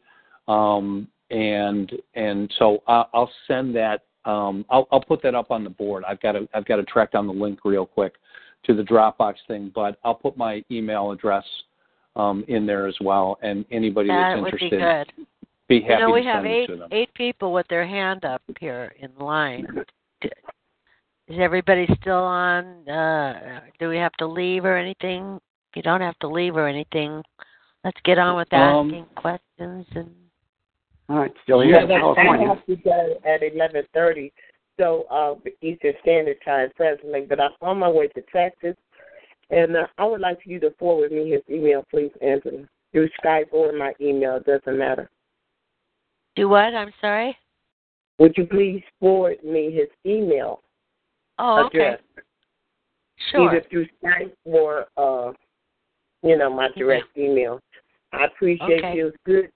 Um, and and so I'll send that, um, I'll, I'll put that up on the board. I've got to, I've got to track down the link real quick to the Dropbox thing, but I'll put my email address um, in there as well. And anybody that's interested. That would be good. Be happy you know, we to have eight, eight people with their hand up here in line. Is everybody still on? Uh, do we have to leave or anything? You don't have to leave or anything. Let's get on with asking um, questions. And all right, still here. Yeah, I have to go at eleven thirty, so uh, Eastern Standard Time presently, but I'm on my way to Texas, and uh, I would like for you to forward me his email, please, Anthony, through Skype or my email. It doesn't matter. Do what? I'm sorry? Would you please forward me his email oh, address? Okay. Sure. Either through Skype or, uh, you know, my direct yeah. email. I appreciate okay. you. It's good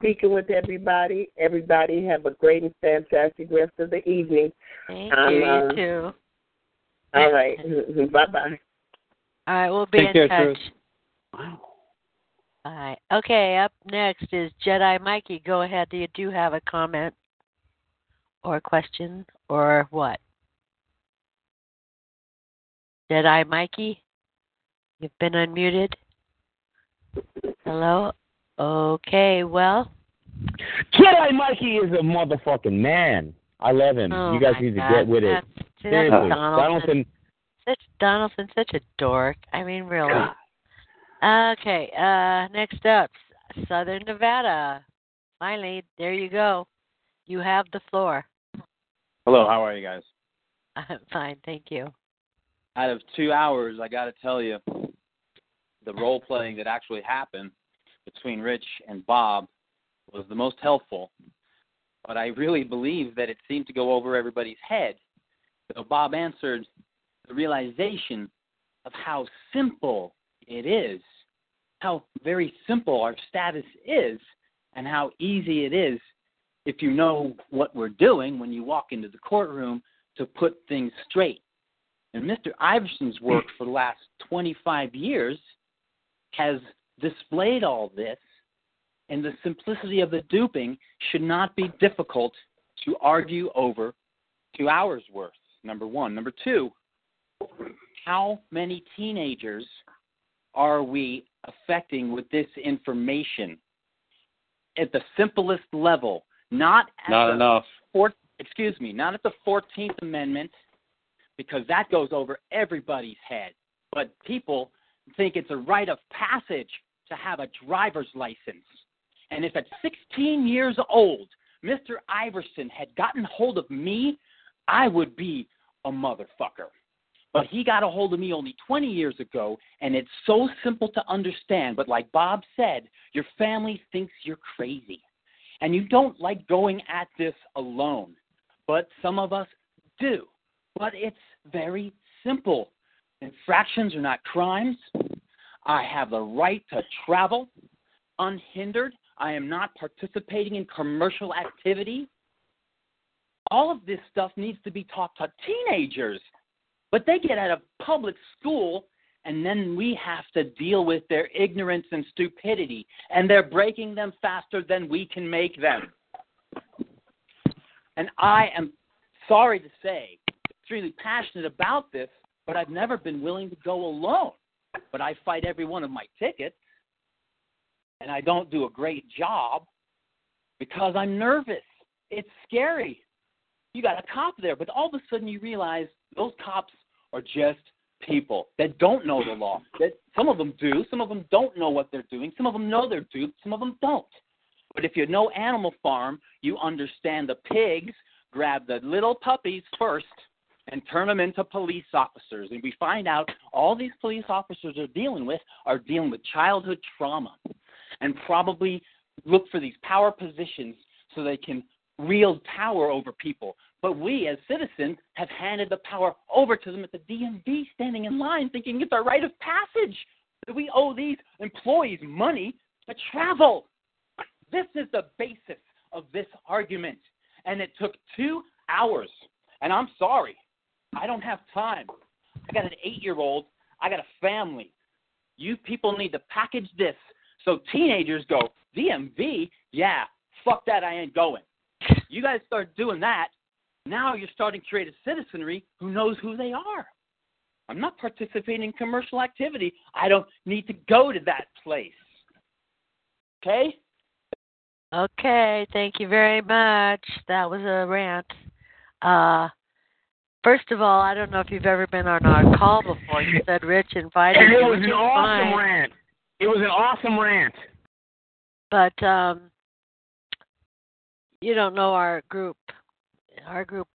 speaking with everybody. Everybody have a great and fantastic rest of the evening. Thank um, you, uh, you too. All right. Bye-bye. All right, we'll be Take in care, touch. Truth. Wow. All right. Okay, up next is Jedi Mikey. Go ahead. Do you do have a comment or a question or what? Jedi Mikey, you've been unmuted. Hello? Okay, well. Jedi Mikey is a motherfucking man. I love him. Oh, you guys need God. to get with that's, it. That's Seriously. Donaldson. Such Donaldson, such a dork. I mean, really. God. Okay, uh, next up, Southern Nevada. Finally, there you go. You have the floor. Hello, how are you guys? I'm fine, thank you. Out of two hours, I got to tell you, the role-playing that actually happened between Rich and Bob was the most helpful, but I really believe that it seemed to go over everybody's head. So Bob answered the realization of how simple it is, how very simple our status is, and how easy it is if you know what we're doing when you walk into the courtroom to put things straight. And Mister Iverson's work for the last twenty-five years has displayed all this and the simplicity of the duping should not be difficult to argue over two hours worth, number one. Number two, how many teenagers are we affecting with this information at the simplest level? Not at not the enough. Fourth, excuse me, not at the fourteenth Amendment, because that goes over everybody's head. But people think it's a rite of passage to have a driver's license. And if at sixteen years old, Mister Iverson had gotten hold of me, I would be a motherfucker. But he got a hold of me only twenty years ago, and it's so simple to understand. But like Bob said, your family thinks you're crazy. And you don't like going at this alone. But some of us do. But it's very simple. Infractions are not crimes. I have the right to travel unhindered. I am not participating in commercial activity. All of this stuff needs to be taught to teenagers, but they get out of public school, and then we have to deal with their ignorance and stupidity, and they're breaking them faster than we can make them. And I am sorry to say, extremely passionate about this, but I've never been willing to go alone. But I fight every one of my tickets, and I don't do a great job because I'm nervous. It's scary. You got a cop there, but all of a sudden you realize those cops are just people that don't know the law. That some of them do, some of them don't know what they're doing, some of them know they're duped, some of them don't. But if you know Animal Farm, you understand the pigs grab the little puppies first and turn them into police officers. And we find out all these police officers are dealing with are dealing with childhood trauma and probably look for these power positions so they can wield power over people. But we as citizens have handed the power over to them at the D M V, standing in line thinking it's our rite of passage that we owe these employees money to travel. This is the basis of this argument. And it took two hours. And I'm sorry. I don't have time. I got an eight-year-old. I got a family. You people need to package this so teenagers go, D M V? Yeah, fuck that, I ain't going. You guys start doing that, now you're starting to create a citizenry who knows who they are. I'm not participating in commercial activity. I don't need to go to that place. Okay? Okay, thank you very much. That was a rant. Uh, first of all, I don't know if you've ever been on our call before. You said Rich invited you. It was an awesome rant. It was an awesome rant. But um, you don't know our group. Our group,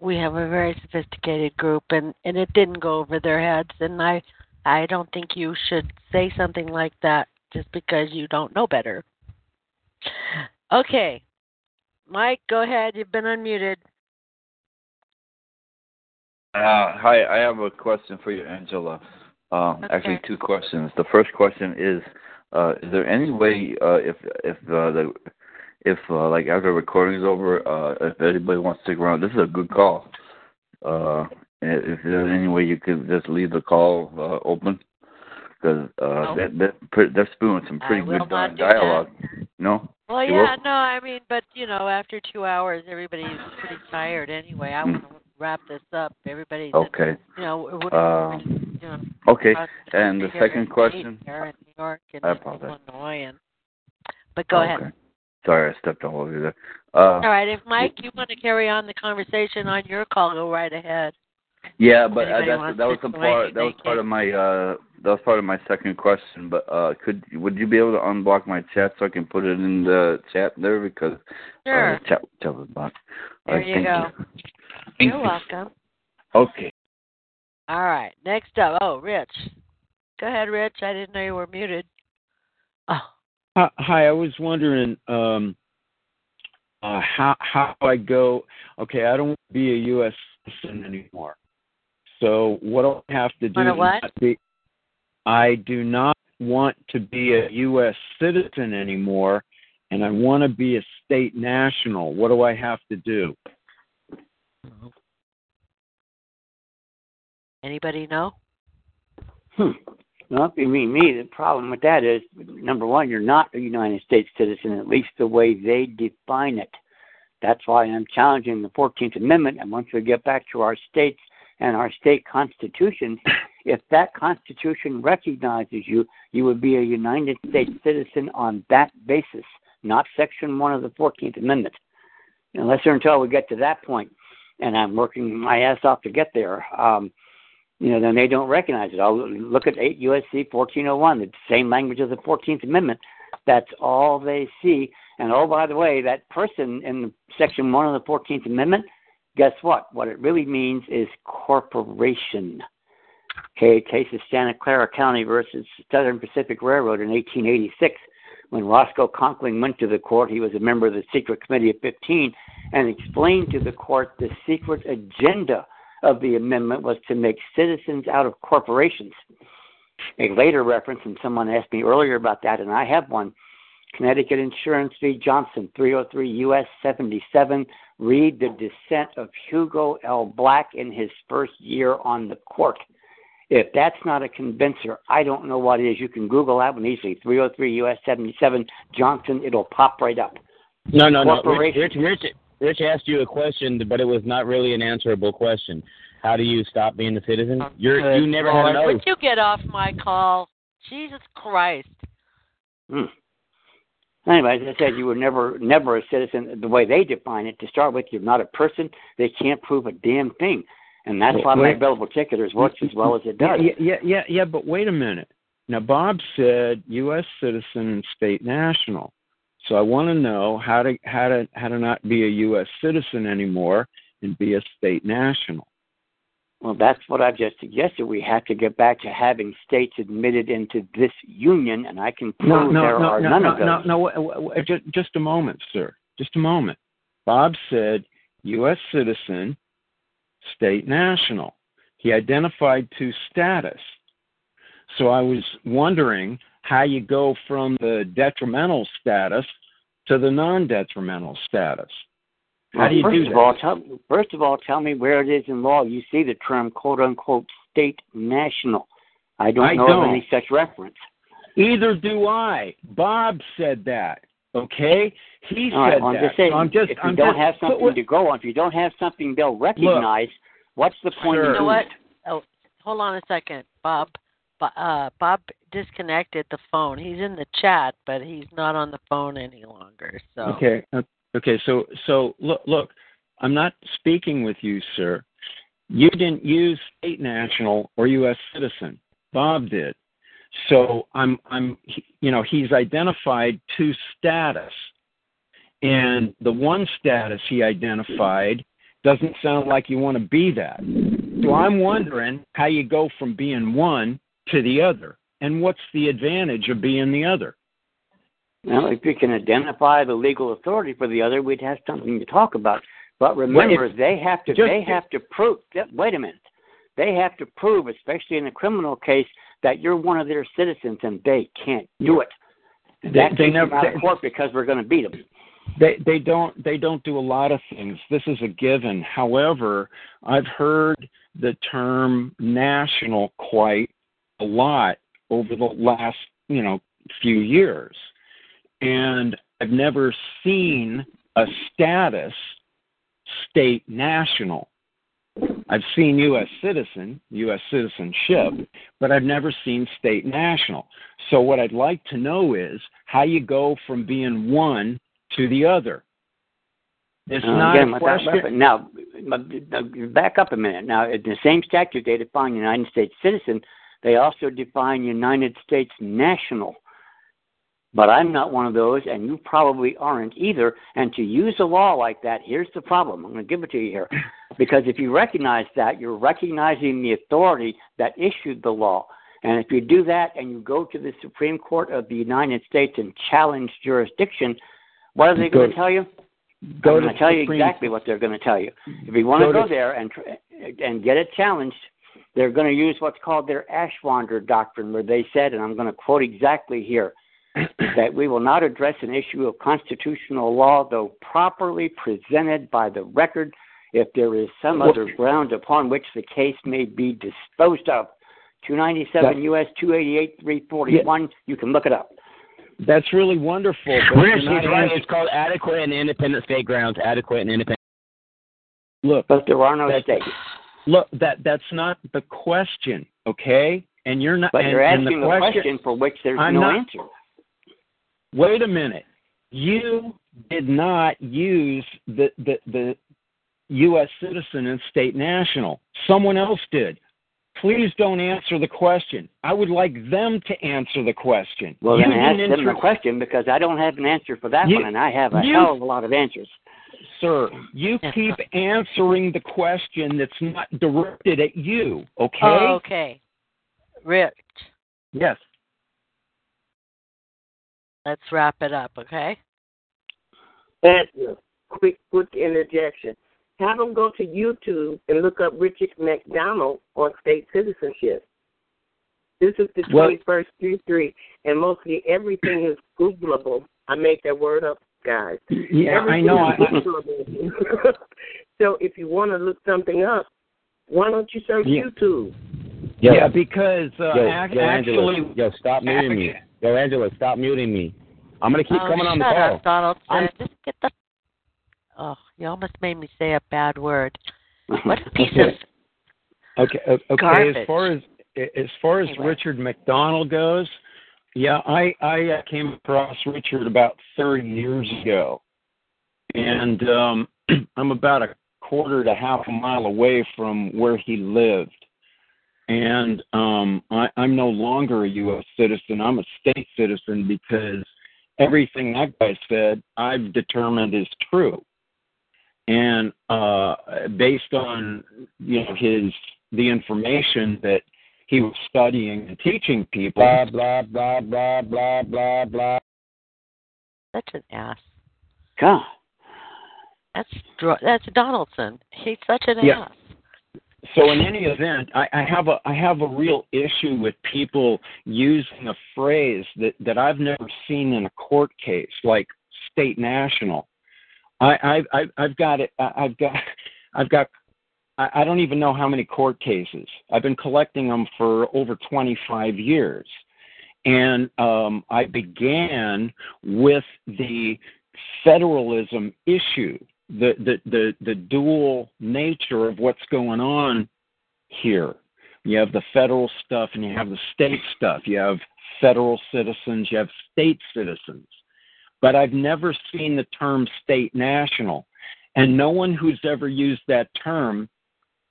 we have a very sophisticated group, and, and it didn't go over their heads. And I, I don't think you should say something like that just because you don't know better. Okay. Mike, go ahead. You've been unmuted. Uh, hi, I have a question for you, Angela. Um, okay. Actually, two questions. The first question is: uh, Is there any way uh, if if uh, the if uh, like after the recording's over, uh, if anybody wants to stick around, this is a good call. Uh, if there's any way you could just leave the call uh, open, because uh, oh. that that that's been some pretty good dialogue. That. No. Well, yeah, no, I mean, but, you know, after two hours, everybody's pretty tired anyway. I want to wrap this up. Everybody's, okay. you know, uh, you know okay, and the second question, in New York and I apologize. Illinois and, but go oh, ahead. Okay. Sorry, I stepped all over you there. Uh, all right, if, Mike, you want to carry on the conversation on your call, go right ahead. Yeah, but uh, that's, that was the part. That was part of my. Uh, that was part of my second question. But uh, could would you be able to unblock my chat so I can put it in the chat there because sure. uh, the chat, chat was blocked. There right, you go. You. You're welcome. Okay. All right. Next up. Oh, Rich. Go ahead, Rich. I didn't know you were muted. Oh. Uh, hi. I was wondering. Um, uh, how how I go? Okay, I don't want to be a U S citizen anymore. So what do I have to do? To what? Not be, I do not want to be a U S citizen anymore, and I want to be a state national. What do I have to do? Anybody know? Hmm. Well, you mean me? The problem with that is, number one, you're not a United States citizen, at least the way they define it. That's why I'm challenging the fourteenth Amendment. And once we get back to our states and our state constitutions, if that constitution recognizes you, you would be a United States citizen on that basis, not Section one of the fourteenth Amendment. Unless or until we get to that point, and I'm working my ass off to get there, um, you know, then they don't recognize it. I'll look at eight U S C fourteen oh one, the same language of the fourteenth Amendment. That's all they see. And, oh, by the way, that person in Section one of the fourteenth Amendment, guess what? What it really means is corporation. Okay, case of Santa Clara County versus Southern Pacific Railroad in eighteen eighty-six. When Roscoe Conkling went to the court, he was a member of the Secret Committee of fifteen and explained to the court the secret agenda of the amendment was to make citizens out of corporations. A later reference, and someone asked me earlier about that, and I have one, Connecticut Insurance v. Johnson, three oh three U S seventy-seven. Read the dissent of Hugo L. Black in his first year on the court. If that's not a convincer, I don't know what it is. You can Google that one easily. three oh three U S seventy-seven Johnson. It'll pop right up. No, no, no. Rich, Rich, Rich, Rich asked you a question, but it was not really an answerable question. How do you stop being a citizen? You're, you never had an oath. Would you get off my call? Jesus Christ. Hmm. Anyway, as I said, you were never, never a citizen the way they define it. To start with, you're not a person. They can't prove a damn thing. And that's why my bill of particulars works as well as it does. Yeah, yeah, yeah, yeah, but wait a minute. Now, Bob said U S citizen and state national. So I want to know how to how to how to not be a U S citizen anymore and be a state national. Well, that's what I've just suggested. We have to get back to having states admitted into this union, and I can prove no, no, there no, are no, none no, of those. No, no, no. Just, just a moment, sir. Just a moment. Bob said U S citizen. State national. He identified to status. So I was wondering how you go from the detrimental status to the non-detrimental status. How do you do that? First of all, tell me where it is in law. You see the term quote-unquote state national. I don't know of any such reference. Either do I. Bob said that. Okay, he said right, well, that. I'm just saying, so I'm just, if you I'm don't just, have something what, to go on, if you don't have something they'll recognize, look, what's the point sure. of it? You know what? Oh, hold on a second, Bob. Uh, Bob disconnected the phone. He's in the chat, but he's not on the phone any longer. So okay, okay. So, so look, look. I'm not speaking with you, sir. You didn't use state national or U S citizen. Bob did. So I'm, I'm, you know, he's identified two status, and the one status he identified doesn't sound like you want to be that. So I'm wondering how you go from being one to the other, and what's the advantage of being the other? Well, if we can identify the legal authority for the other, we'd have something to talk about. But remember, if, they have to, just, they have to prove. Wait a minute, they have to prove, especially in a criminal case, that you're one of their citizens, and they can't do it. And that they, they never out of court because we're going to beat them. They they don't they don't do a lot of things. This is a given. However, I've heard the term national quite a lot over the last you know few years, and I've never seen a status state national. I've seen U S citizen, U S citizenship, but I've never seen state national. So what I'd like to know is how you go from being one to the other. It's uh, not again, a question. Now, back up a minute. Now, in the same statute, they define United States citizen. They also define United States national. But I'm not one of those, and you probably aren't either. And to use a law like that, here's the problem. I'm going to give it to you here. Because if you recognize that, you're recognizing the authority that issued the law. And if you do that and you go to the Supreme Court of the United States and challenge jurisdiction, what are they go, going to tell you? Go I'm going to, to tell Supreme. you exactly what they're going to tell you. If you want go to go to there and and get it challenged, they're going to use what's called their Ashwander Doctrine, where they said, and I'm going to quote exactly here, that we will not address an issue of constitutional law, though properly presented by the record, if there is some other ground upon which the case may be disposed of. two ninety-seven that, U S two eighty-eight three forty-one. Yeah. You can look it up. That's really wonderful. British, it's, it's called adequate and independent state grounds. Adequate and independent. Look, but there are no that, states. Look, that that's not the question, okay? And you're not. But and, you're asking the, the question, question for which there's I'm no not, answer. Wait a minute. You did not use the, the the U S citizen and state national. Someone else did. Please don't answer the question. I would like them to answer the question. Well, you then ask them inter- the question because I don't have an answer for that you, one, and I have a you, hell of a lot of answers. Sir, you keep answering the question that's not directed at you, okay? Oh, okay. Rich. Yes. Let's wrap it up, okay? Andrew, quick, quick interjection. Have them go to YouTube and look up Richard McDonald on state citizenship. This is the twenty-first century, and mostly everything is Googleable. I made that word up, guys. Yeah, everything I know. I, I... So if you want to look something up, why don't you search yeah. YouTube? Yo, yeah, because uh, yo, ac- yo, actually... Angela, yo, stop muting me. Yo, Angela, stop muting me. I'm going to keep oh, coming on the call. Up, Donald. I'm... Just get the... Oh, you almost made me say a bad word. What a piece okay. of okay, okay. garbage. As far as as far as anyway. Richard McDonald goes, yeah, I I came across Richard about thirty years ago, and um, I'm about a quarter to half a mile away from where he lived, and um, I, I'm no longer a U S citizen. I'm a state citizen because everything that guy said I've determined is true. And uh, based on you know his the information that he was studying and teaching people, blah blah blah blah blah blah blah. Such an ass. God, that's that's Donaldson. He's such an yeah. ass. So in any event, I, I have a I have a real issue with people using a phrase that, that I've never seen in a court case, like state national. I, I, I've got it. I've got. I've got. I don't even know how many court cases. I've been collecting them for over twenty-five years, and um, I began with the federalism issue, the, the the the dual nature of what's going on here. You have the federal stuff, and you have the state stuff. You have federal citizens. You have state citizens. But I've never seen the term state national, and no one who's ever used that term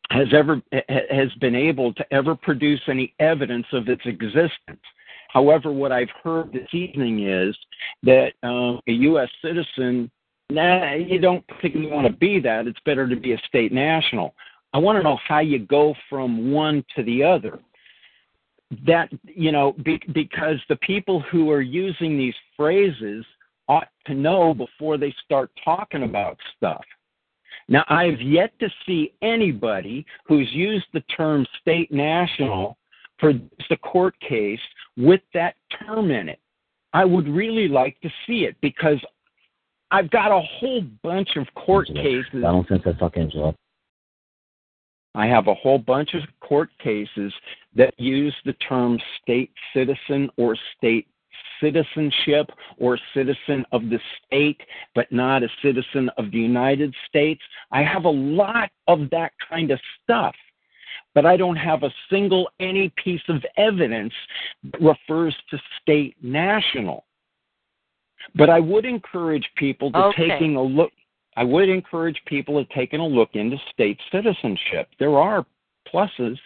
has ever has been able to ever produce any evidence of its existence. However, what I've heard this evening is that uh, a U S citizen, nah, you don't particularly want to be that. It's better to be a state national. I want to know how you go from one to the other. That you know, be, because the people who are using these phrases ought to know before they start talking about stuff. Now, I've yet to see anybody who's used the term state national for the court case with that term in it. I would really like to see it because I've got a whole bunch of court Angela. cases. I don't think that's fucking Angela. I have a whole bunch of court cases that use the term state citizen or state citizenship or citizen of the state, but not a citizen of the United States. I have a lot of that kind of stuff, but I don't have a single any piece of evidence that refers to state national. But I would encourage people to okay. taking a look. I would encourage people to taking a look into state citizenship. There are pluses.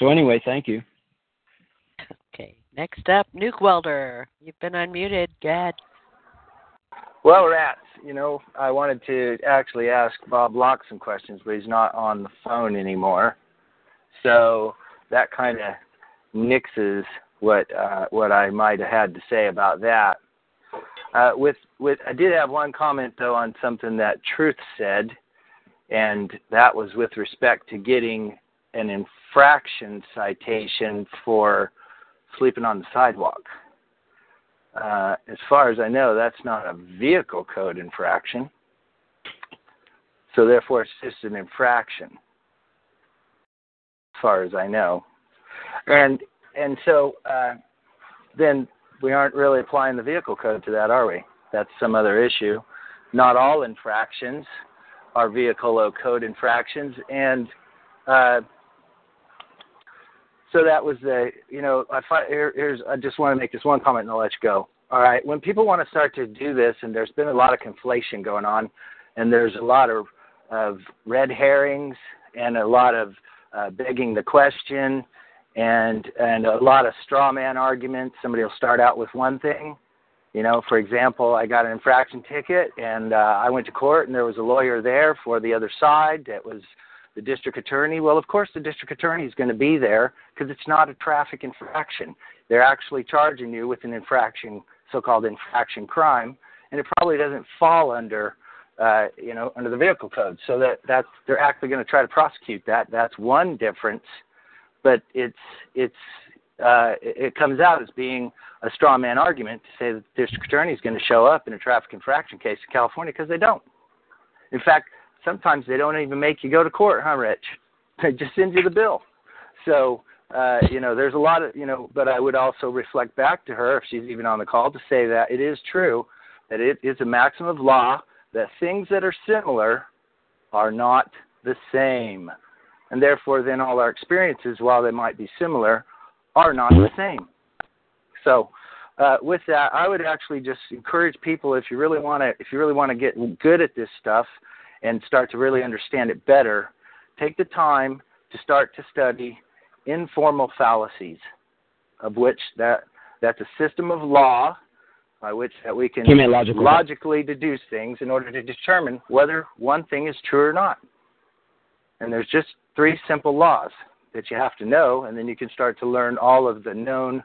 So anyway, thank you. Next up, Nuke Welder. You've been unmuted. Go ahead. Well, rats, you know, I wanted to actually ask Bob Block some questions, but he's not on the phone anymore. So that kind of nixes what uh, what I might have had to say about that. Uh, with with I did have one comment, though, on something that Truth said, and that was with respect to getting an infraction citation for sleeping on the sidewalk. Uh, as far as I know, that's not a vehicle code infraction. So therefore, it's just an infraction. As far as I know. And and so uh, then we aren't really applying the vehicle code to that, are we? That's some other issue. Not all infractions are vehicle code infractions. And uh, so that was the, you know, I, find, here, here's, I just want to make this one comment and I'll let you go. All right. When people want to start to do this, and there's been a lot of conflation going on, and there's a lot of, of red herrings and a lot of uh, begging the question and and a lot of straw man arguments. Somebody will start out with one thing. You know, for example, I got an infraction ticket, and uh, I went to court, and there was a lawyer there for the other side that was the district attorney. Well, of course, the district attorney is going to be there because it's not a traffic infraction. They're actually charging you with an infraction, so-called infraction crime, and it probably doesn't fall under, uh, you know, under the vehicle code. So that that's, they're actually going to try to prosecute that. That's one difference, but it's it's. Uh, it comes out as being a straw man argument to say that the district attorney is going to show up in a traffic infraction case in California, because they don't. In fact, sometimes they don't even make you go to court, huh, Rich? They just send you the bill. So, uh, you know, there's a lot of, you know, but I would also reflect back to her, if she's even on the call, to say that it is true that it is a maxim of law that things that are similar are not the same. And therefore, then all our experiences, while they might be similar, are not the same. So, uh, with that, I would actually just encourage people, if you really want to, if you really want to get good at this stuff and start to really understand it better, take the time to start to study informal fallacies, of which that that's a system of law by which that we can logical. logically deduce things in order to determine whether one thing is true or not. And there's just three simple laws that you have to know, and then you can start to learn all of the known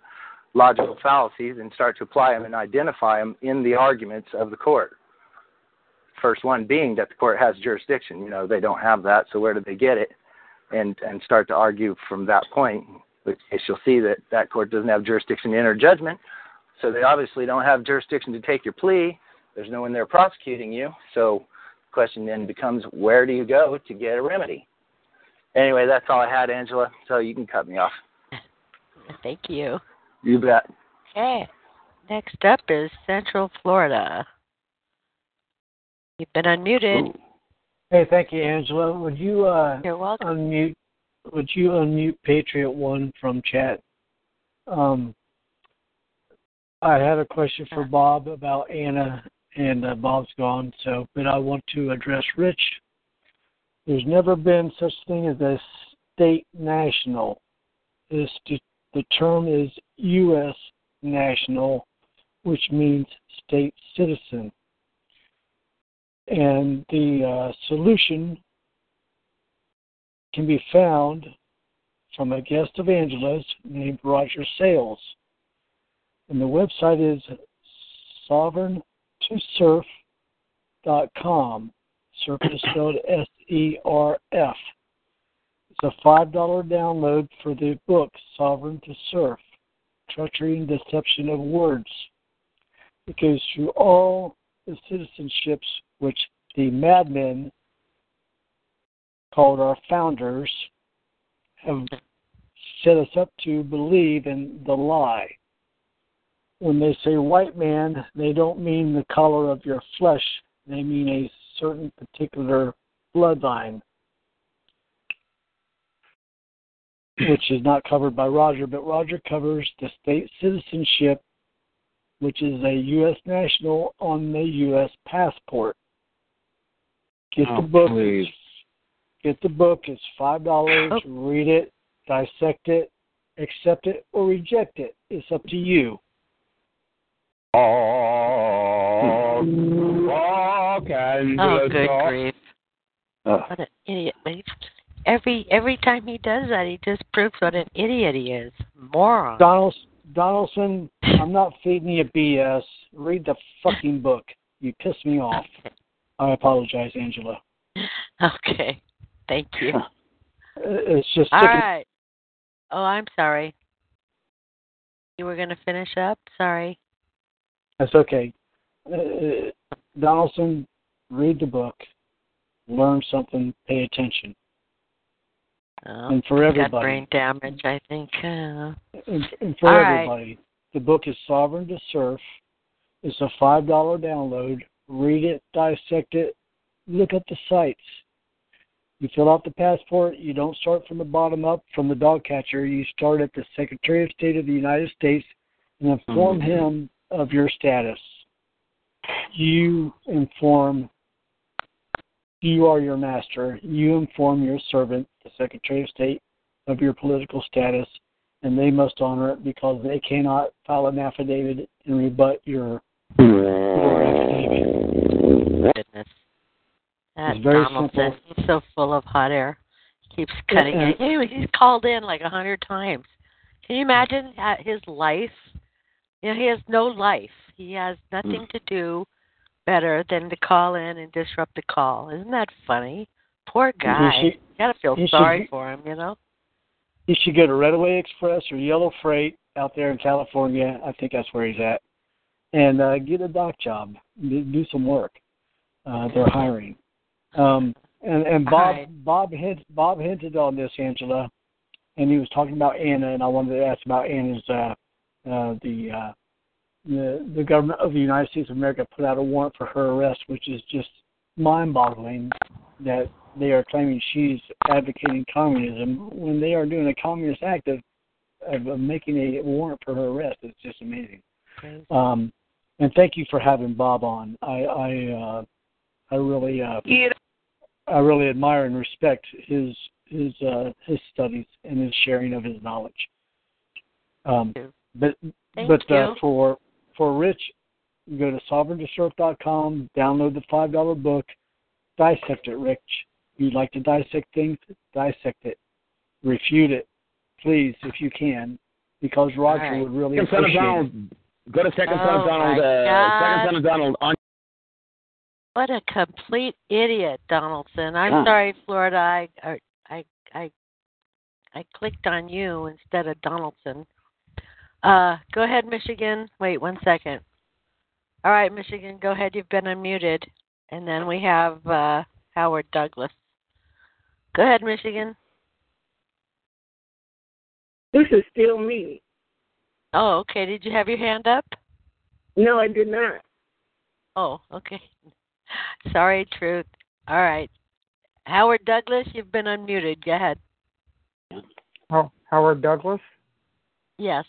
logical fallacies and start to apply them and identify them in the arguments of the court. First one being that the court has jurisdiction. You know, they don't have that, so where did they get it? And and start to argue from that point, which you'll see that that court doesn't have jurisdiction to enter judgment, so they obviously don't have jurisdiction to take your plea. There's no one there prosecuting you, so the question then becomes, where do you go to get a remedy? Anyway, that's all I had, Angela, so you can cut me off. Thank you. You bet. Okay. Next up is Central Florida. You've been unmuted. Ooh. Hey, thank you, Angela. Would you uh, You're welcome. unmute would you unmute Patriot One from chat? Um, I had a question for Bob about Anna, and uh, Bob's gone, so but I want to address Rich. There's never been such thing as a state national. This, the term is U S national, which means state citizen. And the uh, solution can be found from a guest of Angela's named Roger Sales. And the website is sovereign to surf dot com. Surf is spelled S E R F. It's a five dollar download for the book, Sovereign to Surf, Treachery and Deception of Words. It goes through all the citizenships which the madmen called our founders have set us up to believe in the lie. When they say white man, they don't mean the color of your flesh. They mean a certain particular bloodline, which is not covered by Roger, but Roger covers the state citizenship, which is a U S national on the U S passport. Get oh, the book. Please. Get the book. It's five dollars. Oh. Read it, dissect it, accept it, or reject it. It's up to you. Oh, okay. Oh, good grief. Uh. What an idiot. Every every time he does that, he just proves what an idiot he is. Moron. Donald, Donaldson, I'm not feeding you B S. Read the fucking book. You piss me off. Okay. I apologize, Angela. Okay. Thank you. It's just... All sticking. Right. Oh, I'm sorry. You were going to finish up? Sorry. That's okay. Uh, Donaldson, read the book, learn something, pay attention. Oh, and for everybody. Got brain damage, I think. Uh, and, and for everybody. Right. The book is Sovereign to Surf. It's a five dollar download. Read it, dissect it, look at the sites. You fill out the passport. You don't start from the bottom up, from the dog catcher. You start at the Secretary of State of the United States and inform mm-hmm. him of your status. You inform, you are your master. You inform your servant, the Secretary of State, of your political status, and they must honor it because they cannot file an affidavit and rebut your, your affidavit. Goodness. That Donald says he's so full of hot air. He keeps cutting it. Anyway, he's called in like a hundred times. Can you imagine his life? You know, he has no life. He has nothing to do better than to call in and disrupt the call. Isn't that funny? Poor guy. Should, you got to feel sorry should, for him, you know? He should get a Redaway Express or Yellow Freight out there in California. I think that's where he's at. And uh, get a dock job. Do, do some work. Uh, they're hiring. Um, and, and Bob right. Bob, hint, Bob hinted on this, Angela, and he was talking about Anna, and I wanted to ask about Anna's, uh, uh, the, uh, the the government of the United States of America put out a warrant for her arrest, which is just mind-boggling that they are claiming she's advocating communism when they are doing a communist act of, of making a warrant for her arrest. It's just amazing. Um, and thank you for having Bob on. I I, uh, I really... Uh, yeah. I really admire and respect his his uh, his studies and his sharing of his knowledge. Um, but Thank but uh, for for Rich, go to sovereign to surf dot com, download the five dollar book, dissect it, Rich. If you'd like to dissect things, dissect it, refute it, please, if you can, because Roger right. would really second appreciate Donald, it. Go to Second Son of Donald. Uh, Second Son of Donald on. What a complete idiot, Donaldson. I'm oh. sorry, Florida. I, I I I clicked on you instead of Donaldson. Uh, go ahead, Michigan. Wait one second. All right, Michigan, go ahead. You've been unmuted. And then we have uh, Howard Douglas. Go ahead, Michigan. This is still me. Oh, okay. Did you have your hand up? No, I did not. Oh, okay. Sorry, Truth. All right. Howard Douglas, you've been unmuted. Go ahead. Oh, Howard Douglas? Yes.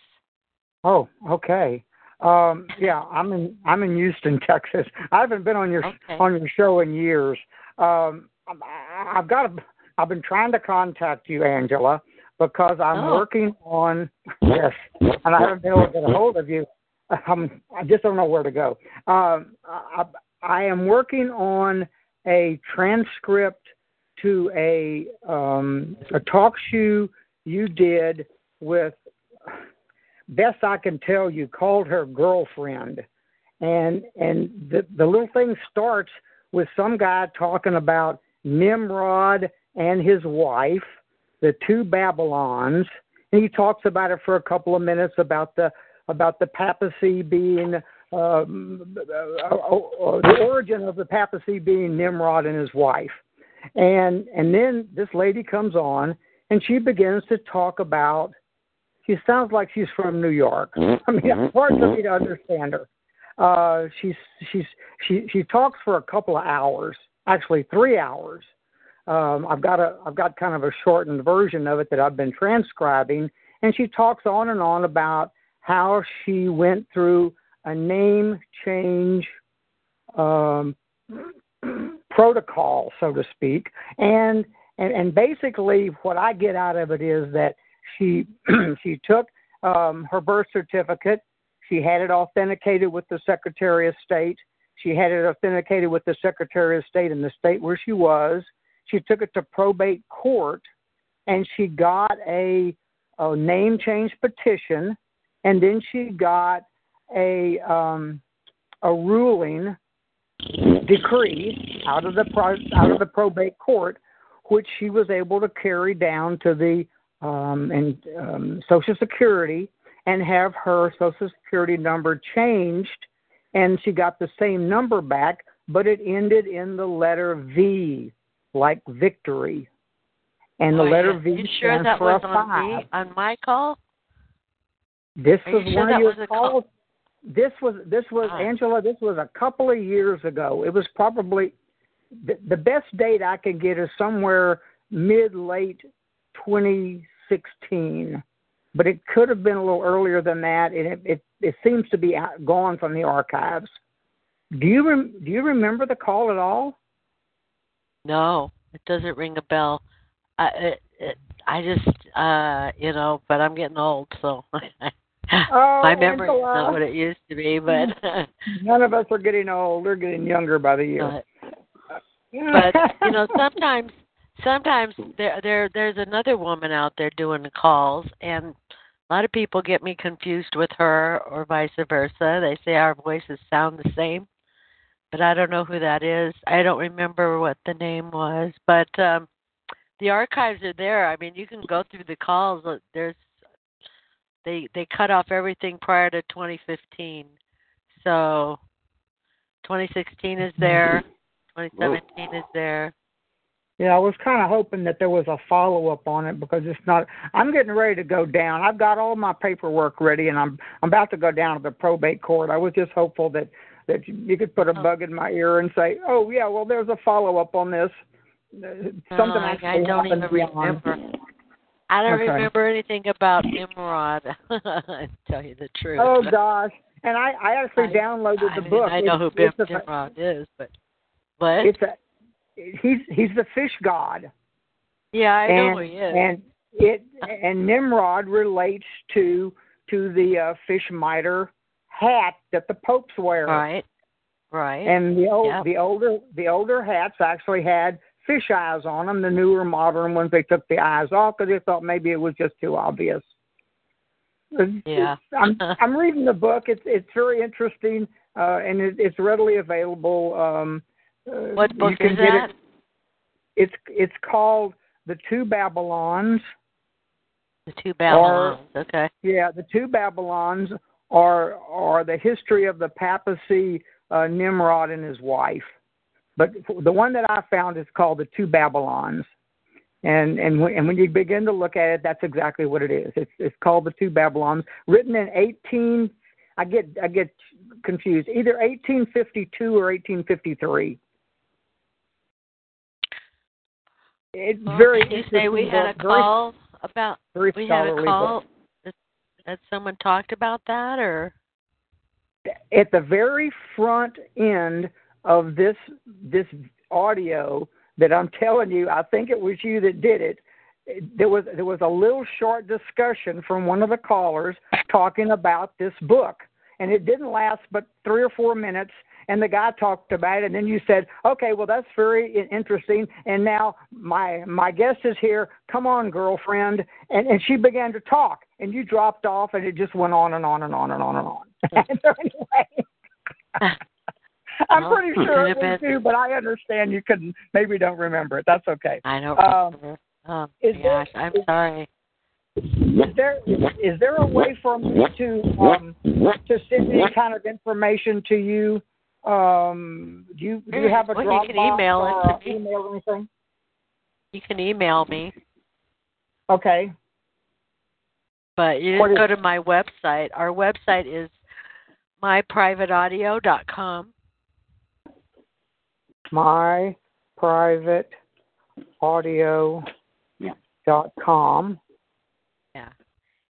Oh, okay. Um, yeah, I'm in I'm in Houston, Texas. I haven't been on your okay. on your show in years. Um, I've got a, I've been trying to contact you, Angela, because I'm oh. working on yes, and I haven't been able to get a hold of you. Um, I just don't know where to go. Um, I, I am working on a transcript to a um, a talk show you did with, best I can tell, you called her girlfriend, and and the the little thing starts with some guy talking about Nimrod and his wife, the two Babylons, and he talks about it for a couple of minutes about the about the papacy being. Um, uh, uh, the origin of the papacy being Nimrod and his wife. And and then this lady comes on, and she begins to talk about, she sounds like she's from New York. I mean, it's hard for me to understand her. Uh, she's, she's, she she talks for a couple of hours, actually three hours. Um, I've got a I've got kind of a shortened version of it that I've been transcribing, and she talks on and on about how she went through a name change um, protocol, so to speak. And, and and basically what I get out of it is that she she took um, her birth certificate, she had it authenticated with the Secretary of State, she had it authenticated with the Secretary of State in the state where she was, she took it to probate court, and she got a, a name change petition, and then she got a um, a ruling decree out of the pro- out of the probate court, which she was able to carry down to the um, and um, Social Security and have her Social Security number changed, and she got the same number back, but it ended in the letter V, like victory. And the oh, letter V stands sure that for was a on five. Me, on my call? This Are was you one sure of your calls. Call? This was, this was oh. Angela, this was a couple of years ago. It was probably, the, the best date I can get is somewhere mid-late twenty sixteen. But it could have been a little earlier than that, and it, it, it seems to be out, gone from the archives. Do you rem, do you remember the call at all? No, it doesn't ring a bell. I it, it, I just uh, you know, but I'm getting old, so oh, my memory is not what it used to be. But none of us are getting old; we're getting younger by the year. But, but you know, sometimes sometimes there there there's another woman out there doing the calls, and a lot of people get me confused with her, or vice versa. They say our voices sound the same, but I don't know who that is. I don't remember what the name was, but um, the archives are there. I mean, you can go through the calls. There's they they cut off everything prior to twenty fifteen, so twenty sixteen is there, twenty seventeen Whoa. Is there. Yeah, I was kind of hoping that there was a follow-up on it because it's not – I'm getting ready to go down. I've got all my paperwork ready, and I'm I'm about to go down to the probate court. I was just hopeful that, that you could put a oh. bug in my ear and say, oh, yeah, well, there's a follow-up on this. Something oh, I, I don't even remember. On. I don't okay. remember anything about Nimrod, to tell you the truth. Oh, gosh. And I, I actually I, downloaded I the mean, book. I know it's, who Nimrod is, but – but it's a – He's he's the fish god. Yeah, I and, know he is. And it and Nimrod relates to to the uh, fish miter hat that the popes wear. Right, right. And the old, yep. the older the older hats actually had fish eyes on them. The newer modern ones, they took the eyes off because they thought maybe it was just too obvious. It's, yeah, it's, I'm I'm reading the book. It's it's very interesting uh, and it, it's readily available. Um, Uh, what book is that? It. It's it's called The Two Babylons. The Two Babylons, or, okay. Yeah, The Two Babylons are, are the history of the papacy, uh, Nimrod and his wife. But the one that I found is called The Two Babylons. And and, w- and when you begin to look at it, that's exactly what it is. It's it's called The Two Babylons, written in eighteen... I get I get confused, either eighteen fifty-two or eighteen fifty-three. It's well, very did you say we had book. a call very, about very we had a call that, that someone talked about that or at the very front end of this this audio that I'm telling you, I think it was you that did it. There was there was a little short discussion from one of the callers talking about this book, and it didn't last but three or four minutes, and the guy talked about it, and then you said, okay, well, that's very interesting, and now my my guest is here, come on, girlfriend, and, and she began to talk, and you dropped off, and it just went on and on and on and on and on. So anyway, I'm well, pretty sure it was you, but I understand you couldn't, maybe don't remember it. That's okay. I don't um, remember. Oh, is gosh, there, I'm is, sorry. Is there, is there a way for me to um, to send any kind of information to you? Um, do you do you have a well, Dropbox or an email or anything? You can email me. Okay. But you just go to my website. Our website is my private audio dot com. My private audio. Dot com. Yeah.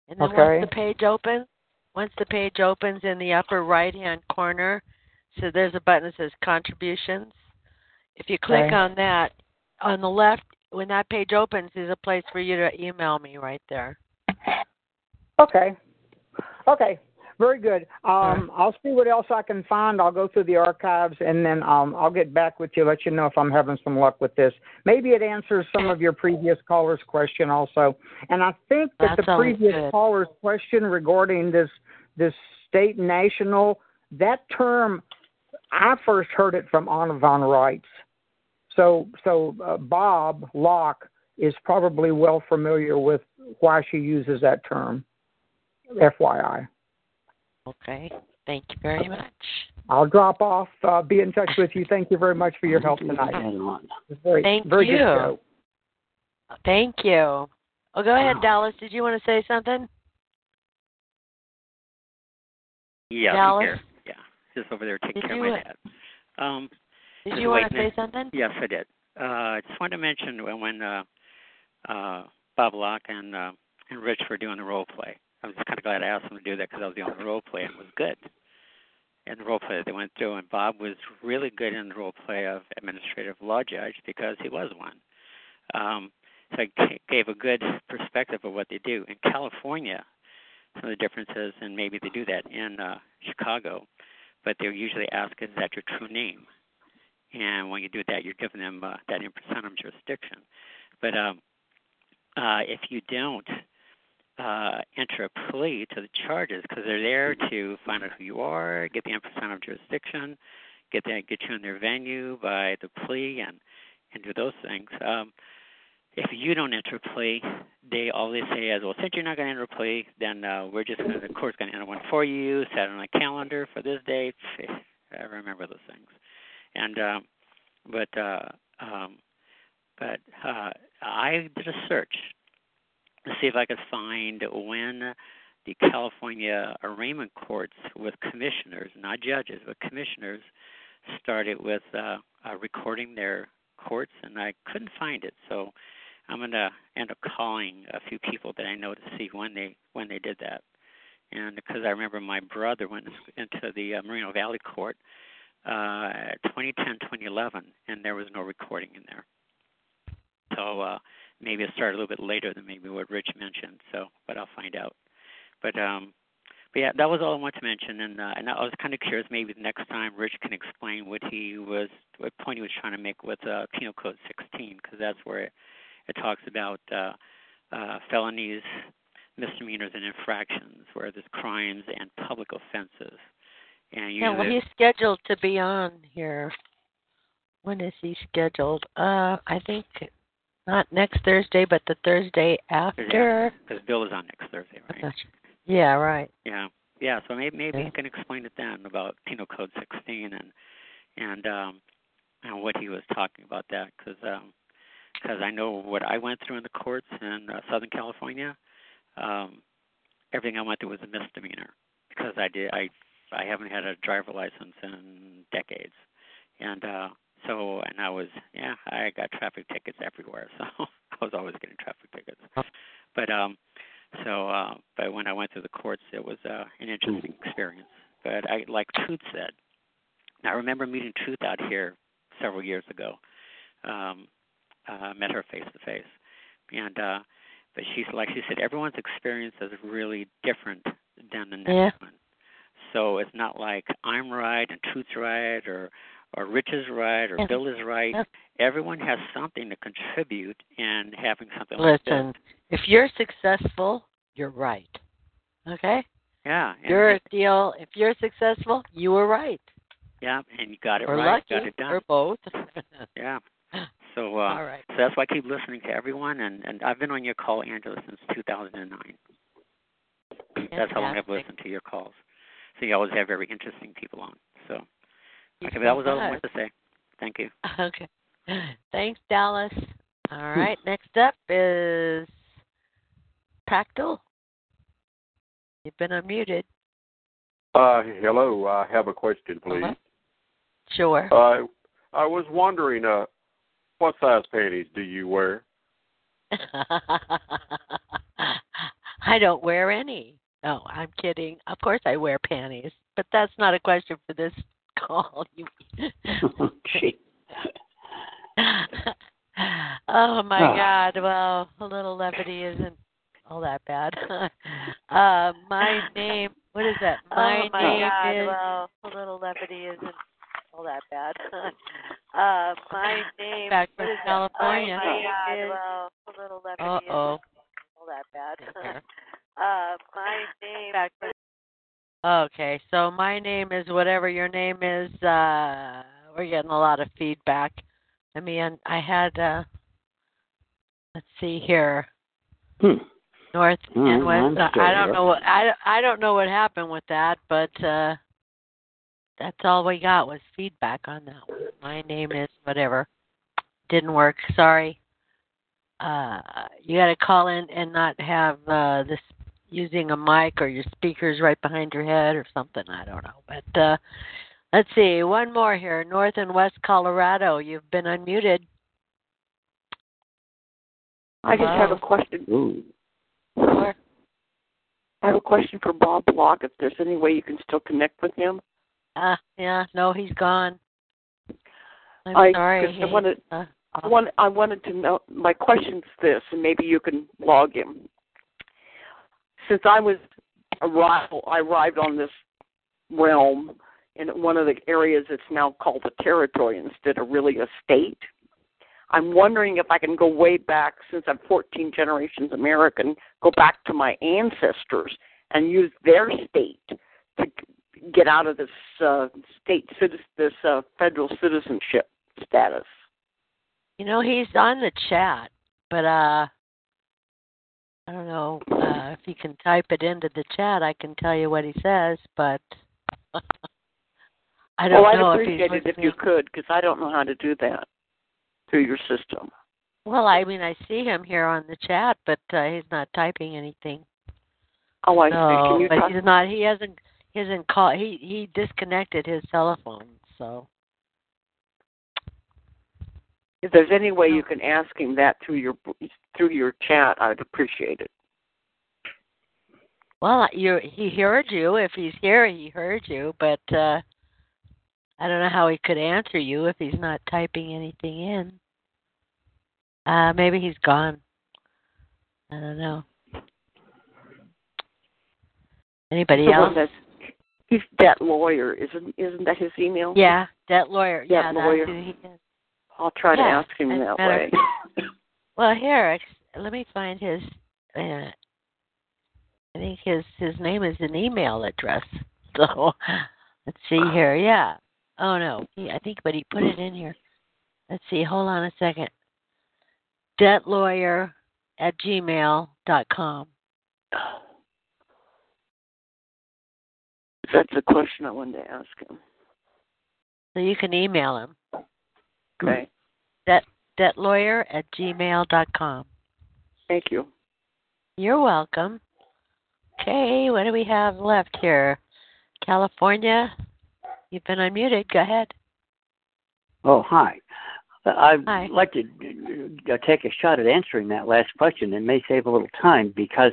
And then okay. once the page opens, once the page opens in the upper right-hand corner, so there's a button that says Contributions. If you click okay. on that, on the left, when that page opens, there's a place for you to email me right there. Okay. Okay. Very good. Um, I'll see what else I can find. I'll go through the archives, and then um, I'll get back with you, let you know if I'm having some luck with this. Maybe it answers some of your previous caller's question also. And I think that, that the previous good. caller's question regarding this this state national, that term, I first heard it from Anna von Reitz. So, so uh, Bob Block is probably well familiar with why she uses that term, F Y I. Okay. Thank you very much. I'll drop off. Uh, be in touch with you. Thank you very much for your help tonight. Very, Thank very you. Good show. Thank you. Oh, go ahead, Dallas. Did you want to say something? Yeah, Dallas? I'm here. Yeah, just over there taking did care of my want, dad. Um, did you want to say something? Yes, I did. Uh, I just wanted to mention when, when uh, uh, Bob Block and uh, and Rich were doing the role play. I was just kind of glad I asked them to do that because I was doing the role play and it was good. And the role play that they went through, and Bob was really good in the role play of administrative law judge because he was one. Um, so it gave a good perspective of what they do. In California, some of the differences, and maybe they do that in uh, Chicago, but they're usually asked, is that your true name? And when you do that, you're giving them uh, that impersonum jurisdiction. But um, uh, if you don't uh, enter a plea to the charges, because they're there to find out who you are, get the impersonum jurisdiction, get that, get you in their venue by the plea, and, and do those things. Um, if you don't enter a plea, they always say, as well, since you're not going to enter a plea, then uh, we're just going to, the court's going to enter one for you, set it on a calendar for this date. I remember those things. And uh, but uh, um, but uh, I did a search to see if I could find when the California arraignment courts with commissioners, not judges, but commissioners, started with uh, uh, recording their courts, and I couldn't find it. So I'm going to end up calling a few people that I know to see when they when they did that. And because I remember my brother went into the uh, Moreno Valley Court. Uh, twenty ten, twenty eleven, and there was no recording in there. So uh, maybe it started a little bit later than maybe what Rich mentioned. So, but I'll find out. But um, but yeah, that was all I wanted to mention. And uh, and I was kind of curious. Maybe the next time Rich can explain what he was, what point he was trying to make with uh, Penal Code sixteen, because that's where it, it talks about uh, uh, felonies, misdemeanors, and infractions, where there's crimes and public offenses. And yeah, well, he's scheduled to be on here. When is he scheduled? Uh, I think not next Thursday, but the Thursday after. Because yeah, Bill is on next Thursday, right? Yeah, right. Yeah, yeah. So maybe maybe yeah. he can explain it then about Penal Code sixteen and and um, and what he was talking about that, because because um, I know what I went through in the courts in uh, Southern California. Um, everything I went through was a misdemeanor because I did I. I haven't had a driver license in decades, and uh, so and I was yeah I got traffic tickets everywhere, so I was always getting traffic tickets. But um, so uh, but when I went through the courts, it was uh, an interesting experience. But I like Truth said, I remember meeting Truth out here several years ago. Um, uh, met her face to face, and uh, but she's like she said, everyone's experience is really different than the next yeah. one. So it's not like I'm right and Truth's right or, or Rich is right or Bill is right. Everyone has something to contribute in having something Listen, like that. Listen, if you're successful, you're right. Okay? Yeah. You're a deal. If you're successful, you were right. Yeah, and you got it or right. Lucky, you got it done. Or both. yeah. So, uh, All right. so that's why I keep listening to everyone. And, and I've been on your call, Angela, since two thousand nine. Fantastic. That's how long I've listened to your calls. So you always have very interesting people on. So okay, that was all I wanted to say. Thank you. Okay. Thanks, Dallas. All right. Next up is Pactel. You've been unmuted. Uh, hello. I have a question, please. Uh-huh. Sure. Uh, I was wondering, uh, what size panties do you wear? I don't wear any. No, I'm kidding. Of course I wear panties, but that's not a question for this call. oh, my ah. God. Well, a little levity isn't all that bad. uh, my name, what is that? My, oh, my name God. Is... Well, a little levity isn't all that bad. uh, my name Back from is... California. Oh, my God. Well, a little levity Uh-oh. Isn't all that bad. Uh, my name is... Okay, so my name is whatever your name is. Uh, we're getting a lot of feedback. I mean, I had, uh, let's see here, hmm. North hmm, and West. Uh, I don't know what I, I don't know what happened with that, but uh, that's all we got was feedback on that one. My name is whatever. Didn't work. Sorry. uh, you got to call in and not have uh, this using a mic or your speakers right behind your head or something. I don't know. But uh, let's see. One more here. North and West Colorado, you've been unmuted. I just have a question. Ooh. Sure. I have a question for Bob Block, if there's any way you can still connect with him. Uh, yeah, no, he's gone. I'm I, sorry. He, I, wanted, uh, I, wanted, I wanted to know, my question's this, and maybe you can log him. Since I was arrival, I arrived on this realm in one of the areas that's now called a territory instead of really a state. I'm wondering if I can go way back, since I'm fourteen generations American, go back to my ancestors and use their state to get out of this uh, state, this uh, federal citizenship status. You know, he's on the chat, but uh, I don't know uh, if you can type it into the chat. I can tell you what he says, but I don't well, know I'd appreciate if he's it if you could, because I don't know how to do that. Through your system. Well, I mean, I see him here on the chat, but uh, he's not typing anything. Oh, I so, see. Can you but talk- he's not. He hasn't. He hasn't called. He he disconnected his telephone. So, if there's any way you can ask him that through your through your chat, I'd appreciate it. Well, you he heard you. If he's here, he heard you, but. Uh, I don't know how he could answer you if he's not typing anything in. Uh, maybe he's gone. I don't know. Anybody else? He's debt lawyer, isn't isn't that his email? Yeah, debt lawyer. Debt yeah, lawyer. That's who he is. I'll try yeah, to ask him that way. Well, here, let me find his. Uh, I think his his name is an email address. So let's see here. Yeah. Oh, no, he, I think, but he put it in here. Let's see, hold on a second. Debtlawyer at gmail dot com. That's the question I wanted to ask him. So you can email him. Okay. Debt, debtlawyer at gmail dot com. Thank you. You're welcome. Okay, what do we have left here? California. You've been unmuted. Go ahead. Oh, hi. I'd hi. like to take a shot at answering that last question. It may save a little time because,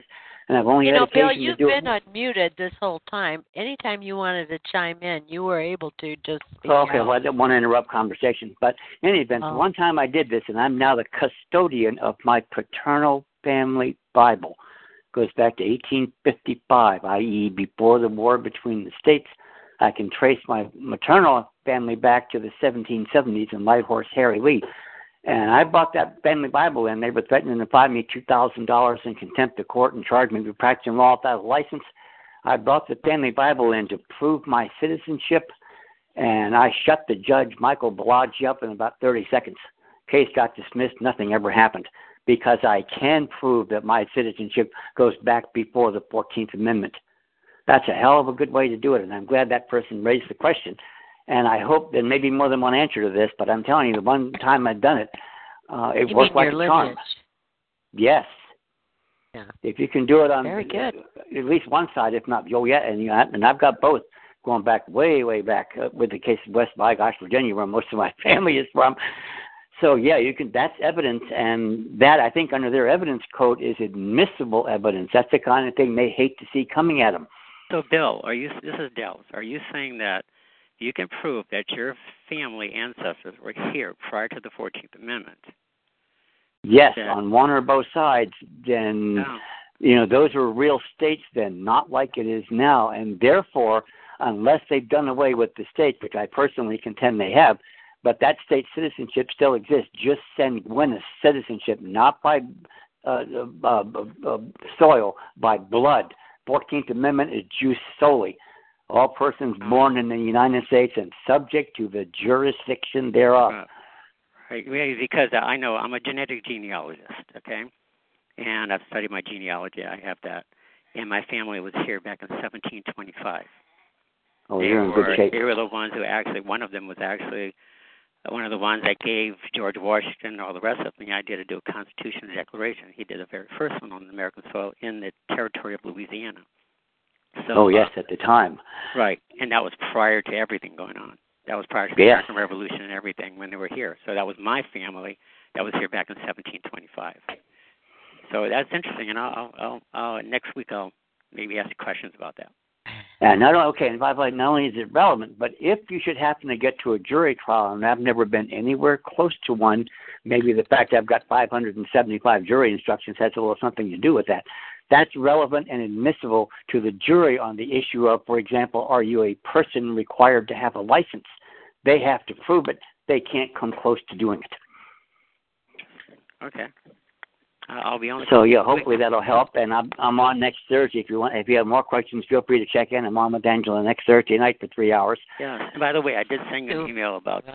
and I've only you had know, occasion Bill, to do it. You know, Bill, you've been unmuted this whole time. Anytime you wanted to chime in, you were able to just speak oh, Okay, out. Well, I didn't want to interrupt conversations. But in any event, oh. one time I did this, and I'm now the custodian of my paternal family Bible. It goes back to eighteen fifty-five, that is before the war between the states. I can trace my maternal family back to the seventeen seventies and Light Horse Harry Lee. And I bought that family Bible in. They were threatening to fine me two thousand dollars in contempt of court and charge me for practicing law without a license. I brought the family Bible in to prove my citizenship, and I shut the judge, Michael Bellagio, up in about thirty seconds. Case got dismissed. Nothing ever happened because I can prove that my citizenship goes back before the fourteenth Amendment. That's a hell of a good way to do it, and I'm glad that person raised the question. And I hope there may be more than one answer to this, but I'm telling you, the one time I've done it, uh, it you worked like a lineage. Charm. Yes. Yeah. If you can do it on Very good. at least one side, if not, oh, yeah, and, you know, and I've got both going back way, way back uh, with the case of West Bygosh, Virginia, where most of my family is from. So, yeah, you can. That's evidence, and that, I think, under their evidence code is admissible evidence. That's the kind of thing they hate to see coming at them. So, Bill, are you? This is Dell. Are you saying that you can prove that your family ancestors were here prior to the fourteenth Amendment? Yes, that, on one or both sides. Then, no. you know, those were real states then, not like it is now. And therefore, unless they've done away with the states, which I personally contend they have, but that state citizenship still exists, just sanguineous citizenship, not by uh, uh, uh, soil, by blood. fourteenth Amendment is jus soli. All persons born in the United States and subject to the jurisdiction thereof. Uh, right, because I know I'm a genetic genealogist, okay? And I've studied my genealogy. I have that. And my family was here back in seventeen twenty-five. Oh, they you're in were, good shape. They were the ones who actually, one of them was actually one of the ones I gave George Washington and all the rest of me, I did to do a Constitution Declaration. He did the very first one on American soil in the territory of Louisiana. So, oh, yes, at the time. Right, and that was prior to everything going on. That was prior to the yes. American Revolution and everything when they were here. So that was my family that was here back in seventeen twenty-five. So that's interesting, and I'll, I'll, I'll next week I'll maybe ask you questions about that. And not only, okay, and by the way, not only is it relevant, but if you should happen to get to a jury trial, and I've never been anywhere close to one, maybe the fact that I've got five hundred seventy-five jury instructions has a little something to do with that. That's relevant and admissible to the jury on the issue of, for example, are you a person required to have a license? They have to prove it. They can't come close to doing it. Okay. I'll be on. So yeah, hopefully that'll help. And I'm, I'm on next Thursday. If you want, if you have more questions, feel free to check in. I'm on with Angela next Thursday night for three hours. Yeah. And by the way, I did send you an email about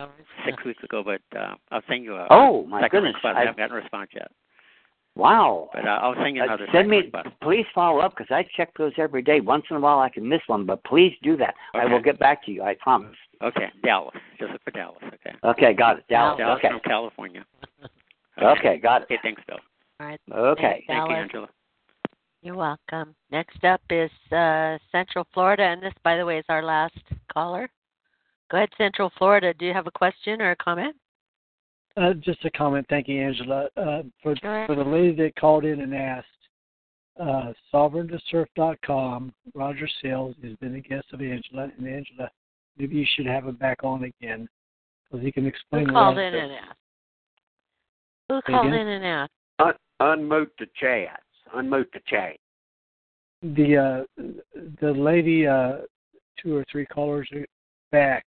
six weeks ago, but uh, I'll send you a. Oh my second goodness! Request. I haven't gotten a response yet. Wow. But uh, I'll send you another. Uh, send me. Request. Please follow up because I check those every day. Once in a while, I can miss one, but please do that. Okay. I will get back to you. I promise. Okay, Dallas. Just look for Dallas. Okay. Okay, got it. Dallas. Dallas okay. From California. Okay. Okay, got it. Okay, thanks, Bill. All right. Okay. Thank you, Angela. You're welcome. Next up is uh, Central Florida, and this, by the way, is our last caller. Go ahead, Central Florida. Do you have a question or a comment? Uh, just a comment. Thank you, Angela. Uh, for, sure. for the lady that called in and asked, uh, sovereign to surf dot com, Roger Sales has been a guest of Angela, and Angela, maybe you should have him back on again because he can explain. Who called in and asked? Who called in and asked? Un- unmute the chat. Unmute the chat. The uh, the lady, uh, two or three callers back,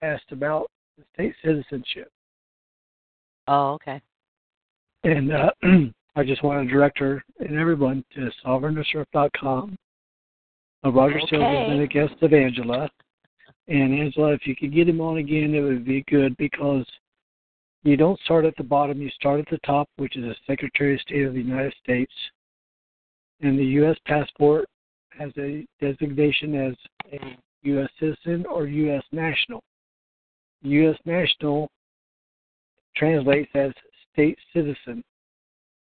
asked about state citizenship. Oh, okay. And uh, I just want to direct her and everyone to sovereign to surf dot com. Uh, Roger okay. Sales has been a guest of Angela. And Angela, if you could get him on again, it would be good because you don't start at the bottom, you start at the top, which is the Secretary of State of the United States. And the U S passport has a designation as a U S citizen or U S national. U S national translates as state citizen.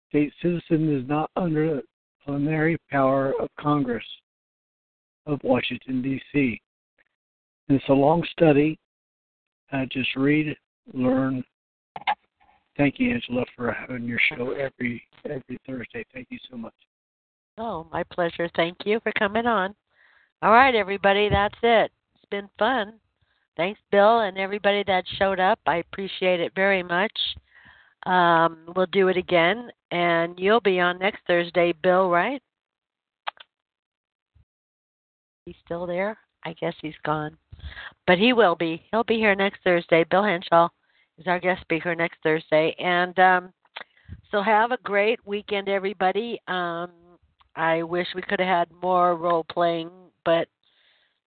State citizen is not under the plenary power of Congress of Washington, D C And it's a long study. Uh, just read, learn. Thank you, Angela, for having your show every every Thursday. Thank you so much. Oh, my pleasure. Thank you for coming on. All right, everybody, that's it. It's been fun. Thanks, Bill, and everybody that showed up. I appreciate it very much. Um, we'll do it again, and you'll be on next Thursday, Bill, right? He's still there? I guess he's gone. But he will be. He'll be here next Thursday, Bill Henshaw. Is our guest speaker next Thursday. And um, so have a great weekend, everybody. Um, I wish we could have had more role-playing, but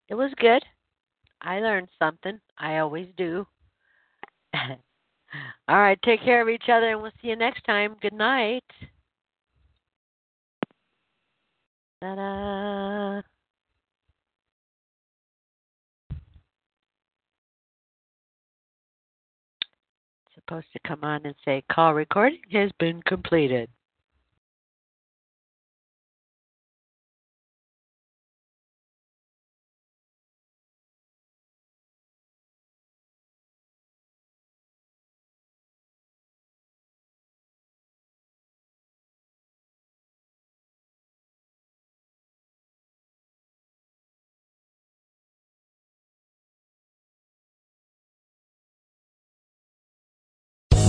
it was good. I learned something. I always do. All right, take care of each other, and we'll see you next time. Good night. Ta-da. Supposed to come on and say call recording has been completed.